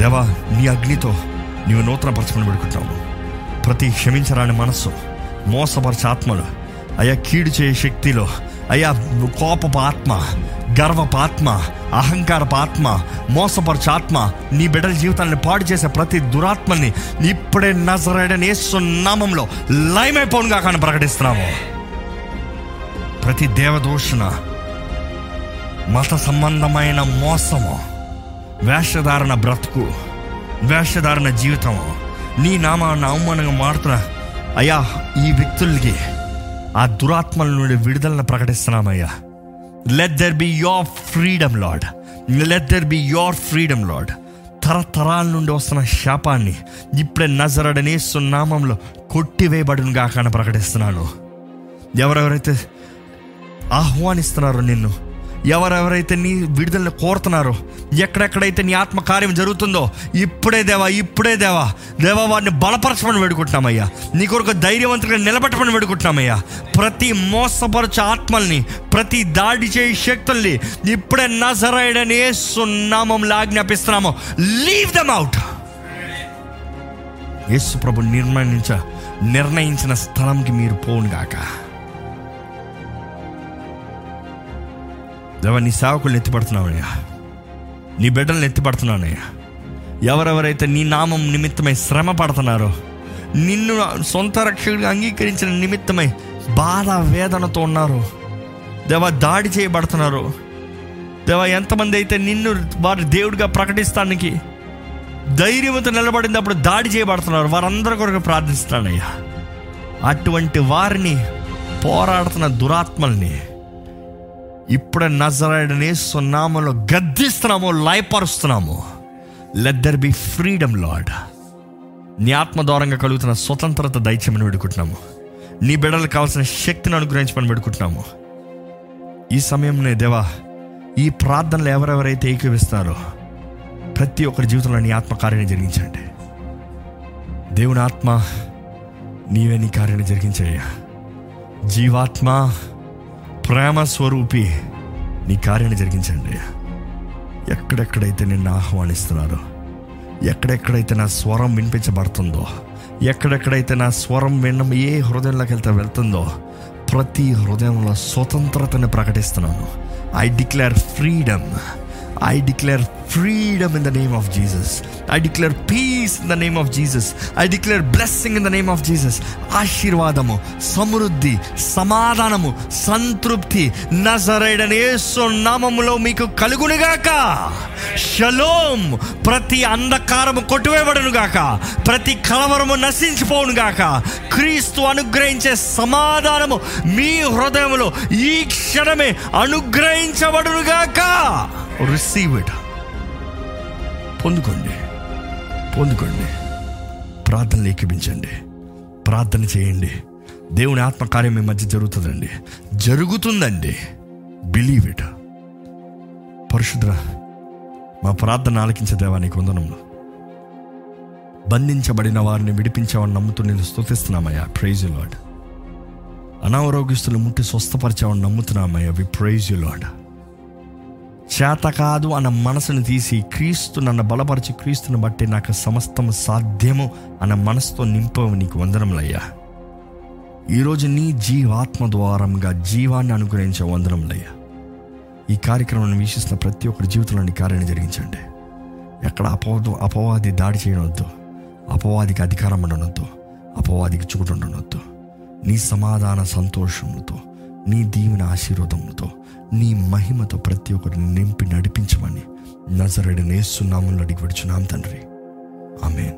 దేవా, నీ అగ్నితో నీవు నూతన పరచుకుని పెడుకుంటావు. ప్రతి క్షమించరాని మనస్సు, మోసపరిచే ఆత్మలు అయ్యా, కీడు చేయ శక్తిలో అయ్యా, కోపపు ఆత్మ, గర్వపు ఆత్మ, అహంకారపు ఆత్మ, మోసపరచు ఆత్మ, నీ బిడ్డల జీవితాన్ని పాడు చేసే ప్రతి దురాత్మల్ని ఇప్పుడే నజరేడని యేసు నామంలో లయమైపోనుగా కానీ ప్రకటిస్తున్నాము. ప్రతి దేవదూషణ, మత సంబంధమైన మోసము, వేషధారణ బ్రతుకు, వేషధారణ జీవితము, నీ నామాన్ని అవమానంగా మారుతున్న అయ్యా, ఈ వ్యక్తులకి ఆ దురాత్మల నుండి విడుదలను ప్రకటిస్తున్నామయ్యా. Let there be your freedom Lord, let there be your freedom Lord. తరతరాల నుండి వస్తున్న శాపాన్ని ఇప్పుడే నజరడని సున్నామంలో కొట్టివేయబడును గాక ప్రకటిస్తున్నాను. ఎవరెవరైతే ఆహ్వానిస్తున్నారో నిన్ను, ఎవరెవరైతే నీ విడుదలను కోరుతున్నారో, ఎక్కడెక్కడైతే నీ ఆత్మకార్యం జరుగుతుందో ఇప్పుడే దేవా, ఇప్పుడే దేవా, దేవా వారిని బలపరచమని వేడుకుంటున్నామయ్యా. నీ కొరకు ధైర్యవంతులుగా నిలబెట్టమని వేడుకుంటున్నామయ్యా. ప్రతి మోసపరచ ఆత్మల్ని, ప్రతి దాడి చేయ శక్తుల్ని ఇప్పుడే నజరేయుడని యేసు నామములో ఆజ్ఞాపిస్తున్నాము. Leave them out. యేసు ప్రభు నిర్ణయించ నిర్ణయించిన స్థలంకి మీరు పోవునుగాక. దేవా, నీ సేవకులను ఎత్తిపడుతున్నావయ్యా, నీ బిడ్డలను ఎత్తిపడుతున్నానయ్యా. ఎవరెవరైతే నీ నామం నిమిత్తమై శ్రమ పడుతున్నారో, నిన్ను సొంత రక్షకుడిగా అంగీకరించిన నిమిత్తమై బాధ వేదనతో ఉన్నారు, దేవా దాడి చేయబడుతున్నారు, దేవా ఎంతమంది అయితే నిన్ను వారి దేవుడిగా ప్రకటిస్తానికి ధైర్యంతో నిలబడినప్పుడు దాడి చేయబడుతున్నారు, వారందరి కొరకు ప్రార్థిస్తానయ్యా. అటువంటి వారిని, పోరాడుతున్న దురాత్మల్ని ఇప్పుడే నజరేయుడని యేసు నామములో గద్దిస్తున్నాము, లయపరుస్తున్నాము. Let there be freedom Lord. నీ ఆత్మ ద్వారంగా కలుగుతున్న స్వతంత్రత దయచేయమని పెడుకుంటున్నాము. నీ బిడ్డలకు కావాల్సిన శక్తిని అనుగ్రహించమని పెడుకుంటున్నాము. ఈ సమయంలో దేవా, ఈ ప్రార్థనలు ఎవరెవరైతే ఏకీవిస్తారో ప్రతి ఒక్కరి జీవితంలో నీ ఆత్మ కార్యాన్ని జరిగించండి. దేవుని ఆత్మ, నీవే నీ కార్యాన్ని జరిగించయ్యా. జీవాత్మ, ప్రేమ స్వరూపి, నీ కార్యాన్ని జరిగించండి. ఎక్కడెక్కడైతే నిన్ను ఆహ్వానిస్తున్నారో, ఎక్కడెక్కడైతే నా స్వరం వినిపించబడుతుందో, ఎక్కడెక్కడైతే నా స్వరం విన్న ఏ హృదయంలోకి వెళ్తే వెళ్తుందో ప్రతి హృదయంలో స్వతంత్రతను ప్రకటిస్తున్నాను. I declare freedom, I declare freedom in the name of Jesus. I declare peace in the name of Jesus. I declare blessing in the name of Jesus. ఆశీర్వాదము, సమృద్ధి, సమాధానము, సంతృప్తి నజరేయుడని యేసు నామములో మీకు కలుగును గాక. షలోమ్. ప్రతి అంధకారము కొట్టువేయబడును గాక, ప్రతి కలవరము నశించిపోవును గాక. క్రీస్తు అనుగ్రహించే సమాధానము మీ హృదయములో ఈ క్షణమే అనుగ్రహించబడును గాక. Receive it. పొందుకోండి, పొందుకోండి. ప్రార్థనలు ఏకీపించండి, ప్రార్థన చేయండి. దేవుని ఆత్మకార్యం మీ మధ్య జరుగుతుందండి, జరుగుతుందండి. Believe it. పరిశుద్ధుడా, మా ప్రార్థన ఆలకించే దేవా, నీకు వందనములు. బంధించబడిన వారిని విడిపించేవాడిని నమ్ముతూ నేను స్తుతిస్తున్నామయ్యా. Praise you Lord. అనారోగ్యస్తులు ముట్టి స్వస్థపరిచామని నమ్ముతున్నామయ్యా. We praise you Lord. చేత కాదు అన్న మనసును తీసి క్రీస్తు నన్ను బలపరిచి క్రీస్తుని బట్టి నాకు సమస్తం సాధ్యము అన్న మనసుతో నింపవు. నీకు వందనములయ్యా. ఈరోజు నీ జీవాత్మ ద్వారంగా జీవాన్ని అనుగ్రహించే వందనములయ్యా. ఈ కార్యక్రమాన్ని వీక్షిస్తున్న ప్రతి ఒక్కరి జీవితంలోని కార్యాన్ని జరిగించండి. ఎక్కడ అపవాదు అపవాది దాడి చేయనవద్దు, అపవాదికి అధికారం ఉండనొద్దు, అపవాదికి చూడు ఉండనొద్దు. నీ సమాధాన సంతోషముతో, నీ దీవెన ఆశీర్వాదముతో, నీ మహిమతో ప్రతి ఒక్కరిని నింపి నడిపించమని నజరేయుడైన యేసు నామములో అడిగి వేడుచున్నాం తండ్రి. ఆమేన్.